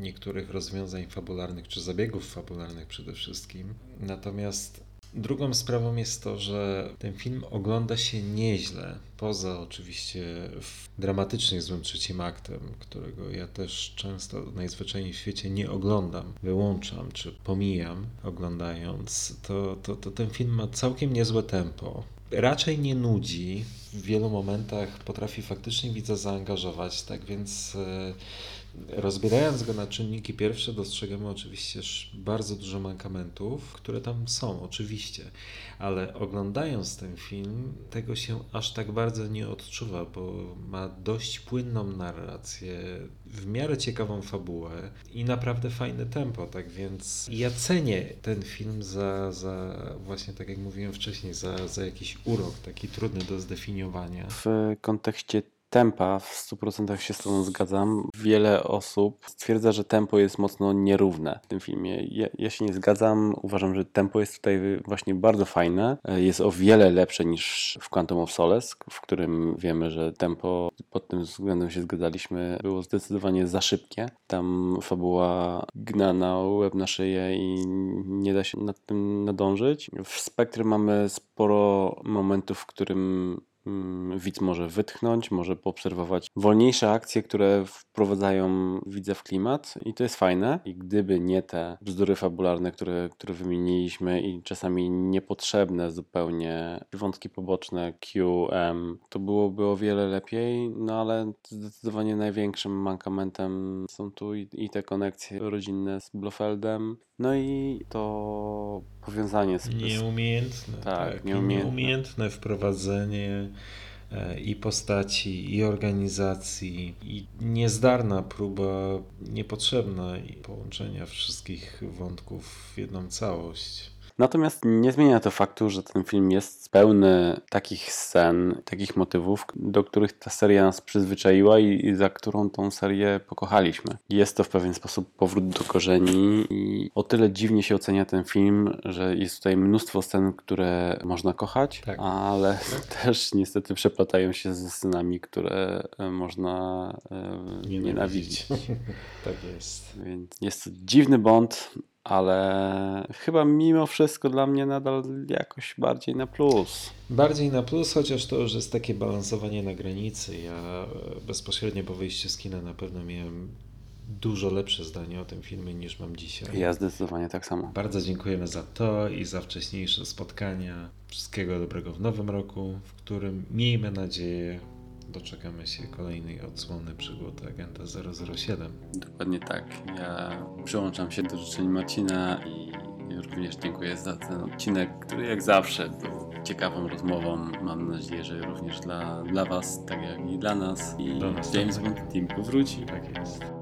niektórych rozwiązań fabularnych czy zabiegów fabularnych przede wszystkim. Natomiast drugą sprawą jest to, że ten film ogląda się nieźle, poza oczywiście dramatycznie złym trzecim aktem, którego ja też często najzwyczajniej w świecie nie oglądam, wyłączam czy pomijam oglądając, to, to, to ten film ma całkiem niezłe tempo. Raczej nie nudzi, w wielu momentach potrafi faktycznie widza zaangażować, tak więc rozbierając go na czynniki pierwsze dostrzegamy oczywiście bardzo dużo mankamentów, które tam są oczywiście, ale oglądając ten film tego się aż tak bardzo nie odczuwa, bo ma dość płynną narrację, w miarę ciekawą fabułę i naprawdę fajne tempo, tak więc ja cenię ten film za, za właśnie tak jak mówiłem wcześniej, za, za jakiś urok taki trudny do zdefiniowania. W kontekście tempa w stu procentach się z tobą zgadzam. Wiele osób stwierdza, że tempo jest mocno nierówne w tym filmie. Ja, ja się nie zgadzam. Uważam, że tempo jest tutaj właśnie bardzo fajne. Jest o wiele lepsze niż w Quantum of Solace, w którym wiemy, że tempo, pod tym względem się zgadzaliśmy, było zdecydowanie za szybkie. Tam fabuła gna na łeb, na szyję i nie da się nad tym nadążyć. W Spectre mamy sporo momentów, w którym widz może wytchnąć, może poobserwować wolniejsze akcje, które wprowadzają widza w klimat i to jest fajne. I gdyby nie te bzdury fabularne, które, które wymieniliśmy i czasami niepotrzebne zupełnie wątki poboczne Q, M, to byłoby o wiele lepiej, no ale zdecydowanie największym mankamentem są tu i, i te konekcje rodzinne z Blofeldem, no i to powiązanie z... Nieumiejętne, tak, tak nieumiejętne. nieumiejętne wprowadzenie i postaci, i organizacji, i niezdarna próba niepotrzebna i połączenia wszystkich wątków w jedną całość. Natomiast nie zmienia to faktu, że ten film jest pełny takich scen, takich motywów, do których ta seria nas przyzwyczaiła i, i za którą tą serię pokochaliśmy. Jest to w pewien sposób powrót do korzeni i o tyle dziwnie się ocenia ten film, że jest tutaj mnóstwo scen, które można kochać, tak, ale tak, też niestety przeplatają się ze scenami, które można e, nienawidzić. Tak jest. Więc jest to dziwny błąd. Ale chyba mimo wszystko dla mnie nadal jakoś bardziej na plus. Bardziej na plus, chociaż to już jest takie balansowanie na granicy. Ja bezpośrednio po wyjściu z kina na pewno miałem dużo lepsze zdanie o tym filmie niż mam dzisiaj. Ja zdecydowanie tak samo. Bardzo dziękujemy za to i za wcześniejsze spotkania. Wszystkiego dobrego w nowym roku, w którym miejmy nadzieję doczekamy się kolejnej odsłony przygód Agenta zero zero siedem. Dokładnie tak. Ja przyłączam się do życzeń Marcina i również dziękuję za ten odcinek, który jak zawsze był ciekawą rozmową. Mam nadzieję, że również dla, dla was, tak jak i dla nas. I do nas James Bond Team powróci. Tak jest.